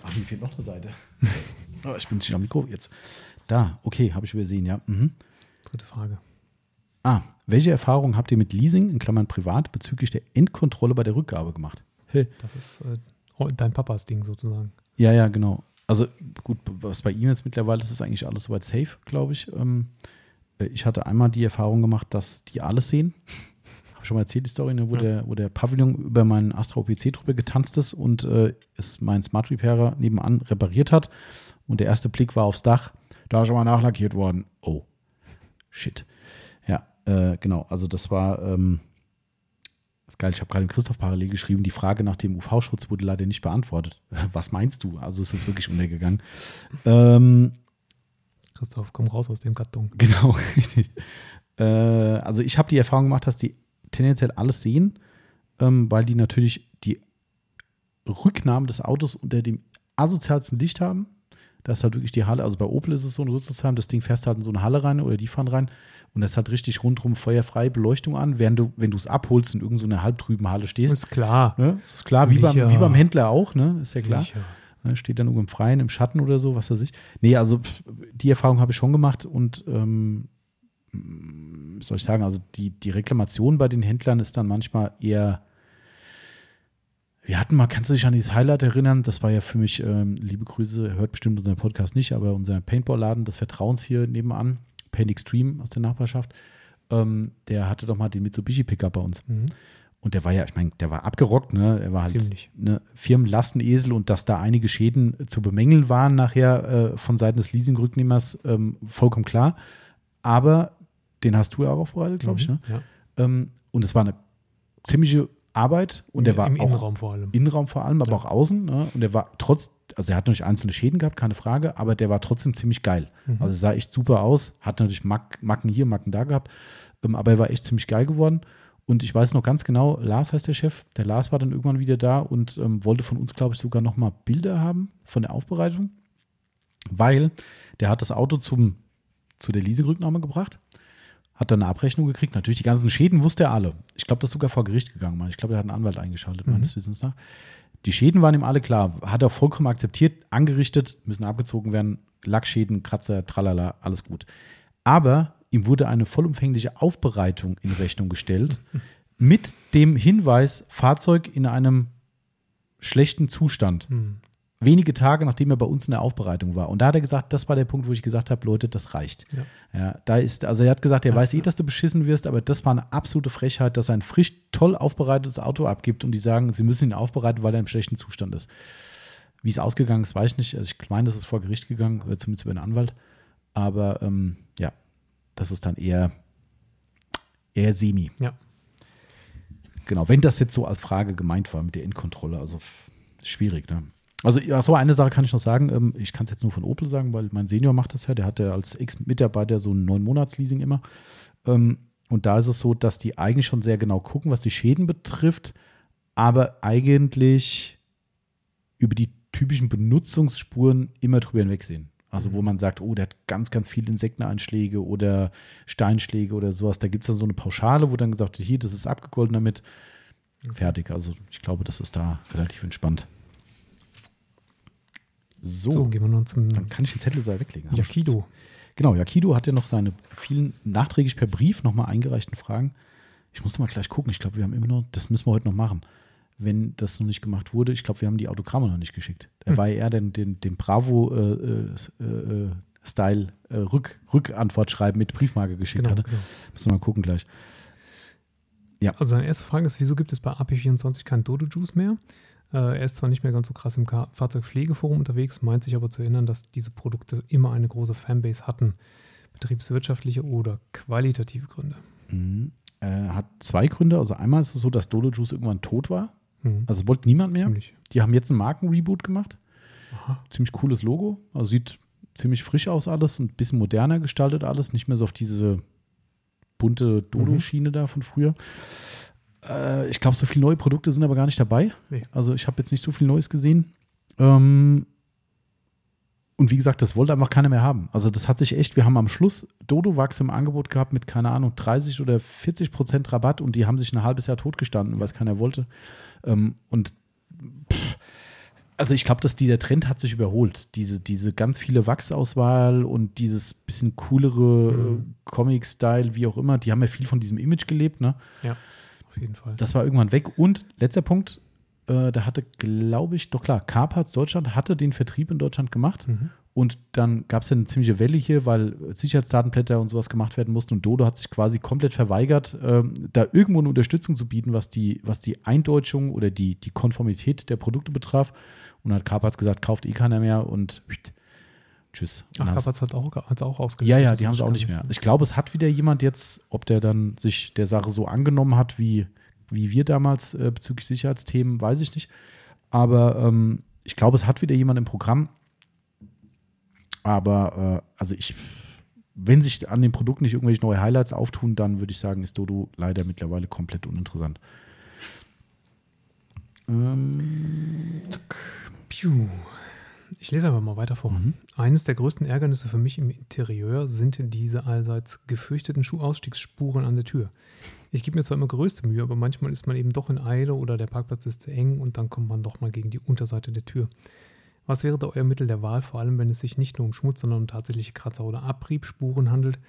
Ach, hier fehlt noch eine Seite. Oh, ich bin nicht am Mikro jetzt. Da, okay, habe ich übersehen, ja. Mhm. Dritte Frage. Ah, welche Erfahrungen habt ihr mit Leasing, in Klammern privat, bezüglich der Endkontrolle bei der Rückgabe gemacht? Hey. Das ist äh, oh, dein Papas Ding sozusagen. Ja, ja, genau. Also gut, was bei ihm jetzt mittlerweile ist, ist eigentlich alles soweit safe, glaube ich. Ähm, ich hatte einmal die Erfahrung gemacht, dass die alles sehen. Schon mal erzählt die Story, ne, wo, ja. der, wo der Pavillon über meinen Astra O P C drüber getanzt ist und äh, es mein Smart Repairer nebenan repariert hat und der erste Blick war aufs Dach, da ist schon mal nachlackiert worden. Oh, shit. Ja, äh, genau, also das war ähm, das ist geil, ich habe gerade dem Christoph parallel geschrieben, die Frage nach dem U V-Schutz wurde leider nicht beantwortet. Was meinst du? Also es ist wirklich untergegangen. Ähm, Christoph, komm raus aus dem Karton. Genau, richtig. Äh, also ich habe die Erfahrung gemacht, dass die tendenziell alles sehen, ähm, weil die natürlich die Rücknahmen des Autos unter dem asozialsten Licht haben. Das ist halt wirklich die Halle, also bei Opel ist es so in Rüsselsheim, das Ding fährst halt in so eine Halle rein oder die fahren rein und das hat richtig rundherum feuerfreie Beleuchtung an, während du, wenn du es abholst in irgendeiner so halbtrüben Halle stehst. Ist klar. Ne? Ist klar, wie beim, wie beim Händler auch, ne? Ist ja klar. Sicher. Ne? Steht dann irgendwo im Freien, im Schatten oder so, was weiß ich. Nee, also pff, die Erfahrung habe ich schon gemacht und ähm, soll ich sagen, also die, die Reklamation bei den Händlern ist dann manchmal eher, wir hatten mal, kannst du dich an dieses Highlight erinnern, das war ja für mich, ähm, liebe Grüße, hört bestimmt unseren Podcast nicht, aber unseren Paintball-Laden des Vertrauens hier nebenan, Paint Extreme aus der Nachbarschaft, ähm, der hatte doch mal den Mitsubishi-Pickup bei uns. Mhm. Und der war ja, ich meine, der war abgerockt, ne? Er war halt ziemlich. Ne, Firmenlastenesel und dass da einige Schäden zu bemängeln waren nachher äh, von Seiten des Leasingrücknehmers, ähm, vollkommen klar. Aber den hast du ja auch aufbereitet, glaube ich. Mhm, ne? Ja. Ähm, und es war eine ziemliche Arbeit. Und der war im auch Innenraum vor allem. Innenraum vor allem, aber ja. auch außen. Ne? Und der war trotz, also er hat natürlich einzelne Schäden gehabt, keine Frage, aber der war trotzdem ziemlich geil. Mhm. Also sah echt super aus, hat natürlich Mack, Macken hier, Macken da gehabt, ähm, aber er war echt ziemlich geil geworden. Und ich weiß noch ganz genau, Lars heißt der Chef, der Lars war dann irgendwann wieder da und ähm, wollte von uns, glaube ich, sogar noch mal Bilder haben von der Aufbereitung, weil der hat das Auto zum, zu der Leasingrücknahme gebracht. Hat dann eine Abrechnung gekriegt. Natürlich, die ganzen Schäden wusste er alle. Ich glaube, das ist sogar vor Gericht gegangen. Ich glaube, er hat einen Anwalt eingeschaltet, mhm. meines Wissens nach. Die Schäden waren ihm alle klar. Hat er vollkommen akzeptiert, angerichtet, müssen abgezogen werden. Lackschäden, Kratzer, tralala, alles gut. Aber ihm wurde eine vollumfängliche Aufbereitung in Rechnung gestellt mhm. mit dem Hinweis, Fahrzeug in einem schlechten Zustand. Mhm. Wenige Tage, nachdem er bei uns in der Aufbereitung war. Und da hat er gesagt, das war der Punkt, wo ich gesagt habe, Leute, das reicht. Ja. Ja, da ist, also er hat gesagt, er ja, weiß eh, dass du beschissen wirst, aber das war eine absolute Frechheit, dass er ein frisch, toll aufbereitetes Auto abgibt und die sagen, sie müssen ihn aufbereiten, weil er im schlechten Zustand ist. Wie es ausgegangen ist, weiß ich nicht. Also ich meine, das ist vor Gericht gegangen, zumindest über den Anwalt. Aber ähm, ja, das ist dann eher, eher semi. Ja. Genau, wenn das jetzt so als Frage gemeint war mit der Endkontrolle, also schwierig, ne? Also, achso, eine Sache kann ich noch sagen. Ich kann es jetzt nur von Opel sagen, weil mein Senior macht das ja. Der hat ja als Ex-Mitarbeiter so ein neun Monats Leasing immer. Und da ist es so, dass die eigentlich schon sehr genau gucken, was die Schäden betrifft, aber eigentlich über die typischen Benutzungsspuren immer drüber hinwegsehen. Also, wo man sagt, oh, der hat ganz, ganz viele Insekteneinschläge oder Steinschläge oder sowas. Da gibt es dann so eine Pauschale, wo dann gesagt wird, hier, das ist abgegolten damit. Fertig. Also, ich glaube, das ist da relativ entspannt. So, so gehen wir noch zum. Dann kann ich den Zettel so weglegen. Yakido. Genau, Yakido hat ja noch seine vielen nachträglich per Brief nochmal eingereichten Fragen. Ich muss noch mal gleich gucken. Ich glaube, wir haben immer noch, das müssen wir heute noch machen. Wenn das noch nicht gemacht wurde, ich glaube, wir haben die Autogramme noch nicht geschickt. Da hm. war eher den, den, den Bravo-Style-Rückantwortschreiben äh, äh, äh, Rück, mit Briefmarke geschickt genau, hatte. Genau. Müssen wir mal gucken gleich. Ja. Also seine erste Frage ist, wieso gibt es bei A P vierundzwanzig kein Dodo Juice mehr? Äh, er ist zwar nicht mehr ganz so krass im Ka- Fahrzeugpflegeforum unterwegs, meint sich aber zu erinnern, dass diese Produkte immer eine große Fanbase hatten. Betriebswirtschaftliche oder qualitative Gründe? Mhm. Äh, hat zwei Gründe. Also einmal ist es so, dass Dodo Juice irgendwann tot war. Also wollte niemand mehr. Ziemlich. Die haben jetzt einen Markenreboot gemacht. Aha. Ziemlich cooles Logo. Also sieht ziemlich frisch aus alles und ein bisschen moderner gestaltet alles. Nicht mehr so auf diese bunte Dodo-Schiene mhm. da von früher. Äh, ich glaube, so viele neue Produkte sind aber gar nicht dabei. Nee. Also ich habe jetzt nicht so viel Neues gesehen. Ähm, und wie gesagt, das wollte einfach keiner mehr haben. Also das hat sich echt, wir haben am Schluss Dodo-Wachs im Angebot gehabt mit, keine Ahnung, dreißig oder vierzig Prozent Rabatt und die haben sich ein halbes Jahr totgestanden, weil es keiner wollte. Um, und pff, also ich glaube, dass dieser Trend hat sich überholt. Diese, diese ganz viele Wachsauswahl und dieses bisschen coolere mhm. äh, Comic-Style, wie auch immer, die haben ja viel von diesem Image gelebt, ne? Ja, auf jeden Fall. Das war irgendwann weg. Und letzter Punkt, äh, da hatte, glaube ich, doch klar, Carparts Deutschland hatte den Vertrieb in Deutschland gemacht. Mhm. Und dann gab es ja eine ziemliche Welle hier, weil Sicherheitsdatenblätter und sowas gemacht werden mussten. Und Dodo hat sich quasi komplett verweigert, ähm, da irgendwo eine Unterstützung zu bieten, was die, was die Eindeutschung oder die, die Konformität der Produkte betraf. Und dann hat Carparts gesagt, kauft eh keiner mehr und tschüss. Und Ach, Carparts hat es auch, auch ausgelöst. Ja, ja, die haben es auch nicht mehr. Ich glaube, es hat wieder jemand jetzt, ob der dann sich der Sache so angenommen hat, wie, wie wir damals äh, bezüglich Sicherheitsthemen, weiß ich nicht. Aber ähm, ich glaube, es hat wieder jemand im Programm. Aber äh, also ich, wenn sich an dem Produkt nicht irgendwelche neue Highlights auftun, dann würde ich sagen, ist Dodo leider mittlerweile komplett uninteressant. Ähm, ich lese aber mal weiter vor. Mhm. Eines der größten Ärgernisse für mich im Interieur sind diese allseits gefürchteten Schuhausstiegsspuren an der Tür. Ich gebe mir zwar immer größte Mühe, aber manchmal ist man eben doch in Eile oder der Parkplatz ist zu eng und dann kommt man doch mal gegen die Unterseite der Tür. Was wäre da euer Mittel der Wahl, vor allem wenn es sich nicht nur um Schmutz, sondern um tatsächliche Kratzer oder Abriebspuren handelt?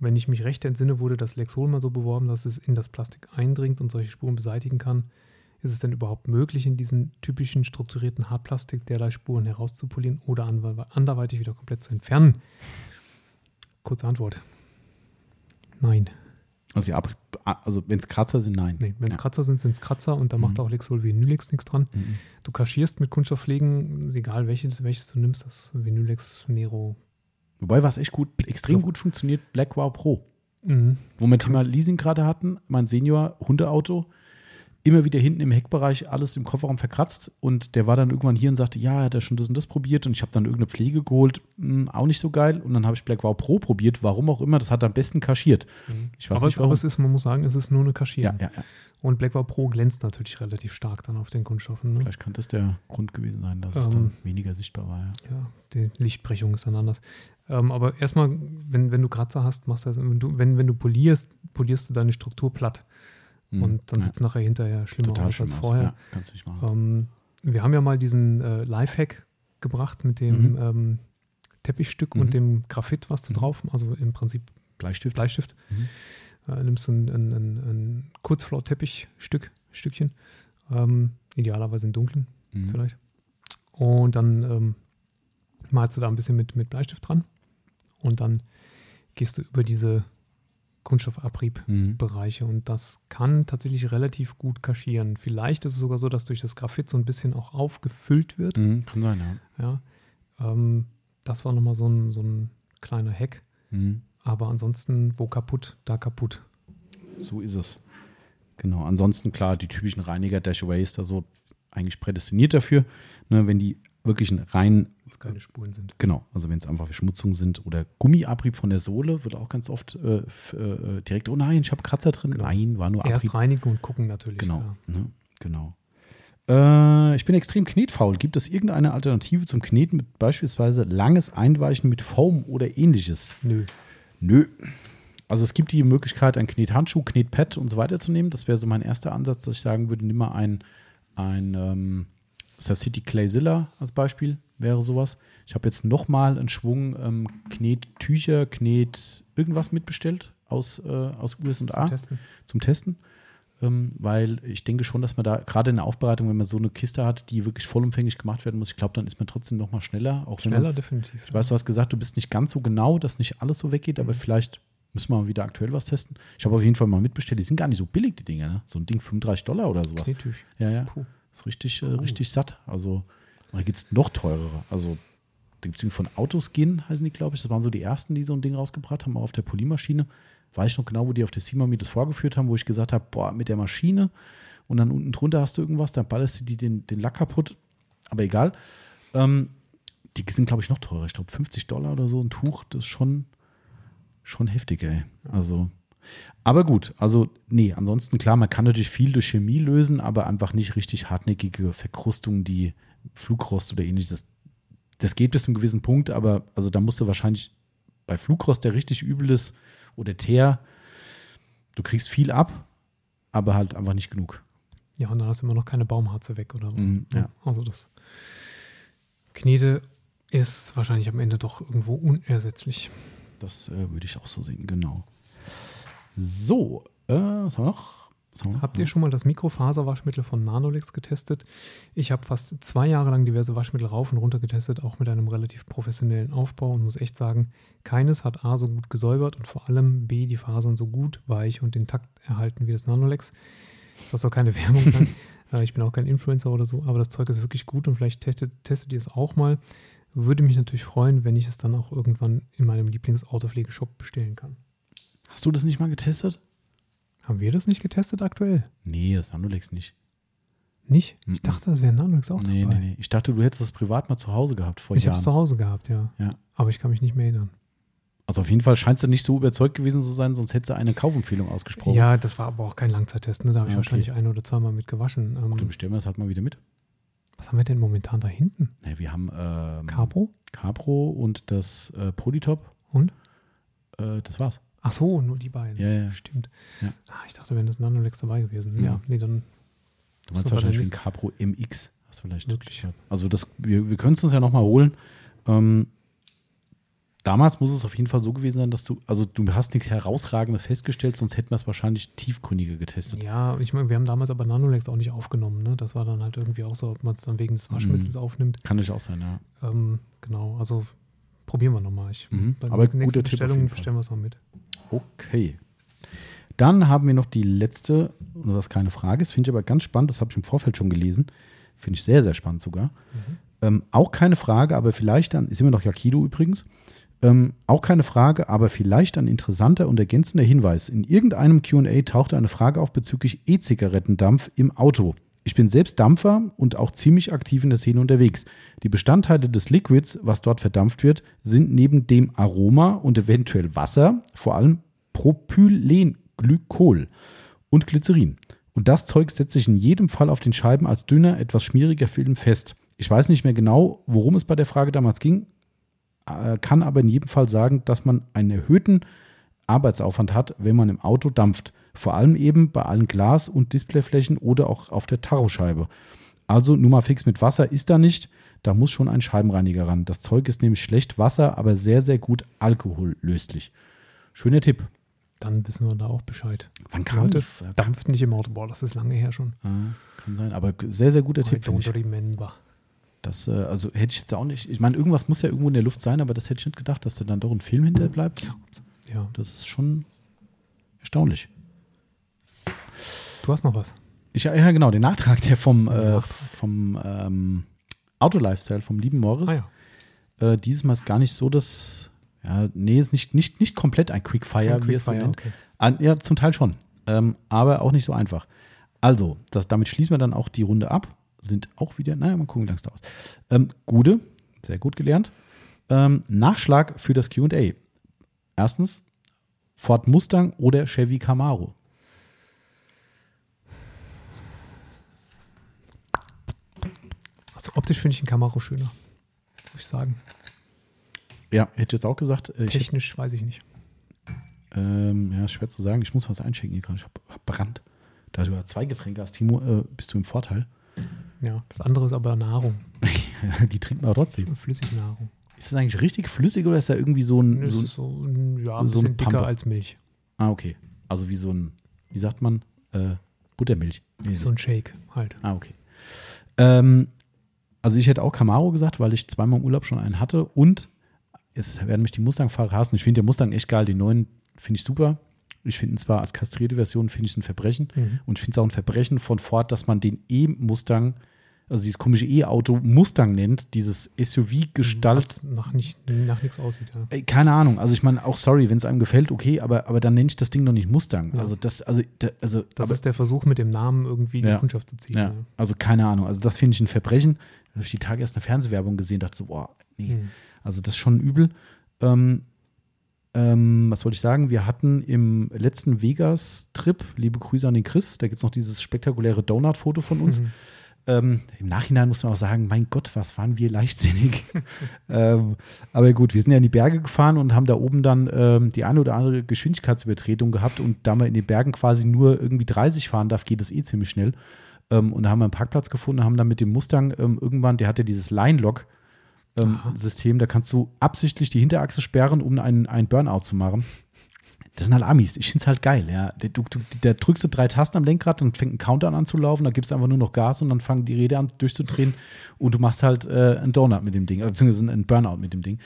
Wenn ich mich recht entsinne, wurde das Lexol mal so beworben, dass es in das Plastik eindringt und solche Spuren beseitigen kann. Ist es denn überhaupt möglich, in diesen typischen strukturierten Hartplastik derlei Spuren herauszupolieren oder anderweitig wieder komplett zu entfernen? Kurze Antwort. Nein. Also, ja, also wenn es Kratzer sind, nein. Nee, wenn es ja. Kratzer sind, sind es Kratzer und da mhm. macht auch Lexol Vinylex nichts dran. Mhm. Du kaschierst mit Kunststoffpflegen, egal welches, welches du nimmst, das Vinylex, Nero. Wobei, was echt gut, extrem ja. gut funktioniert, Black Wow Pro. Mhm. Wo wir Thema Leasing gerade hatten, mein Senior, Hundeauto, immer wieder hinten im Heckbereich alles im Kofferraum verkratzt und der war dann irgendwann hier und sagte, ja, er hat ja schon das und das probiert und ich habe dann irgendeine Pflege geholt, mh, auch nicht so geil und dann habe ich Black Wow Pro probiert, warum auch immer, das hat am besten kaschiert. Ich weiß aber nicht, warum. Es ist, man muss sagen, es ist nur eine Kaschierung. Ja, ja, ja. Und Black Wow Pro glänzt natürlich relativ stark dann auf den Kunststoffen. Ne? Vielleicht kann das der Grund gewesen sein, dass ähm, es dann weniger sichtbar war. Ja, ja, die Lichtbrechung ist dann anders. Ähm, aber erstmal, wenn, wenn du Kratzer hast, machst du das, wenn du, wenn, wenn du polierst, polierst du deine Struktur platt. Und dann ja. sieht es nachher hinterher schlimmer aus als vorher. Ja, kannst nicht machen. Ähm, wir haben ja mal diesen äh, Lifehack gebracht mit dem mhm. ähm, Teppichstück mhm. und dem Graphit, was du mhm. drauf, also im Prinzip Bleistift. Bleistift. Mhm. Äh, nimmst du ein, ein, ein, ein Kurzflor-Teppichstück, Stückchen, ähm, idealerweise in dunklen mhm. vielleicht. Und dann ähm, malst du da ein bisschen mit, mit Bleistift dran und dann gehst du über diese Kunststoffabriebbereiche mhm. und das kann tatsächlich relativ gut kaschieren. Vielleicht ist es sogar so, dass durch das Graphit so ein bisschen auch aufgefüllt wird. Mhm, kann sein, ja. ja ähm, das war nochmal so ein, so ein kleiner Hack. Mhm. Aber ansonsten, wo kaputt, da kaputt. So ist es. Genau, ansonsten klar, die typischen Reiniger, Dashaway ist da so eigentlich prädestiniert dafür, ne, wenn die wirklich ein rein... Wenn es keine Spuren sind. Genau, also wenn es einfach Verschmutzungen sind oder Gummiabrieb von der Sohle, wird auch ganz oft äh, f- äh, direkt, oh nein, ich habe Kratzer drin. Genau. Nein, war nur Abrieb. Erst reinigen und gucken natürlich. Genau, ne, genau. Äh, ich bin extrem knetfaul. Gibt es irgendeine Alternative zum Kneten mit beispielsweise langes Einweichen mit Foam oder ähnliches? Nö. Nö. Also es gibt die Möglichkeit, einen Knethandschuh, Knetpad und so weiter zu nehmen. Das wäre so mein erster Ansatz, dass ich sagen würde, nimm mal ein, ein ähm, Surf City Clayzilla als Beispiel, wäre sowas. Ich habe jetzt nochmal einen Schwung ähm, Knettücher, Knet irgendwas mitbestellt aus, äh, aus U S A zum Testen, zum Testen. Ähm, weil ich denke schon, dass man da gerade in der Aufbereitung, wenn man so eine Kiste hat, die wirklich vollumfänglich gemacht werden muss, ich glaube, dann ist man trotzdem nochmal schneller. Auch schneller, definitiv. Ich weiß, du hast gesagt, du bist nicht ganz so genau, dass nicht alles so weggeht, mhm. aber vielleicht müssen wir mal wieder aktuell was testen. Ich habe auf jeden Fall mal mitbestellt. Die sind gar nicht so billig, die Dinger. Ne? So ein Ding fünfunddreißig Dollar oder sowas. Knettücher. Ja, ja. Puh. Ist richtig, äh, oh. richtig satt. Also da gibt es noch teurere. Also da gibt es von Autoskin, heißen die, glaube ich. Das waren so die ersten, die so ein Ding rausgebracht haben, auch auf der Polymaschine. Weiß ich noch genau, wo die auf der SEMA mir das vorgeführt haben, wo ich gesagt habe, boah, mit der Maschine und dann unten drunter hast du irgendwas, dann ballerst du die den, den Lack kaputt. Aber egal. Ähm, die sind, glaube ich, noch teurer. Ich glaube, fünfzig Dollar oder so ein Tuch, das ist schon... Schon heftig, ey. Also, aber gut, also, nee, ansonsten, klar, man kann natürlich viel durch Chemie lösen, aber einfach nicht richtig hartnäckige Verkrustungen, die Flugrost oder ähnliches. Das geht bis zu einem gewissen Punkt, aber also da musst du wahrscheinlich bei Flugrost, der richtig übel ist, oder Teer, du kriegst viel ab, aber halt einfach nicht genug. Ja, und dann hast du immer noch keine Baumharze weg, oder? Mm, ja. Also das Knete ist wahrscheinlich am Ende doch irgendwo unersetzlich. Das äh, würde ich auch so sehen, genau. So, äh, was haben wir noch? Was haben wir Habt noch? Ihr schon mal das Mikrofaserwaschmittel von Nanolex getestet? Ich habe fast zwei Jahre lang diverse Waschmittel rauf und runter getestet, auch mit einem relativ professionellen Aufbau und muss echt sagen, keines hat A so gut gesäubert und vor allem B die Fasern so gut, weich und intakt erhalten wie das Nanolex. Das soll keine Werbung sein. Ich bin auch kein Influencer oder so, aber das Zeug ist wirklich gut und vielleicht testet, testet ihr es auch mal. Würde mich natürlich freuen, wenn ich es dann auch irgendwann in meinem Lieblingsautopflegeshop bestellen kann. Hast du das nicht mal getestet? Haben wir das nicht getestet aktuell? Nee, das Nanolex nicht. Nicht? Mm-mm. Ich dachte, das wäre Nanolex auch nee, dabei. Nee, nee. Ich dachte, du hättest das privat mal zu Hause gehabt vor ich Jahren. Ich habe es zu Hause gehabt, ja. ja. Aber ich kann mich nicht mehr erinnern. Also auf jeden Fall scheinst du nicht so überzeugt gewesen zu sein, sonst hättest du eine Kaufempfehlung ausgesprochen. Ja, das war aber auch kein Langzeittest. Ne? Da habe ich ja, okay. wahrscheinlich ein- oder zweimal mit gewaschen. Gut, dann bestellen wir das halt mal wieder mit. Was haben wir denn momentan da hinten? Ja, wir haben ähm, Carpro. Carpro und das äh, Polytop. Und? Äh, das war's. Ach so, nur die beiden. Ja, ja. Stimmt. Ja. Ah, ich dachte, wären das Nanolex dabei gewesen. Mhm. Ja, nee, dann. Du meinst wahrscheinlich den Carpro M X. Hast du vielleicht. Wirklich, ja. Also, das, wir, wir können es uns ja nochmal holen. Ähm, damals muss es auf jeden Fall so gewesen sein, dass du, also du hast nichts Herausragendes festgestellt, sonst hätten wir es wahrscheinlich tiefgründiger getestet. Ja, ich meine, wir haben damals aber Nanolex auch nicht aufgenommen, ne? Das war dann halt irgendwie auch so, ob man es dann wegen des Waschmittels mm. aufnimmt. Kann natürlich auch sein, ja. Ähm, genau, also probieren wir nochmal. Ich, mm. Bei aber nächsten guter Bestellung bestellen wir es mal mit. Okay. Dann haben wir noch die letzte, und das keine Frage ist, finde ich aber ganz spannend, das habe ich im Vorfeld schon gelesen, finde ich sehr, sehr spannend sogar. Mhm. Ähm, auch keine Frage, aber vielleicht dann, ist immer noch Yakido übrigens, Ähm, auch keine Frage, aber vielleicht ein interessanter und ergänzender Hinweis. In irgendeinem Q und A tauchte eine Frage auf bezüglich E-Zigarettendampf im Auto. Ich bin selbst Dampfer und auch ziemlich aktiv in der Szene unterwegs. Die Bestandteile des Liquids, was dort verdampft wird, sind neben dem Aroma und eventuell Wasser vor allem Propylenglykol und Glycerin. Und das Zeug setzt sich in jedem Fall auf den Scheiben als dünner, etwas schmieriger Film fest. Ich weiß nicht mehr genau, worum es bei der Frage damals ging, kann aber in jedem Fall sagen, dass man einen erhöhten Arbeitsaufwand hat, wenn man im Auto dampft. Vor allem eben bei allen Glas- und Displayflächen oder auch auf der Tachoscheibe. Also nur mal fix mit Wasser ist da nicht. Da muss schon ein Scheibenreiniger ran. Das Zeug ist nämlich schlecht Wasser, aber sehr, sehr gut alkohollöslich. Schöner Tipp. Dann wissen wir da auch Bescheid. Wann kam Leute nicht? Dampft nicht im Auto. Boah, das ist lange her schon. Ah, kann sein, aber sehr, sehr guter I Tipp. Don't ich. remember. Das, also hätte ich jetzt auch nicht, ich meine, irgendwas muss ja irgendwo in der Luft sein, aber das hätte ich nicht gedacht, dass da dann doch ein Film hinter bleibt. Ja. Das ist schon erstaunlich. Du hast noch was. Ich, ja, genau, den Nachtrag, der vom, ja. äh, vom ähm, Auto-Lifestyle, vom lieben Morris. Ah, ja. äh, dieses Mal ist gar nicht so, dass, ja, nee, ist nicht, nicht, nicht komplett ein Quickfire, Kein wie Quickfire, es so nennt. Okay. Ah, ja, zum Teil schon. ähm, aber auch nicht so einfach. Also, das, damit schließen wir dann auch die Runde ab. Sind auch wieder, naja, mal gucken, wie lange es dauert. Ähm, Gude, sehr gut gelernt. Ähm, Nachschlag für das Q und A. Erstens, Ford Mustang oder Chevy Camaro? Also optisch finde ich den Camaro schöner, muss ich sagen. Ja, hätte ich jetzt auch gesagt. Äh, Technisch ich, weiß ich nicht. Ähm, ja, ist schwer zu sagen. Ich muss was einschenken hier gerade. Ich habe hab Brand. Da du ja zwei Getränke hast, Timo, äh, bist du im Vorteil. Ja, das andere ist aber Nahrung. Die trinkt man trotzdem. Flüssignahrung. Ist das eigentlich richtig flüssig oder ist da irgendwie so ein... So, ist so ein ja, ein so bisschen ein dicker als Milch. Ah, okay. Also wie so ein, wie sagt man, äh, Buttermilch. Nee, so ein Shake halt. Ah, okay. Ähm, also ich hätte auch Camaro gesagt, weil ich zweimal im Urlaub schon einen hatte und es werden mich die Mustang-Fahrer hassen. Ich finde den Mustang echt geil. Den neuen finde ich super. Ich finde ihn zwar als kastrierte Version, finde ich es ein Verbrechen. Mhm. Und ich finde es auch ein Verbrechen von Ford, dass man den E-Mustang, also dieses komische E-Auto Mustang nennt, dieses S U V-Gestalt. Was nach, nicht, nach nichts aussieht. Ja. Keine Ahnung. Also ich meine, auch sorry, wenn es einem gefällt, okay, aber, aber dann nenne ich das Ding doch nicht Mustang. Ja. Also das, also, da, also, das aber, ist der Versuch, mit dem Namen irgendwie die ja, Kundschaft zu ziehen. Ja. Ja. Also keine Ahnung. Also das finde ich ein Verbrechen. Da habe ich die Tage erst eine Fernsehwerbung gesehen, dachte so, boah, nee. Mhm. Also das ist schon übel. Ähm, Ähm, was wollte ich sagen? Wir hatten im letzten Vegas-Trip, liebe Grüße an den Chris, da gibt es noch dieses spektakuläre Donut-Foto von uns. Mhm. Ähm, Im Nachhinein muss man auch sagen, mein Gott, was waren wir leichtsinnig. ähm, aber gut, wir sind ja in die Berge gefahren und haben da oben dann ähm, die eine oder andere Geschwindigkeitsübertretung gehabt. Und da man in den Bergen quasi nur irgendwie dreißig fahren darf, geht es eh ziemlich schnell. Ähm, und da haben wir einen Parkplatz gefunden, haben dann mit dem Mustang ähm, irgendwann, der hatte dieses Line-Lock, Ähm, System, da kannst du absichtlich die Hinterachse sperren, um einen, einen Burnout zu machen. Das sind halt Amis. Ich finde es halt geil. Ja. Du, du, da drückst du drei Tasten am Lenkrad und fängt ein Countdown an zu laufen, da gibst du einfach nur noch Gas und dann fangen die Räder an durchzudrehen und du machst halt äh, einen Donut mit dem Ding, äh, beziehungsweise einen Burnout mit dem Ding.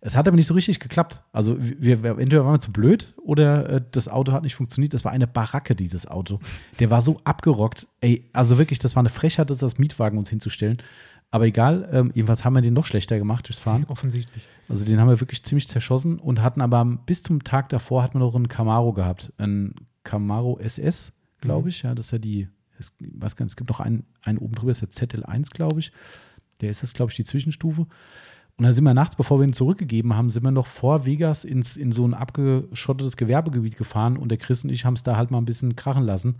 Es hat aber nicht so richtig geklappt. Also wir, wir, entweder waren wir zu blöd oder äh, das Auto hat nicht funktioniert. Das war eine Baracke, dieses Auto. Der war so abgerockt. Ey, also wirklich, das war eine Frechheit, das als Mietwagen uns hinzustellen. Aber egal, ähm, jedenfalls haben wir den noch schlechter gemacht durchs Fahren. Offensichtlich. Also den haben wir wirklich ziemlich zerschossen und hatten aber bis zum Tag davor hatten wir noch einen Camaro gehabt. Ein Camaro S S, glaube ich. Mhm. Ja, das ist ja die, es, weiß gar nicht, es gibt noch einen, einen oben drüber, das ist der Z L eins, glaube ich. Der ist das, glaube ich, die Zwischenstufe. Und dann sind wir nachts, bevor wir ihn zurückgegeben haben, sind wir noch vor Vegas ins, in so ein abgeschottetes Gewerbegebiet gefahren und der Chris und ich haben es da halt mal ein bisschen krachen lassen.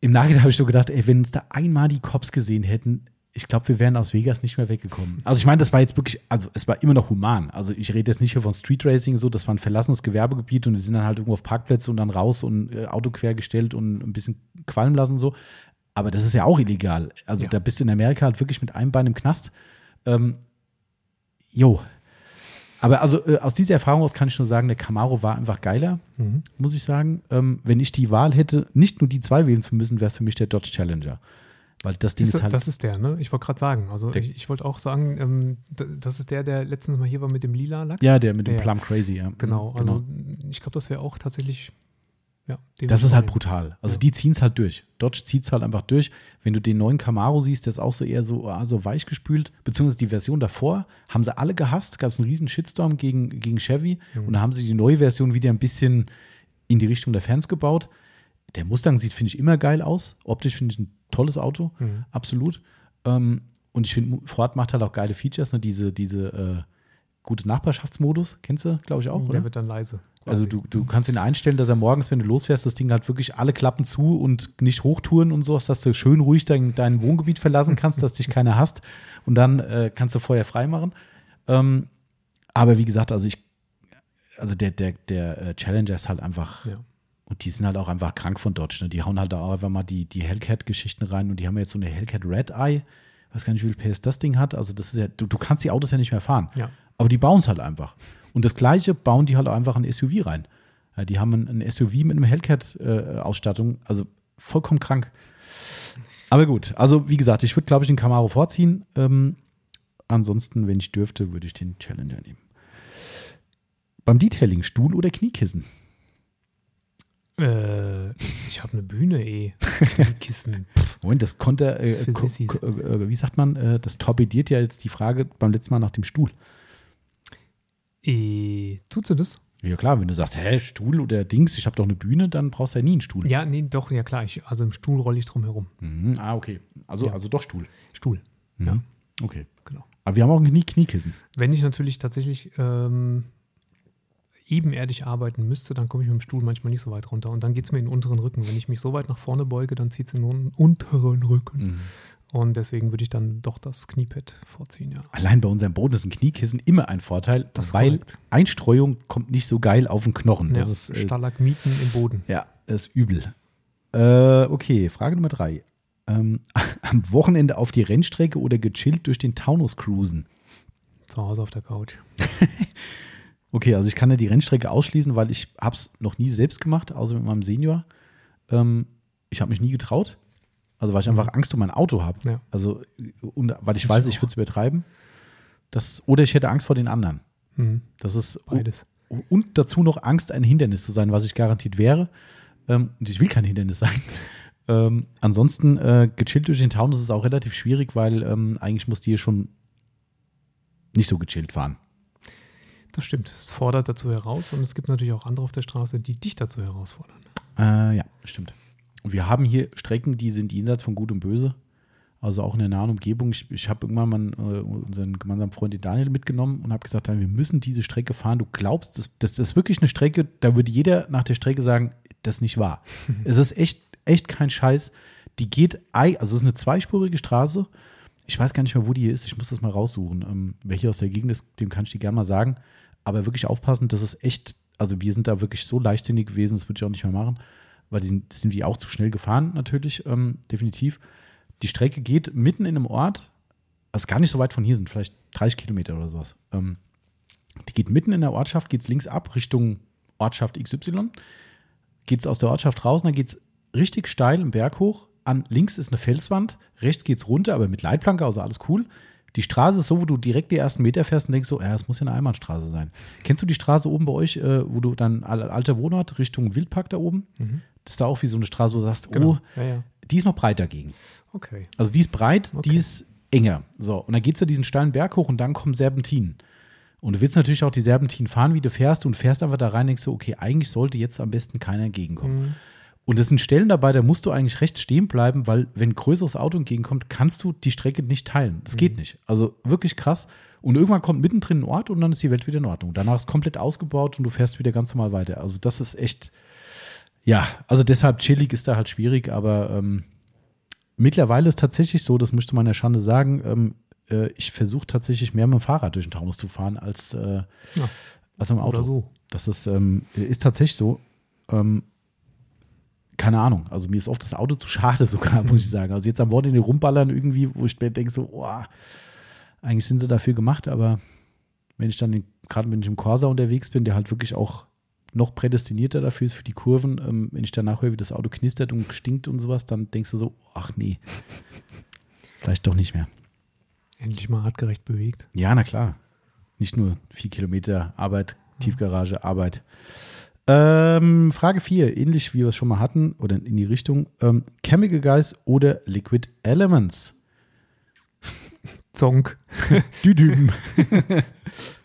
Im Nachhinein habe ich so gedacht, ey, wenn uns da einmal die Cops gesehen hätten, ich glaube, wir wären aus Vegas nicht mehr weggekommen. Also ich meine, das war jetzt wirklich, also es war immer noch human. Also ich rede jetzt nicht hier von Street Racing, so, das war ein verlassenes Gewerbegebiet und wir sind dann halt irgendwo auf Parkplätze und dann raus und äh, Auto quergestellt und ein bisschen qualmen lassen so. Aber das ist ja auch illegal. Also ja, da bist du in Amerika halt wirklich mit einem Bein im Knast. Ähm, jo. Aber also äh, aus dieser Erfahrung aus kann ich nur sagen, der Camaro war einfach geiler, mhm. muss ich sagen. Ähm, wenn ich die Wahl hätte, nicht nur die zwei wählen zu müssen, wäre es für mich der Dodge Challenger. Weil das Ding ist, ist halt. Das ist der, ne? Ich wollte gerade sagen. Also, ich, ich wollte auch sagen, ähm, das ist der, der letztens mal hier war mit dem lila Lack. Ja, der mit dem ja. Plum Crazy, ja. Genau. Also, genau. Ich glaube, das wäre auch tatsächlich. Ja, das ist halt nehmen. brutal. Also, ja. die ziehen es halt durch. Dodge zieht es halt einfach durch. Wenn du den neuen Camaro siehst, der ist auch so eher so, so weich gespült. Beziehungsweise die Version davor haben sie alle gehasst. Gab es einen riesen Shitstorm gegen, gegen Chevy. Mhm. Und da haben sie die neue Version wieder ein bisschen in die Richtung der Fans gebaut. Der Mustang sieht, finde ich, immer geil aus. Optisch finde ich ein tolles Auto, mhm. absolut. Ähm, und ich finde, Ford macht halt auch geile Features, ne? Diese, diese äh, gute Nachbarschaftsmodus, kennst du, glaube ich, auch, oder? Der wird dann leise. Quasi. Also du, du kannst ihn einstellen, dass er morgens, wenn du losfährst, das Ding halt wirklich alle Klappen zu und nicht hochtouren und sowas, dass du schön ruhig dein, dein Wohngebiet verlassen kannst, dass dich keiner hasst. Und dann äh, kannst du Feuer frei machen. Ähm, aber wie gesagt, also ich, also der, der, der Challenger ist halt einfach. Ja. Und die sind halt auch einfach krank von Dodge. Ne? Die hauen halt auch einfach mal die, die Hellcat-Geschichten rein. Und die haben ja jetzt so eine Hellcat Red Eye. Ich weiß gar nicht, wie viel P S das Ding hat. Also das ist ja, du, du kannst die Autos ja nicht mehr fahren. Ja. Aber die bauen es halt einfach. Und das Gleiche bauen die halt auch einfach ein S U V rein. Ja, die haben ein, ein S U V mit einem Hellcat-Ausstattung. Äh, also vollkommen krank. Aber gut, also wie gesagt, ich würde, glaube ich, den Camaro vorziehen. Ähm, ansonsten, wenn ich dürfte, würde ich den Challenger nehmen. Beim Detailing, Stuhl oder Kniekissen? Äh, ich habe eine Bühne eh. Kniekissen. Moment, das konnte, äh, das ko- ko- äh, wie sagt man, äh, das torpediert ja jetzt die Frage beim letzten Mal nach dem Stuhl. Äh, tut sie das? Ja klar, wenn du sagst, hä, Stuhl oder Dings, ich habe doch eine Bühne, dann brauchst du ja nie einen Stuhl. Ja, nee, doch, ja klar. Ich, also im Stuhl rolle ich drum herum. Mhm. Ah, okay. Also, ja. also doch Stuhl. Stuhl, mhm. ja. Okay. Genau. Aber wir haben auch nie Kniekissen. Wenn ich natürlich tatsächlich ähm, ebenerdig arbeiten müsste, dann komme ich mit dem Stuhl manchmal nicht so weit runter. Und dann geht es mir in den unteren Rücken. Wenn ich mich so weit nach vorne beuge, dann zieht es in den unteren Rücken. Mhm. Und deswegen würde ich dann doch das Kniepad vorziehen, ja. Allein bei unserem Boden ist ein Kniekissen immer ein Vorteil, das weil korrekt. Einstreuung kommt nicht so geil auf den Knochen. Ja, das ist äh, Stalagmiten im Boden. Ja, das ist übel. Äh, okay, Frage Nummer drei. Ähm, am Wochenende auf die Rennstrecke oder gechillt durch den Taunus cruisen? Zu Hause auf der Couch. Okay, also ich kann ja die Rennstrecke ausschließen, weil ich habe es noch nie selbst gemacht, außer mit meinem Senior. Ähm, ich habe mich nie getraut. Also, weil ich einfach Angst um mein Auto habe. Ja. Also, und, weil ich, ich weiß, auch. ich würde es übertreiben. Das, oder ich hätte Angst vor den anderen. Mhm. Das ist beides. Und, und dazu noch Angst, ein Hindernis zu sein, was ich garantiert wäre. Ähm, und ich will kein Hindernis sein. Ähm, ansonsten, äh, gechillt durch den Taunus ist auch relativ schwierig, weil ähm, eigentlich musst du hier schon nicht so gechillt fahren. Das stimmt. Es fordert dazu heraus. Und es gibt natürlich auch andere auf der Straße, die dich dazu herausfordern. Äh, ja, stimmt. Und wir haben hier Strecken, die sind jenseits von Gut und Böse. Also auch in der nahen Umgebung. Ich, ich habe irgendwann mal äh, unseren gemeinsamen Freund den Daniel mitgenommen und habe gesagt, wir müssen diese Strecke fahren. Du glaubst, das, das, das ist wirklich eine Strecke, da würde jeder nach der Strecke sagen, das ist nicht wahr. Mhm. Es ist echt, echt kein Scheiß. Die geht, also es ist eine zweispurige Straße. Ich weiß gar nicht mehr, wo die hier ist. Ich muss das mal raussuchen. Ähm, wer hier aus der Gegend ist, dem kann ich die gerne mal sagen. Aber wirklich aufpassen, das ist echt, also wir sind da wirklich so leichtsinnig gewesen, das würde ich auch nicht mehr machen. Weil die sind, sind die auch zu schnell gefahren, natürlich, ähm, definitiv. Die Strecke geht mitten in einem Ort, was gar nicht so weit von hier sind, vielleicht dreißig Kilometer oder sowas. Ähm, die geht mitten in der Ortschaft, geht es links ab, Richtung Ortschaft X Y. Geht es aus der Ortschaft raus, und dann geht es richtig steil im Berg hoch. An links ist eine Felswand, rechts geht es runter, aber mit Leitplanke, also alles cool. Die Straße ist so, wo du direkt die ersten Meter fährst und denkst so, ja, es muss ja eine Einbahnstraße sein. Kennst du die Straße oben bei euch, äh, wo du dann alter Wohnort Richtung Wildpark da oben? Mhm. Das ist da auch wie so eine Straße, wo du sagst, genau. oh, ja, ja. die ist noch breiter gegen. Okay. Also die ist breit, okay. die ist enger. So, und dann geht's ja diesen steilen Berg hoch und dann kommen Serpentinen. Und du willst natürlich auch die Serpentinen fahren, wie du fährst und fährst einfach da rein und denkst so, okay, eigentlich sollte jetzt am besten keiner entgegenkommen. Mhm. Und es sind Stellen dabei, da musst du eigentlich recht stehen bleiben, weil wenn ein größeres Auto entgegenkommt, kannst du die Strecke nicht teilen. Das mhm. geht nicht. Also wirklich krass. Und irgendwann kommt mittendrin ein Ort und dann ist die Welt wieder in Ordnung. Danach ist komplett ausgebaut und du fährst wieder ganz normal weiter. Also das ist echt, ja, also deshalb chillig ist da halt schwierig. Aber ähm, mittlerweile ist tatsächlich so, das muss ich zu meiner Schande sagen, ähm, äh, ich versuche tatsächlich mehr mit dem Fahrrad durch den Taunus zu fahren als, äh, ja. als mit dem Auto. Oder so. Das ist, ähm, ist tatsächlich so. Ähm, Keine Ahnung, also mir ist oft das Auto zu schade sogar, muss ich sagen. Also jetzt am Wochenende rumballern irgendwie, wo ich mir denke so, oh, eigentlich sind sie dafür gemacht, aber wenn ich dann, gerade wenn ich im Corsa unterwegs bin, der halt wirklich auch noch prädestinierter dafür ist für die Kurven, ähm, wenn ich danach höre, wie das Auto knistert und stinkt und sowas, dann denkst du so, ach nee, vielleicht doch nicht mehr. Endlich mal artgerecht bewegt. Ja, na klar. Nicht nur vier Kilometer Arbeit, Tiefgarage, Arbeit. Ähm, Frage vier, ähnlich wie wir es schon mal hatten, oder in die Richtung, ähm, Chemical Guys oder Liquid Elements? Zonk. Düdüben.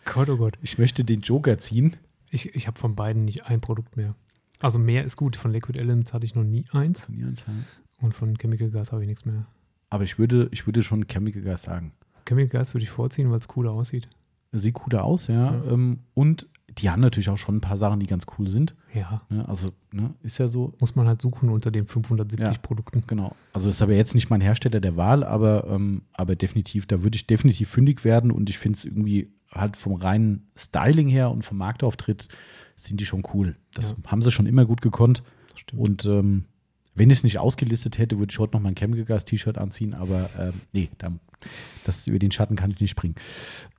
Gott, oh Gott. Ich möchte den Joker ziehen. Ich, ich habe von beiden nicht ein Produkt mehr. Also mehr ist gut. Von Liquid Elements hatte ich noch nie eins. Nie eins, ja. Und von Chemical Guys habe ich nichts mehr. Aber ich würde, ich würde schon Chemical Guys sagen. Chemical Guys würde ich vorziehen, weil es cooler aussieht. Sieht cooler aus, ja. ja. Ähm, und die haben natürlich auch schon ein paar Sachen, die ganz cool sind. Ja. Also, ne, ist ja so. Muss man halt suchen unter den fünfhundertsiebzig ja, Produkten. Genau. Also ist aber jetzt nicht mein Hersteller der Wahl, aber, ähm, aber definitiv, da würde ich definitiv fündig werden und ich finde es irgendwie halt vom reinen Styling her und vom Marktauftritt sind die schon cool. Das ja. haben sie schon immer gut gekonnt. Das stimmt. Und ähm, wenn ich es nicht ausgelistet hätte, würde ich heute noch mein Chemical Guys T-Shirt anziehen, aber ähm, nee, da, das, über den Schatten kann ich nicht springen.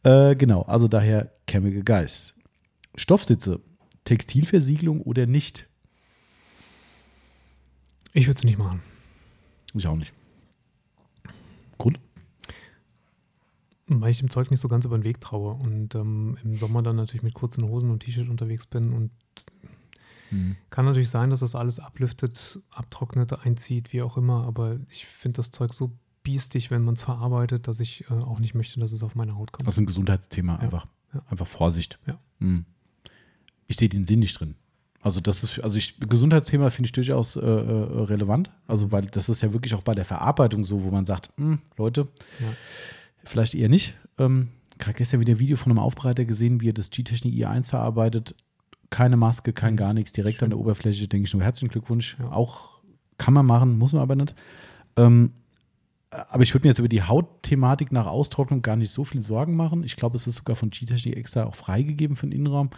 Äh, genau, also daher Chemical Guys. Stoffsitze, Textilversiegelung oder nicht? Ich würde es nicht machen. Ich auch nicht. Grund? Weil ich dem Zeug nicht so ganz über den Weg traue und ähm, im Sommer dann natürlich mit kurzen Hosen und T-Shirt unterwegs bin und mhm. kann natürlich sein, dass das alles ablüftet, abtrocknet, einzieht, wie auch immer, aber ich finde das Zeug so biestig, wenn man es verarbeitet, dass ich äh, auch nicht möchte, dass es auf meine Haut kommt. Das ist ein Gesundheitsthema ja. einfach. Ja. Einfach Vorsicht. Ja. Mhm. ich sehe den Sinn nicht drin. Also das ist, also ich, Gesundheitsthema finde ich durchaus äh, relevant. Also weil das ist ja wirklich auch bei der Verarbeitung so, wo man sagt, Leute, ja. vielleicht eher nicht. Ähm, gerade gestern wieder ein Video von einem Aufbereiter gesehen, wie er das G-Technik I eins verarbeitet. Keine Maske, kein gar nichts, direkt Schön. An der Oberfläche, denke ich nur, herzlichen Glückwunsch. Ja. Auch kann man machen, muss man aber nicht. Ähm, aber ich würde mir jetzt über die Hautthematik nach Austrocknung gar nicht so viel Sorgen machen. Ich glaube, es ist sogar von G-Technik extra auch freigegeben für den Innenraum.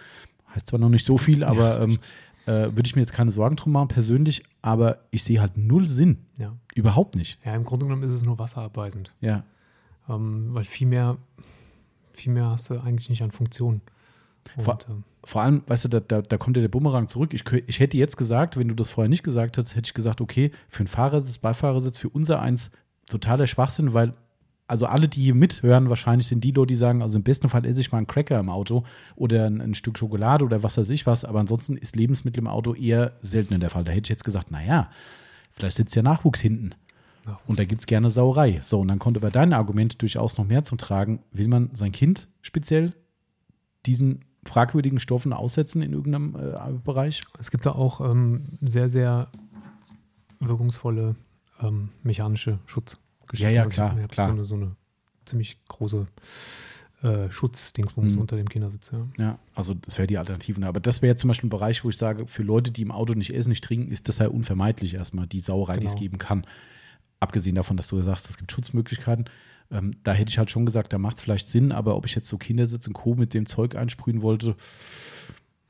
Heißt zwar noch nicht so viel, aber ja. ähm, äh, würde ich mir jetzt keine Sorgen drum machen, persönlich. Aber ich sehe halt null Sinn. Ja. Überhaupt nicht. Ja, im Grunde genommen ist es nur wasserabweisend. Ja. Ähm, weil viel mehr, viel mehr hast du eigentlich nicht an Funktionen. Und, vor, ähm, vor allem, weißt du, da, da, da kommt ja der Bumerang zurück. Ich, ich hätte jetzt gesagt, wenn du das vorher nicht gesagt hättest, hätte ich gesagt, okay, für einen Fahrersitz, Beifahrersitz, für unser eins totaler Schwachsinn, weil also alle, die hier mithören, wahrscheinlich sind die dort, die sagen, also im besten Fall esse ich mal einen Cracker im Auto oder ein, ein Stück Schokolade oder was weiß ich was, aber ansonsten ist Lebensmittel im Auto eher seltener der Fall. Da hätte ich jetzt gesagt, naja, vielleicht sitzt ja Nachwuchs hinten. Nachwuchs. Und da gibt es gerne Sauerei. So, und dann kommt über dein Argument durchaus noch mehr zum Tragen. Will man sein Kind speziell diesen fragwürdigen Stoffen aussetzen in irgendeinem äh, Bereich? Es gibt da auch ähm, sehr, sehr wirkungsvolle ähm, mechanische Schutzgeschichten. Ja, ja, klar. Also, klar. So, eine, so eine ziemlich große äh, Schutzdingsbums mhm. unter dem Kindersitz. Ja, ja, also das wäre die Alternative. Aber das wäre zum Beispiel ein Bereich, wo ich sage, für Leute, die im Auto nicht essen, nicht trinken, ist das ja unvermeidlich erstmal, die Sauerei, genau. die es geben kann. Abgesehen davon, dass du sagst, es gibt Schutzmöglichkeiten. Ähm, da hätte ich halt schon gesagt, da macht es vielleicht Sinn, aber ob ich jetzt so Kindersitz und Co. mit dem Zeug einsprühen wollte,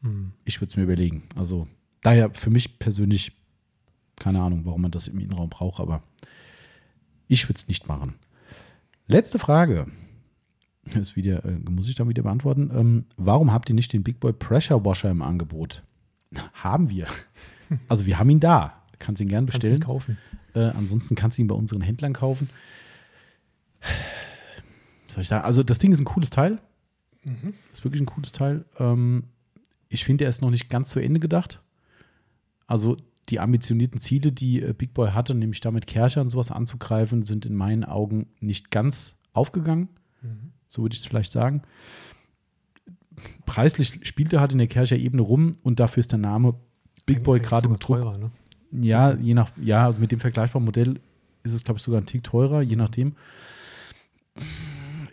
hm. ich würde es mir überlegen. Also daher für mich persönlich keine Ahnung, warum man das im Innenraum braucht, aber ich würde es nicht machen. Letzte Frage. Das wieder, äh, muss ich dann wieder beantworten. Ähm, warum habt ihr nicht den Big Boy Pressure Washer im Angebot? Haben wir. Also wir haben ihn da. Kannst ihn gern bestellen. Kannst ihn kaufen. Äh, ansonsten kannst du ihn bei unseren Händlern kaufen. Soll ich sagen? Also das Ding ist ein cooles Teil. Mhm. Ist wirklich ein cooles Teil. Ähm, ich finde, er ist noch nicht ganz zu Ende gedacht. Also die ambitionierten Ziele, die äh, Big Boy hatte, nämlich damit Kärcher und sowas anzugreifen, sind in meinen Augen nicht ganz aufgegangen. Mhm. So würde ich es vielleicht sagen. Preislich spielt er halt in der Kärcher-Ebene rum und dafür ist der Name Big Eigentlich Boy gerade mit teurer, ne? Ja, je nach, ja, also mit dem vergleichbaren Modell ist es, glaube ich, sogar ein Tick teurer, je nachdem.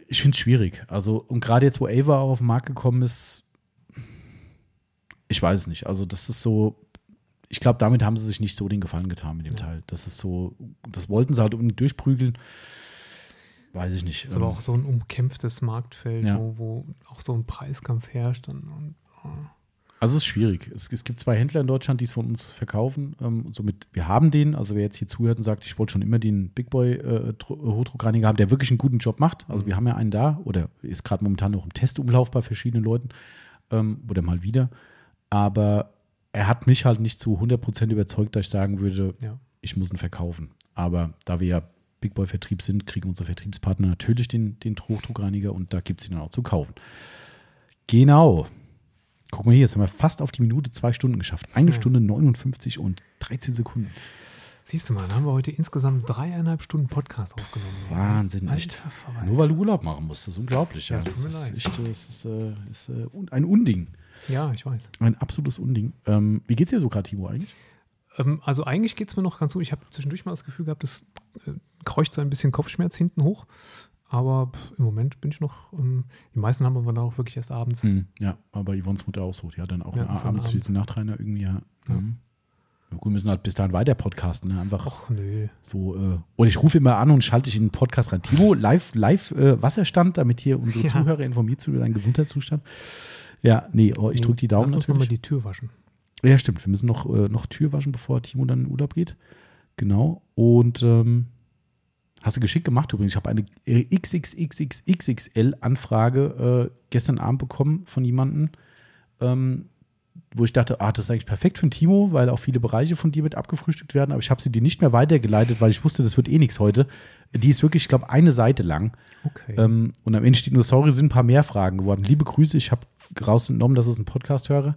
Ich finde es schwierig. Also, und gerade jetzt, wo Ava auch auf den Markt gekommen ist, ich weiß es nicht. Also, das ist so, ich glaube, damit haben sie sich nicht so den Gefallen getan mit dem ja. Teil. Das ist so, das wollten sie halt unbedingt durchprügeln. Weiß ich nicht. Das ist ähm, aber auch so ein umkämpftes Marktfeld, ja. wo, wo auch so ein Preiskampf herrscht. Und, und, oh. Also es ist schwierig. Es, es gibt zwei Händler in Deutschland, die es von uns verkaufen. Ähm, und somit, wir haben den. Also wer jetzt hier zuhört und sagt, ich wollte schon immer den Big Boy äh, Hochdruckreiniger haben, der wirklich einen guten Job macht. Also mhm. wir haben ja einen da oder ist gerade momentan noch im Testumlauf bei verschiedenen Leuten ähm, oder mal wieder. Aber er hat mich halt nicht zu hundert Prozent überzeugt, dass ich sagen würde, ja. ich muss ihn verkaufen. Aber da wir ja Big Boy Vertrieb sind, kriegen unsere Vertriebspartner natürlich den, den Hochdruckreiniger und da gibt es ihn dann auch zu kaufen. Genau. Guck mal hier, jetzt haben wir fast auf die Minute zwei Stunden geschafft. Eine ja. Stunde neunundfünfzig und dreizehn Sekunden. Siehst du mal, dann haben wir heute insgesamt dreieinhalb Stunden Podcast aufgenommen. Wahnsinn, Alter, echt. Alter. Nur weil du Urlaub machen musst, das ist unglaublich. Ja, ja. Das tut mir leid. Ist echt, das ist, äh, ist äh, ein Unding. Ja, ich weiß. Ein absolutes Unding. Ähm, wie geht's dir so gerade, Timo, eigentlich? Ähm, also eigentlich geht's mir noch ganz gut. Ich habe zwischendurch mal das Gefühl gehabt, es äh, kreucht so ein bisschen Kopfschmerz hinten hoch. Aber pff, im Moment bin ich noch, ähm, die meisten haben wir dann auch wirklich erst abends. Mhm, ja, aber Yvonnes Mutter auch so. Die hat dann auch ja, abends, abends wie so Nachtreiner irgendwie. Ja. Ja. Mhm. Wir müssen halt bis dahin weiter podcasten. Ne? Einfach Och, nö. So, äh, oder ich rufe immer an und schalte ich in den Podcast rein. Timo, live, live äh, Wasserstand, damit hier unsere ja. Zuhörer informiert sind über deinen Gesundheitszustand. Ja, nee, oh, ich drücke die Daumen. Lass uns natürlich. Mal die Tür waschen. Ja, stimmt. Wir müssen noch, äh, noch Tür waschen, bevor Timo dann in den Urlaub geht. Genau. Und ähm, hast du geschickt gemacht übrigens. Ich habe eine X X X X X L-Anfrage äh, gestern Abend bekommen von jemandem, ähm, wo ich dachte, ah, das ist eigentlich perfekt für den Timo, weil auch viele Bereiche von dir mit abgefrühstückt werden. Aber ich habe sie dir nicht mehr weitergeleitet, weil ich wusste, das wird eh nichts heute. Die ist wirklich, ich glaube, eine Seite lang. Okay. Ähm, und am Ende steht nur, sorry, sind ein paar mehr Fragen geworden. Liebe Grüße, ich habe rausgenommen, dass ich einen Podcast höre.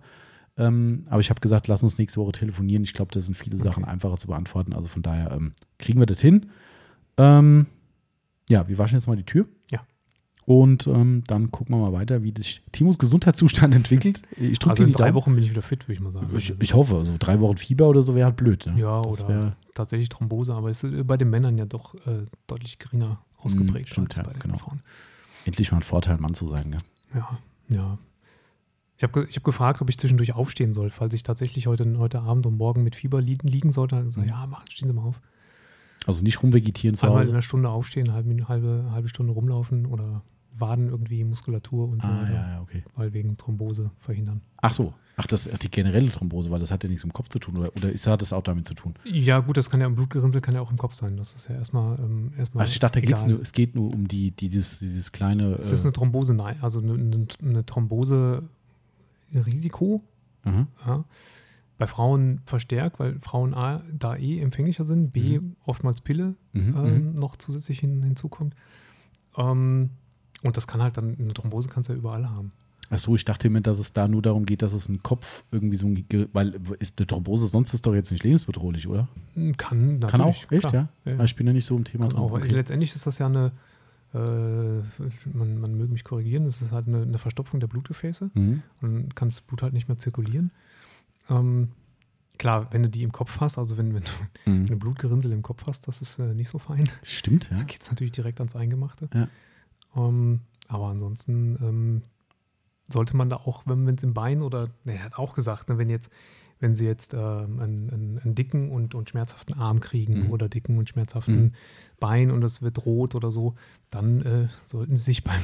Ähm, aber ich habe gesagt, lass uns nächste Woche telefonieren. Ich glaube, das sind viele Sachen okay. einfacher zu beantworten. Also von daher ähm, kriegen wir das hin. Ähm, ja, wir waschen jetzt mal die Tür. Ja. Und ähm, dann gucken wir mal weiter, wie sich Timos Gesundheitszustand entwickelt. Ich drücke also in drei Daumen. Wochen bin ich wieder fit, würde ich mal sagen. Ich, ich hoffe, also drei Wochen Fieber oder so wäre halt blöd. Ne? Ja, das oder tatsächlich Thrombose, aber es ist bei den Männern ja doch äh, deutlich geringer ausgeprägt stimmt, als ja, bei den genau. Frauen. Endlich mal ein Vorteil, Mann zu sein. Gell? Ja, ja. Ich habe ich hab gefragt, ob ich zwischendurch aufstehen soll, falls ich tatsächlich heute, heute Abend und morgen mit Fieber li- liegen sollte. Dann gesagt, mhm. ja, mach, stehen Sie mal auf. Also nicht rumvegetieren zu Hause. Einmal in einer Stunde aufstehen, halbe, halbe, halbe Stunde rumlaufen oder Waden irgendwie, Muskulatur und so ah, weiter. Ja, okay. Weil wegen Thrombose verhindern. Ach so. Ach, das, ach, die generelle Thrombose, weil das hat ja nichts mit dem Kopf zu tun. Oder, oder ist, hat das auch damit zu tun? Ja gut, das kann ja im Blutgerinnsel, kann ja auch im Kopf sein. Das ist ja erstmal ähm, erstmal. Also ich dachte, geht's nur, es geht nur um die, die dieses, dieses kleine... Es ist eine Thrombose, nein. Also eine, eine, eine Thrombose-Risiko. Mhm. Ja. Bei Frauen verstärkt, weil Frauen A, da eh empfänglicher sind, B, mhm. oftmals Pille mhm, ähm, noch zusätzlich hin, hinzukommt. Ähm, und das kann halt dann, eine Thrombose kannst du ja überall haben. Achso, ich dachte immer, dass es da nur darum geht, dass es ein Kopf irgendwie so ein, weil ist eine Thrombose sonst ist doch jetzt nicht lebensbedrohlich, oder? Kann, natürlich. Kann auch, echt, ja? Ja, ja. Ich bin ja nicht so im Thema dran. Okay. Letztendlich ist das ja eine, äh, man, man möge mich korrigieren, es ist halt eine, eine Verstopfung der Blutgefäße mhm. und kann das Blut halt nicht mehr zirkulieren. Ähm, klar, wenn du die im Kopf hast, also wenn, wenn, du, mhm. wenn du Blutgerinnsel im Kopf hast, das ist äh, nicht so fein. Stimmt, ja. Da geht es natürlich direkt ans Eingemachte. Ja. Ähm, aber ansonsten ähm, sollte man da auch, wenn es im Bein oder, ne, er hat auch gesagt, ne, wenn jetzt, wenn sie jetzt ähm, einen, einen, einen dicken und, und schmerzhaften Arm kriegen mhm. oder dicken und schmerzhaften mhm. Bein und es wird rot oder so, dann äh, sollten sie sich beim,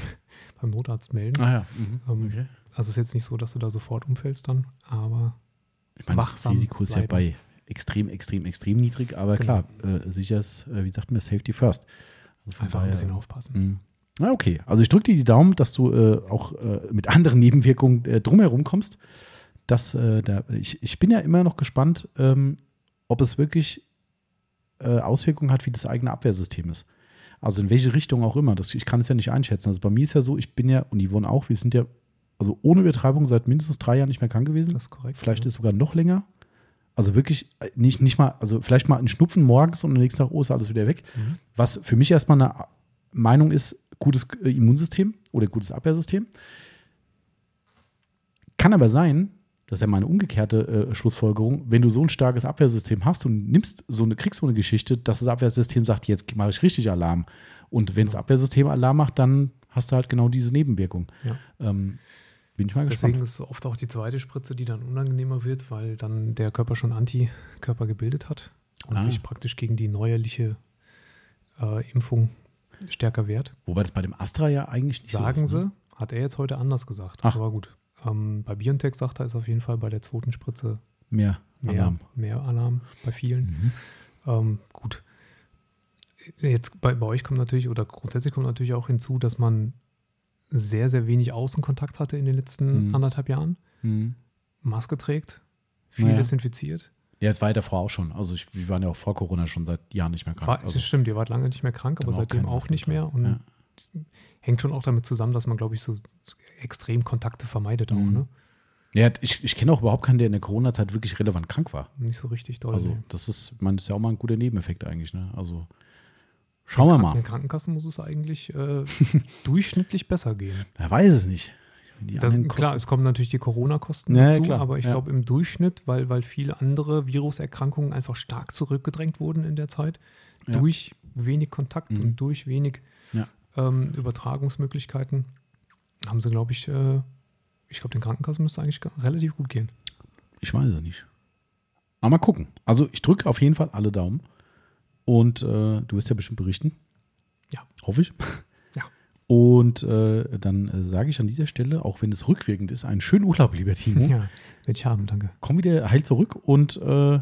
beim Notarzt melden. Ah ja, mhm. ähm, okay. Also es ist jetzt nicht so, dass du da sofort umfällst dann, aber ich meine, das Risiko ist bleiben. Ja bei extrem, extrem, extrem niedrig, aber genau. klar, äh, sicher ist, äh, wie sagt man, Safety First. Also einfach daher, ein bisschen aufpassen. Na okay, also ich drücke dir die Daumen, dass du äh, auch äh, mit anderen Nebenwirkungen äh, drumherum kommst. Dass, äh, da, ich, ich bin ja immer noch gespannt, ähm, ob es wirklich äh, Auswirkungen hat, wie das eigene Abwehrsystem ist. Also in welche Richtung auch immer. Das, ich kann es ja nicht einschätzen. Also bei mir ist ja so, ich bin ja, und die Yvonne auch, wir sind ja also ohne Übertreibung seit mindestens drei Jahren nicht mehr krank gewesen. Das ist korrekt. Vielleicht ja. ist sogar noch länger. Also wirklich nicht, nicht mal, also vielleicht mal einen Schnupfen morgens und am nächsten Tag, oh, ist alles wieder weg. Mhm. Was für mich erstmal eine Meinung ist, gutes Immunsystem oder gutes Abwehrsystem. Kann aber sein, das ist ja mal eine umgekehrte äh, Schlussfolgerung, wenn du so ein starkes Abwehrsystem hast und nimmst so eine, kriegst so eine Geschichte, dass das Abwehrsystem sagt, jetzt mache ich richtig Alarm. Und wenn das Abwehrsystem Alarm macht, dann hast du halt genau diese Nebenwirkung. Ja. Ähm, Bin ich mal gespannt. Deswegen ist oft auch die zweite Spritze, die dann unangenehmer wird, weil dann der Körper schon Antikörper gebildet hat und ah. sich praktisch gegen die neuerliche äh, Impfung stärker wehrt. Wobei das bei dem Astra ja eigentlich nicht sagen so ist, ne? Sie, hat er jetzt heute anders gesagt. Ach. Aber gut. Ähm, bei BioNTech sagt er, ist auf jeden Fall bei der zweiten Spritze mehr, mehr, Alarm. mehr Alarm bei vielen. Mhm. Ähm, gut. Jetzt bei, bei euch kommt natürlich, oder grundsätzlich kommt natürlich auch hinzu, dass man sehr, sehr wenig Außenkontakt hatte in den letzten mhm. anderthalb Jahren. Mhm. Maske trägt, viel naja. desinfiziert. Ja, das war ja davor auch schon. Also ich, wir waren ja auch vor Corona schon seit Jahren nicht mehr krank. War, also stimmt, ihr wart lange nicht mehr krank, aber auch seitdem auch nicht mehr. Und ja. hängt schon auch damit zusammen, dass man, glaube ich, so extrem Kontakte vermeidet mhm. auch, ne? Ja, ich, ich kenne auch überhaupt keinen, der in der Corona-Zeit wirklich relevant krank war. Nicht so richtig doll. Also das ist, man ist ja auch mal ein guter Nebeneffekt eigentlich, ne? Also schauen wir mal. In den Krankenkassen muss es eigentlich äh, durchschnittlich besser gehen. Er weiß es nicht. Die das, klar, es kommen natürlich die Corona-Kosten ja, dazu, klar. aber ich ja. glaube im Durchschnitt, weil, weil viele andere Viruserkrankungen einfach stark zurückgedrängt wurden in der Zeit, ja. durch wenig Kontakt mhm. und durch wenig ja. ähm, Übertragungsmöglichkeiten, haben sie, glaube ich, äh, ich glaube, den Krankenkassen müsste eigentlich relativ gut gehen. Ich weiß es nicht. Aber mal gucken. Also ich drücke auf jeden Fall alle Daumen. Und äh, du wirst ja bestimmt berichten. Ja. Hoffe ich. Ja. Und äh, dann äh, sage ich an dieser Stelle, auch wenn es rückwirkend ist, einen schönen Urlaub, lieber Timo. Ja, werde ich haben, danke. Komm wieder heil zurück und äh,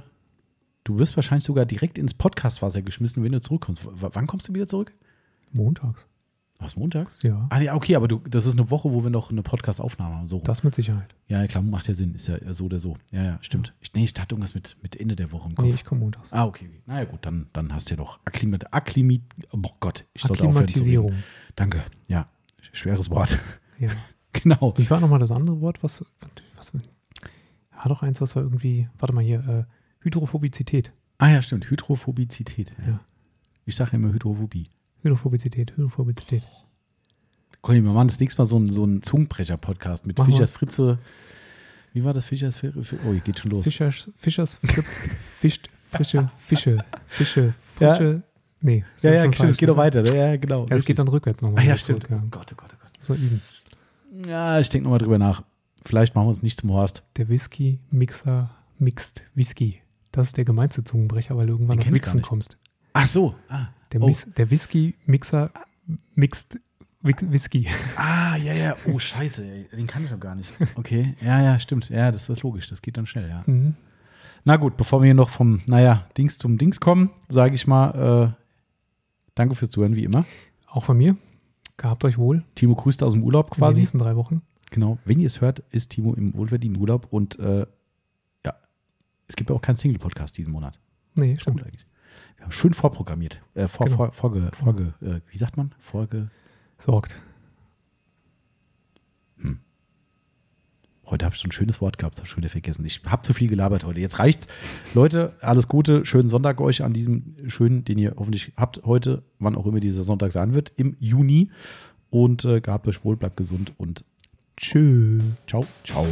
du wirst wahrscheinlich sogar direkt ins Podcast-Wasser geschmissen, wenn du zurückkommst. W- wann kommst du wieder zurück? Montags. Was, montags? Ja. Ah, ja, okay, aber du, das ist eine Woche, wo wir noch eine Podcast-Aufnahme haben. So. Das mit Sicherheit. Ja, klar, macht ja Sinn. Ist ja so oder so. Ja, ja, stimmt. Ja. Ich, nee, ich hatte irgendwas mit, mit Ende der Woche im Kopf. Nee, ich komme montags. Ah, okay. Na ja, gut, dann, dann hast du ja noch Akklimat... Akklimit, oh Gott, ich sollte aufhören zu reden. Danke. Ja, schweres Wort. Ja. Genau. Ich war nochmal das andere Wort, was... was, was war doch eins, was war irgendwie... Warte mal hier. Äh, Hydrophobizität. Ah ja, stimmt. Hydrophobizität. Ja. Ja. Ich sage immer Hydrophobie. Hydrophobizität, Hydrophobizität. Conny, wir machen das nächste Mal so einen, so einen Zungenbrecher-Podcast mit Fischers Fritze. Wie war das? Fischers Fritze? Oh, hier geht schon los. Fischers, Fischers Fritze fischt frische Fische. Fische, frische. Ja? Nee. Ja, ja, stimmt, es geht noch weiter. Ne? Ja, genau. Ja, es richtig. Geht dann rückwärts nochmal. Ah, ja, stimmt. Zurück, ja. Gott, oh Gott, oh Gott. So eben. Ja, ich denke nochmal drüber nach. Vielleicht machen wir uns nicht zum Horst. Der Whisky-Mixer mixt Whisky. Das ist der gemeinste Zungenbrecher, weil du irgendwann auf Mixen kommst. Ach so. Ah, der, oh. der Whisky-Mixer mixt Whisky. Ah, ja, ja. Oh, scheiße. Den kann ich doch gar nicht. Okay. Ja, ja, stimmt. Ja, das ist logisch. Das geht dann schnell, ja. Mhm. Na gut, bevor wir hier noch vom, naja, Dings zum Dings kommen, sage ich mal, äh, danke fürs Zuhören, wie immer. Auch von mir. Gehabt euch wohl. Timo grüßt aus dem Urlaub quasi. In den nächsten drei Wochen. Genau. Wenn ihr es hört, ist Timo im wohlverdienten Urlaub und äh, ja, es gibt ja auch keinen Single-Podcast diesen Monat. Nee, stimmt. Gut eigentlich. Wir haben schön vorprogrammiert. Äh, vor, genau. vor, vorge, vorge, äh, wie sagt man? Vorge... Sorgt. Hm. Heute habe ich so ein schönes Wort gehabt, habe ich schon wieder vergessen. Ich habe zu viel gelabert heute. Jetzt reicht's. Leute, alles Gute. Schönen Sonntag euch an diesem schönen, den ihr hoffentlich habt heute, wann auch immer dieser Sonntag sein wird, im Juni. Und äh, gehabt euch wohl, bleibt gesund und tschö. Ciao. Ciao.